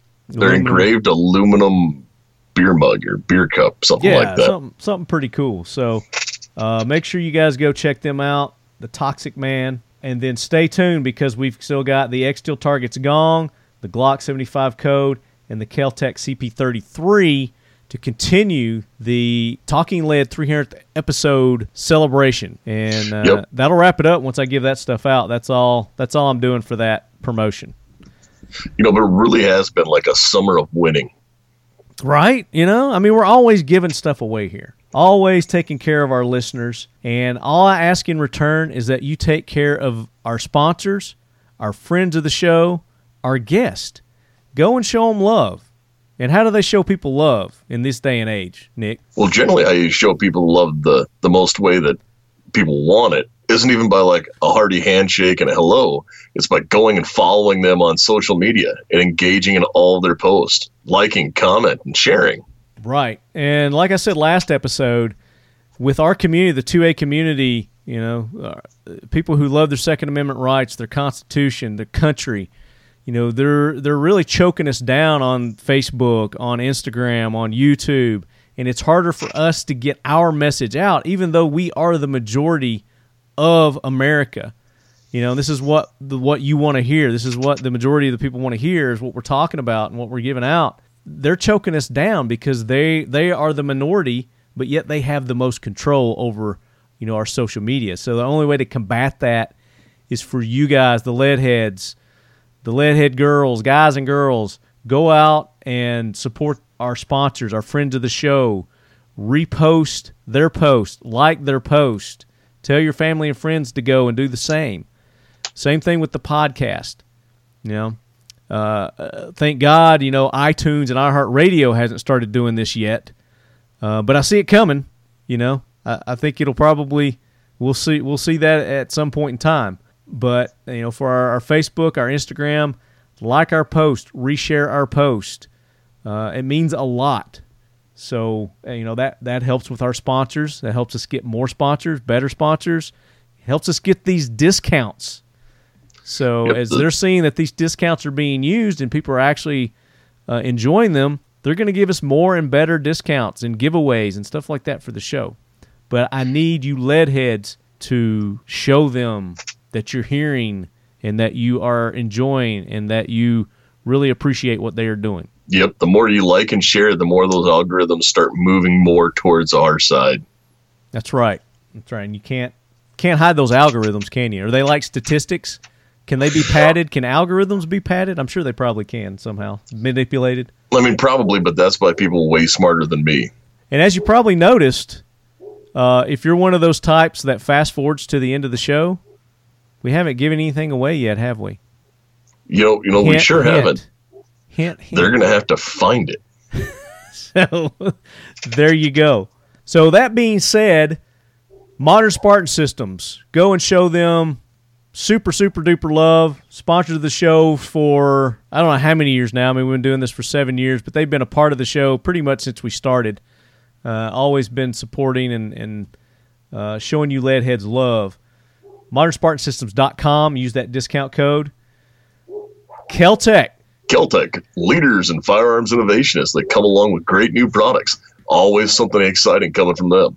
engraved aluminum beer mug or beer cup, something like that. Something pretty cool. So make sure you guys go check them out, the Toxic Man, and then stay tuned because we've still got the X-Steel Targets Gong, the Glock 75 code, and the Kel-Tec CP33 to continue the Talking Lead 300th episode celebration. And that'll wrap it up once I give that stuff out. That's all I'm doing for that promotion. You know, but it really has been like a summer of winning. Right? You know, I mean, we're always giving stuff away here. Always taking care of our listeners. And all I ask in return is that you take care of our sponsors, our friends of the show, our guest. Go and show them love. And how do they show people love in this day and age, Nick? Well, generally how you show people love the most way that people want it isn't even by like a hearty handshake and a hello. It's by going and following them on social media and engaging in all their posts, liking, comment, and sharing. Right. And like I said last episode, with our community, the 2A community, you know, people who love their Second Amendment rights, their Constitution, their country, you know, they're really choking us down on Facebook, on Instagram, on YouTube, and it's harder for us to get our message out, even though we are the majority of America. You know, this is what you want to hear. This is what the majority of the people want to hear is what we're talking about and what we're giving out. They're choking us down because they are the minority, but yet they have the most control over, you know, our social media. So the only way to combat that is for you guys, the leadheads, the leadhead girls, guys and girls, go out and support our sponsors, our friends of the show, repost their post, like their post, tell your family and friends to go and do the same. Same thing with the podcast. You know, thank God, you know, iTunes and iHeartRadio hasn't started doing this yet, but I see it coming. You know, I think it'll probably we'll see that at some point in time. But, you know, for our Facebook, our Instagram, like our post, reshare our post. It means a lot. So, you know, that helps with our sponsors. That helps us get more sponsors, better sponsors. It helps us get these discounts. So as they're seeing that these discounts are being used and people are actually enjoying them, they're going to give us more and better discounts and giveaways and stuff like that for the show. But I need you leadheads to show them that you're hearing and that you are enjoying and that you really appreciate what they are doing. Yep. The more you like and share, the more those algorithms start moving more towards our side. That's right. And you can't hide those algorithms, can you? Are they like statistics? Can they be padded? Can algorithms be padded? I'm sure they probably can somehow. Manipulated? I mean, probably, but that's by people way smarter than me. And as you probably noticed, if you're one of those types that fast forwards to the end of the show, we haven't given anything away yet, have we? You know, hint, we sure hint. Haven't. Hint, hint. They're going to have to find it. So, there you go. So, that being said, Modern Spartan Systems, go and show them super, super duper love. Sponsor of the show for, I don't know how many years now. I mean, we've been doing this for 7 years, but they've been a part of the show pretty much since we started. Always been supporting and showing you Leadheads love. ModernSpartanSystems.com. Use that discount code. Kel-Tec. Kel-Tec, leaders and firearms innovationists that come along with great new products. Always something exciting coming from them.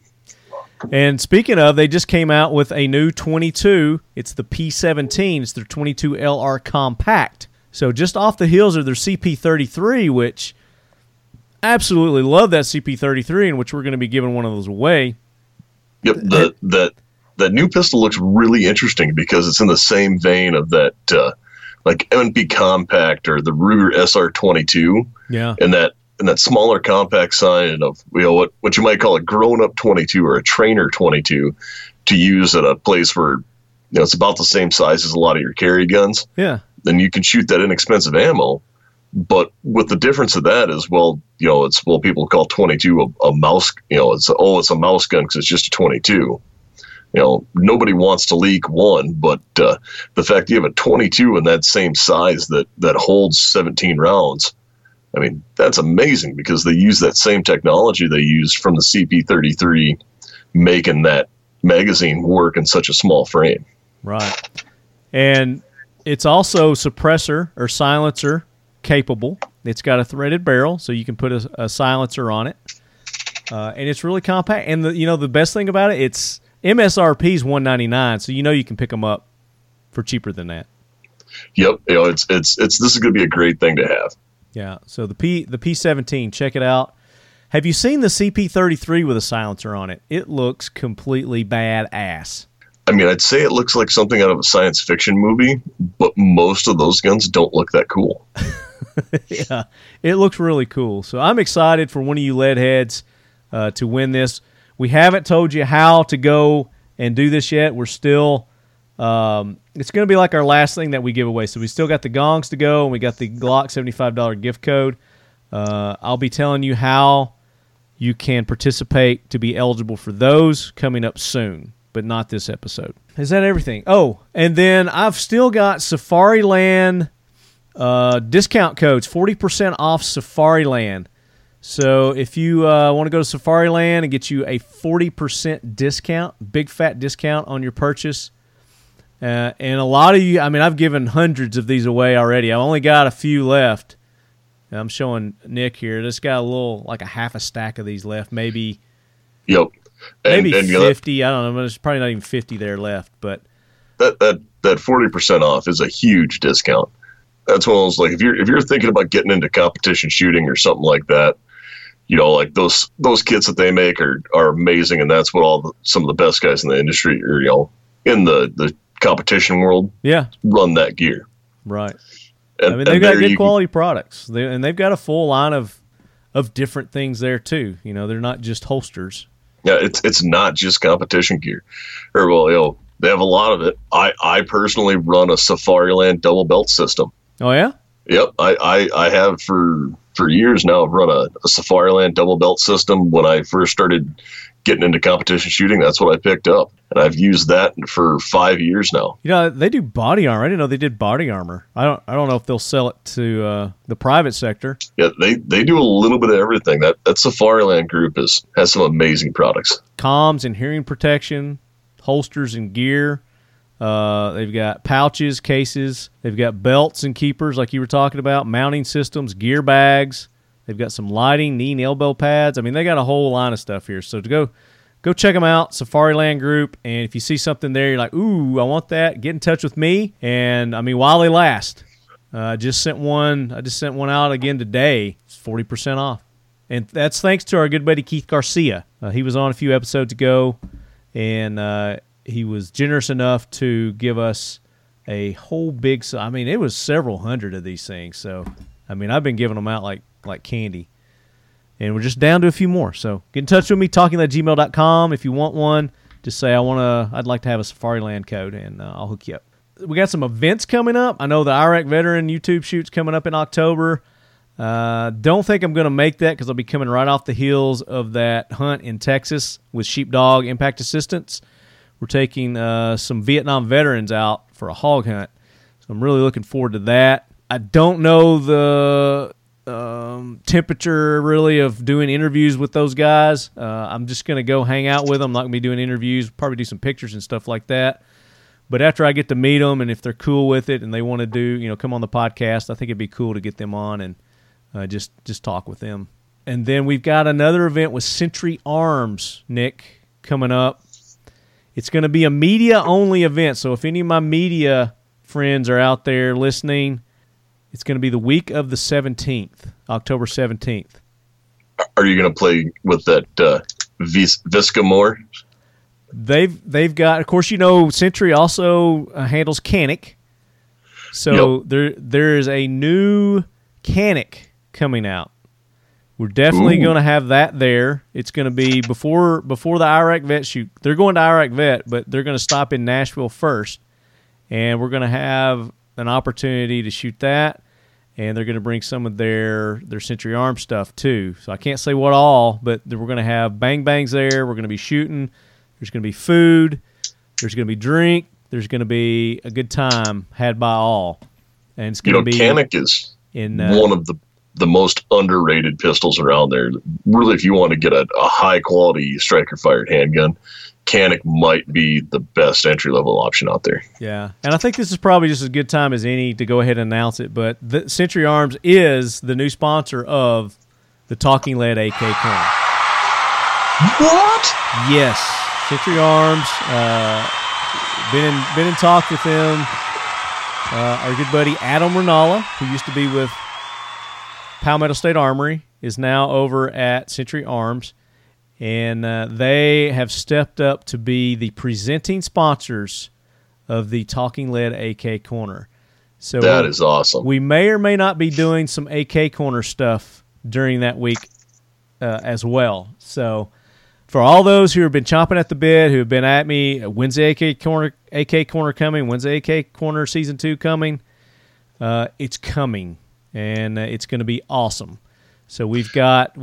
And speaking of, they just came out with a new 22. It's the P17. It's their 22 LR Compact. So just off the heels of their CP33, which I absolutely love that CP33, in which we're going to be giving one of those away. Yep, that new pistol looks really interesting because it's in the same vein of that like M&P Compact or the Ruger SR22. Yeah, and that smaller compact sign of, you know, what you might call a grown-up 22 or a trainer 22 to use at a place where, you know, it's about the same size as a lot of your carry guns. Yeah. Then you can shoot that inexpensive ammo. But with the difference of that is, well, you know, it's, well, people call 22 a mouse, you know, it's a mouse gun because it's just a 22. You know, nobody wants to leak one, but the fact you have a 22 in that same size that holds 17 rounds, I mean, that's amazing because they use that same technology they used from the CP33, making that magazine work in such a small frame. Right. And it's also suppressor or silencer capable. It's got a threaded barrel, so you can put a silencer on it. And it's really compact. And, you know, the best thing about it, it's MSRP is $199, so you know you can pick them up for cheaper than that. Yep. You know, this is going to be a great thing to have. Yeah, so the P17, check it out. Have you seen the CP33 with a silencer on it? It looks completely badass. I mean, I'd say it looks like something out of a science fiction movie, but most of those guns don't look that cool. Yeah, it looks really cool. So I'm excited for one of you Leadheads to win this. We haven't told you how to go and do this yet. We're still... it's going to be like our last thing that we give away. So we still got the gongs to go, and we got the Glock $75 gift code. I'll be telling you how you can participate to be eligible for those coming up soon, but not this episode. Is that everything? Oh, and then I've still got Safariland discount codes, 40% off Safariland. So if you want to go to Safariland and get you a 40% discount, big fat discount on your purchase. And a lot of you, I mean, I've given hundreds of these away already. I've only got a few left. I'm showing Nick here. This got a little, like a half a stack of these left, maybe. Yep. Maybe 50. I don't know. There's probably not even 50 there left, but that 40% off is a huge discount. That's one of those, like, if you're thinking about getting into competition shooting or something like that, you know, like those kits that they make are amazing, and that's what some of the best guys in the industry, or, you know, in the competition world, yeah, run that gear. Right. And, I mean, they've got good quality products. And they've got a full line of different things there too. You know, they're not just holsters. Yeah, it's not just competition gear. Or, well, you know, they have a lot of it. I personally run a Safariland double belt system. Oh yeah? Yep. I have for years now. I've run a Safariland double belt system. When I first started getting into competition shooting, that's what I picked up, and I've used that for 5 years now. You know, they do body armor. I didn't know they did body armor. I don't know if they'll sell it to the private sector. Yeah, they do a little bit of everything. That Safariland group has some amazing products. Comms and hearing protection, holsters and gear. They've got pouches, cases. They've got belts and keepers, like you were talking about. Mounting systems, gear bags. They've got some lighting, knee and elbow pads. I mean, they got a whole line of stuff here. So to go check them out, Safariland Group. And if you see something there, you're like, ooh, I want that, get in touch with me. And, I mean, while they last, I just sent one out again today. It's 40% off. And that's thanks to our good buddy Keith Garcia. He was on a few episodes ago, and he was generous enough to give us a whole big, I mean, it was several hundred of these things. So, I mean, I've been giving them out like candy. And we're just down to a few more. So get in touch with me, talking@gmail.com. If you want one, just say, I'd like to have a Safariland code, and I'll hook you up. We got some events coming up. I know the Iraq Veteran YouTube shoot's coming up in October. Don't think I'm going to make that because I'll be coming right off the heels of that hunt in Texas with Sheepdog Impact Assistance. We're taking some Vietnam veterans out for a hog hunt. So I'm really looking forward to that. I don't know the temperature really of doing interviews with those guys. I'm just going to go hang out with them. I'm not going to be doing interviews, probably do some pictures and stuff like that. But after I get to meet them, and if they're cool with it and they want to do, come on the podcast, I think it'd be cool to get them on and just talk with them. And then we've got another event with Century Arms, Nick, coming up. It's going to be a media-only event. So if any of my media friends are out there listening, it's going to be the week of the 17th, October 17th. Are you going to play with that Visca Moore? They've got, of course, Century also handles Canik. So yep. There is a new Canik coming out. We're definitely going to have that there. It's going to be before the Iraq Vet shoot. They're going to Iraq Vet, but they're going to stop in Nashville first, and we're going to have an opportunity to shoot that, and they're going to bring some of their Century Arms stuff too. So I can't say what all, but we're going to have bang bangs there. We're going to be shooting. There's going to be food. There's going to be drink. There's going to be a good time had by all. And it's going to be Canik is in one of the most underrated pistols around there. Really, if you want to get a high quality striker fired handgun, Canik might be the best entry-level option out there. Yeah, and I think this is probably just as good time as any to go ahead and announce it, but Century Arms is the new sponsor of the Talking Lead AK Corner. What? Yes, Century Arms. Been in talk with them. Our good buddy Adam Rinala, who used to be with Palmetto State Armory, is now over at Century Arms. And they have stepped up to be the presenting sponsors of the Talking Lead AK Corner. So that is awesome. We may or may not be doing some AK Corner stuff during that week as well. So for all those who have been chomping at the bit, who have been at me, when's the AK Corner coming? When's the AK Corner Season 2 coming? It's coming, and it's going to be awesome. So we've got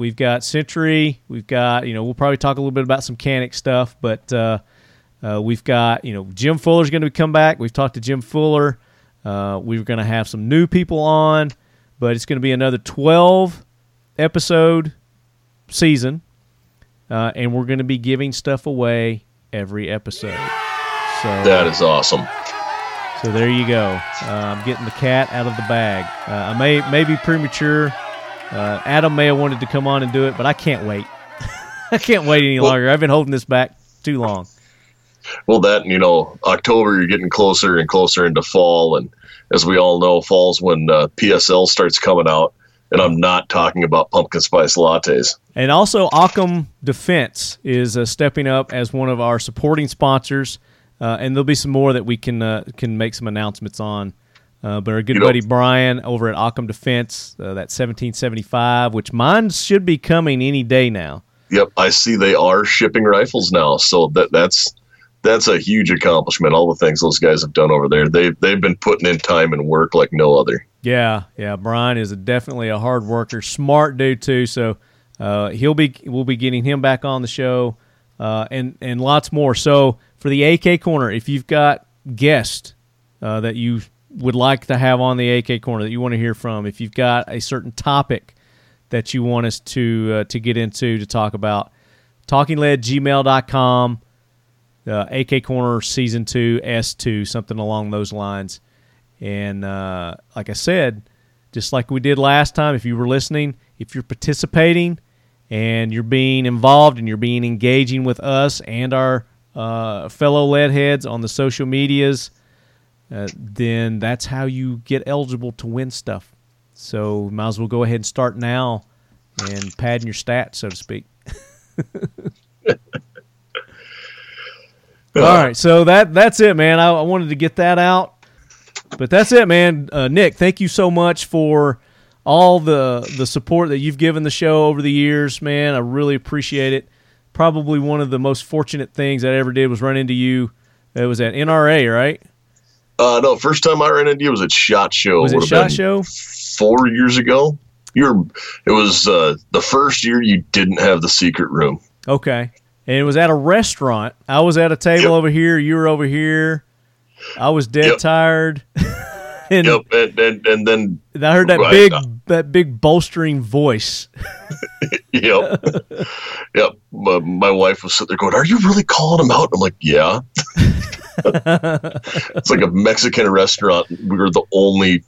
Century, we've got, we'll probably talk a little bit about some Canik stuff, but we've got, Jim Fuller's going to come back. We've talked to Jim Fuller. We're going to have some new people on, but it's going to be another 12-episode season, and we're going to be giving stuff away every episode. So that is awesome. So there you go. I'm getting the cat out of the bag. I may be premature. Adam may have wanted to come on and do it, but I can't wait. I can't wait any longer. I've been holding this back too long. Well, that, October, you're getting closer and closer into fall. And as we all know, fall's when PSL starts coming out. And I'm not talking about pumpkin spice lattes. And also, Occam Defense is stepping up as one of our supporting sponsors. And there'll be some more that we can make some announcements on. But our good buddy Brian over at Occam Defense, that 1775, which mine should be coming any day now. Yep, I see they are shipping rifles now, so that's a huge accomplishment. All the things those guys have done over there, they've been putting in time and work like no other. Yeah. Brian is definitely a hard worker, smart dude too. So we'll be getting him back on the show, and lots more. So for the AK Corner, if you've got guests that you would like to have on the AK Corner that you want to hear from, if you've got a certain topic that you want us to get into, to talk about, talkinglead@gmail.com, AK Corner Season 2, S2, something along those lines. And like I said, just like we did last time, if you were listening, if you're participating and you're being involved and you're being engaging with us and our fellow lead heads on the social medias, then that's how you get eligible to win stuff. So might as well go ahead and start now and padding your stats, so to speak. All right, so that's it, man. I wanted to get that out. But that's it, man. Nick, thank you so much for all the support that you've given the show over the years, man. I really appreciate it. Probably one of the most fortunate things I ever did was run into you. It was at NRA, right? No, first time I ran into you was at SHOT Show. Was it SHOT Show? 4 years ago. It was the first year you didn't have the secret room. Okay. And it was at a restaurant. I was at a table over here. You were over here. I was dead tired. And then I heard that big bolstering voice. My wife was sitting there going, "Are you really calling him out?" I'm like, "Yeah." It's like a Mexican restaurant. We were the only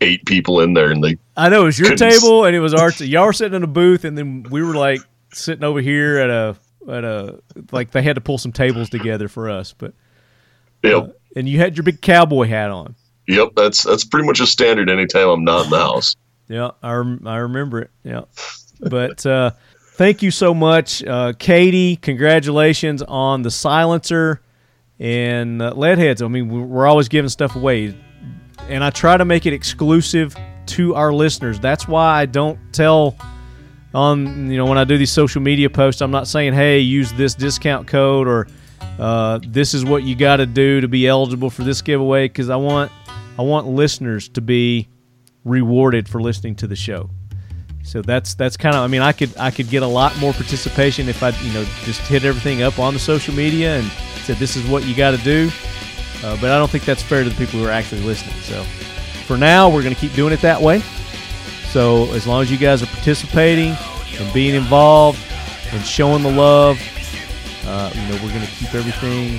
8 people in there, and it was your table, and it was our. Y'all were sitting in a booth, and then we were like sitting over here at a like they had to pull some tables together for us, but and you had your big cowboy hat on. Yep, that's pretty much a standard anytime I'm not in the house. Yeah, I remember it. Yeah, but thank you so much, Katie. Congratulations on the silencer and Leadheads. I mean, we're always giving stuff away, and I try to make it exclusive to our listeners. That's why I don't tell when I do these social media posts, I'm not saying, "Hey, use this discount code" or "This is what you got to do to be eligible for this giveaway," because I want listeners to be rewarded for listening to the show. So that's kind of, I mean, I could get a lot more participation if I, just hit everything up on the social media and said, "This is what you got to do." But I don't think that's fair to the people who are actually listening. So for now, we're going to keep doing it that way. So as long as you guys are participating and being involved and showing the love, we're going to keep everything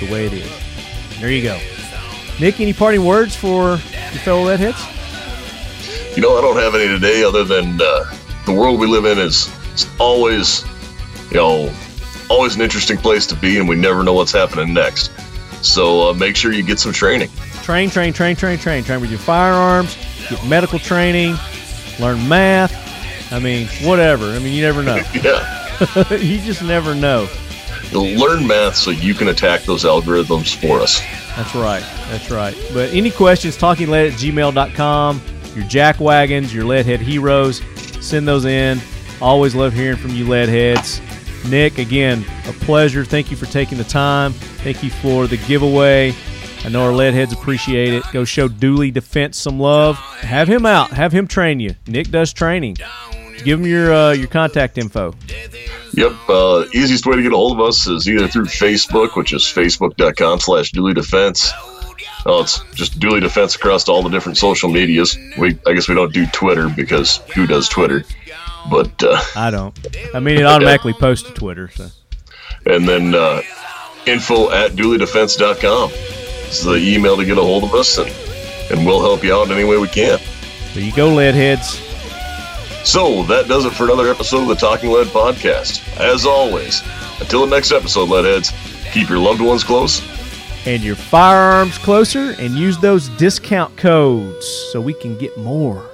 the way it is. There you go. Nick, any parting words for your fellow Leadheads? I don't have any today other than the world we live in is always, always an interesting place to be, and we never know what's happening next. So make sure you get some training. Train. Train with your firearms, get medical training, learn math. I mean, whatever. I mean, you never know. Yeah. You just never know. You'll learn math so you can attack those algorithms for us. That's right. But any questions, talkinglead@gmail.com, your jack wagons, your leadhead heroes, send those in. Always love hearing from you leadheads. Nick, again, a pleasure. Thank you for taking the time. Thank you for the giveaway. I know our leadheads appreciate it. Go show Dooley Defense some love. Have him out. Have him train you. Nick does training. Give him your contact info. Yep. Easiest way to get a hold of us is either through Facebook, which is facebook.com/Dooley Defense. It's just Dooley Defense across all the different social medias. I guess we don't do Twitter because who does Twitter? But I don't. I mean, it automatically posts to Twitter. So. And then info@DooleyDefense.com. It's the email to get a hold of us, and we'll help you out in any way we can. There you go, Leadheads. So that does it for another episode of the Talking Lead Podcast. As always, until the next episode, Leadheads, keep your loved ones close. And your firearms closer, and use those discount codes so we can get more.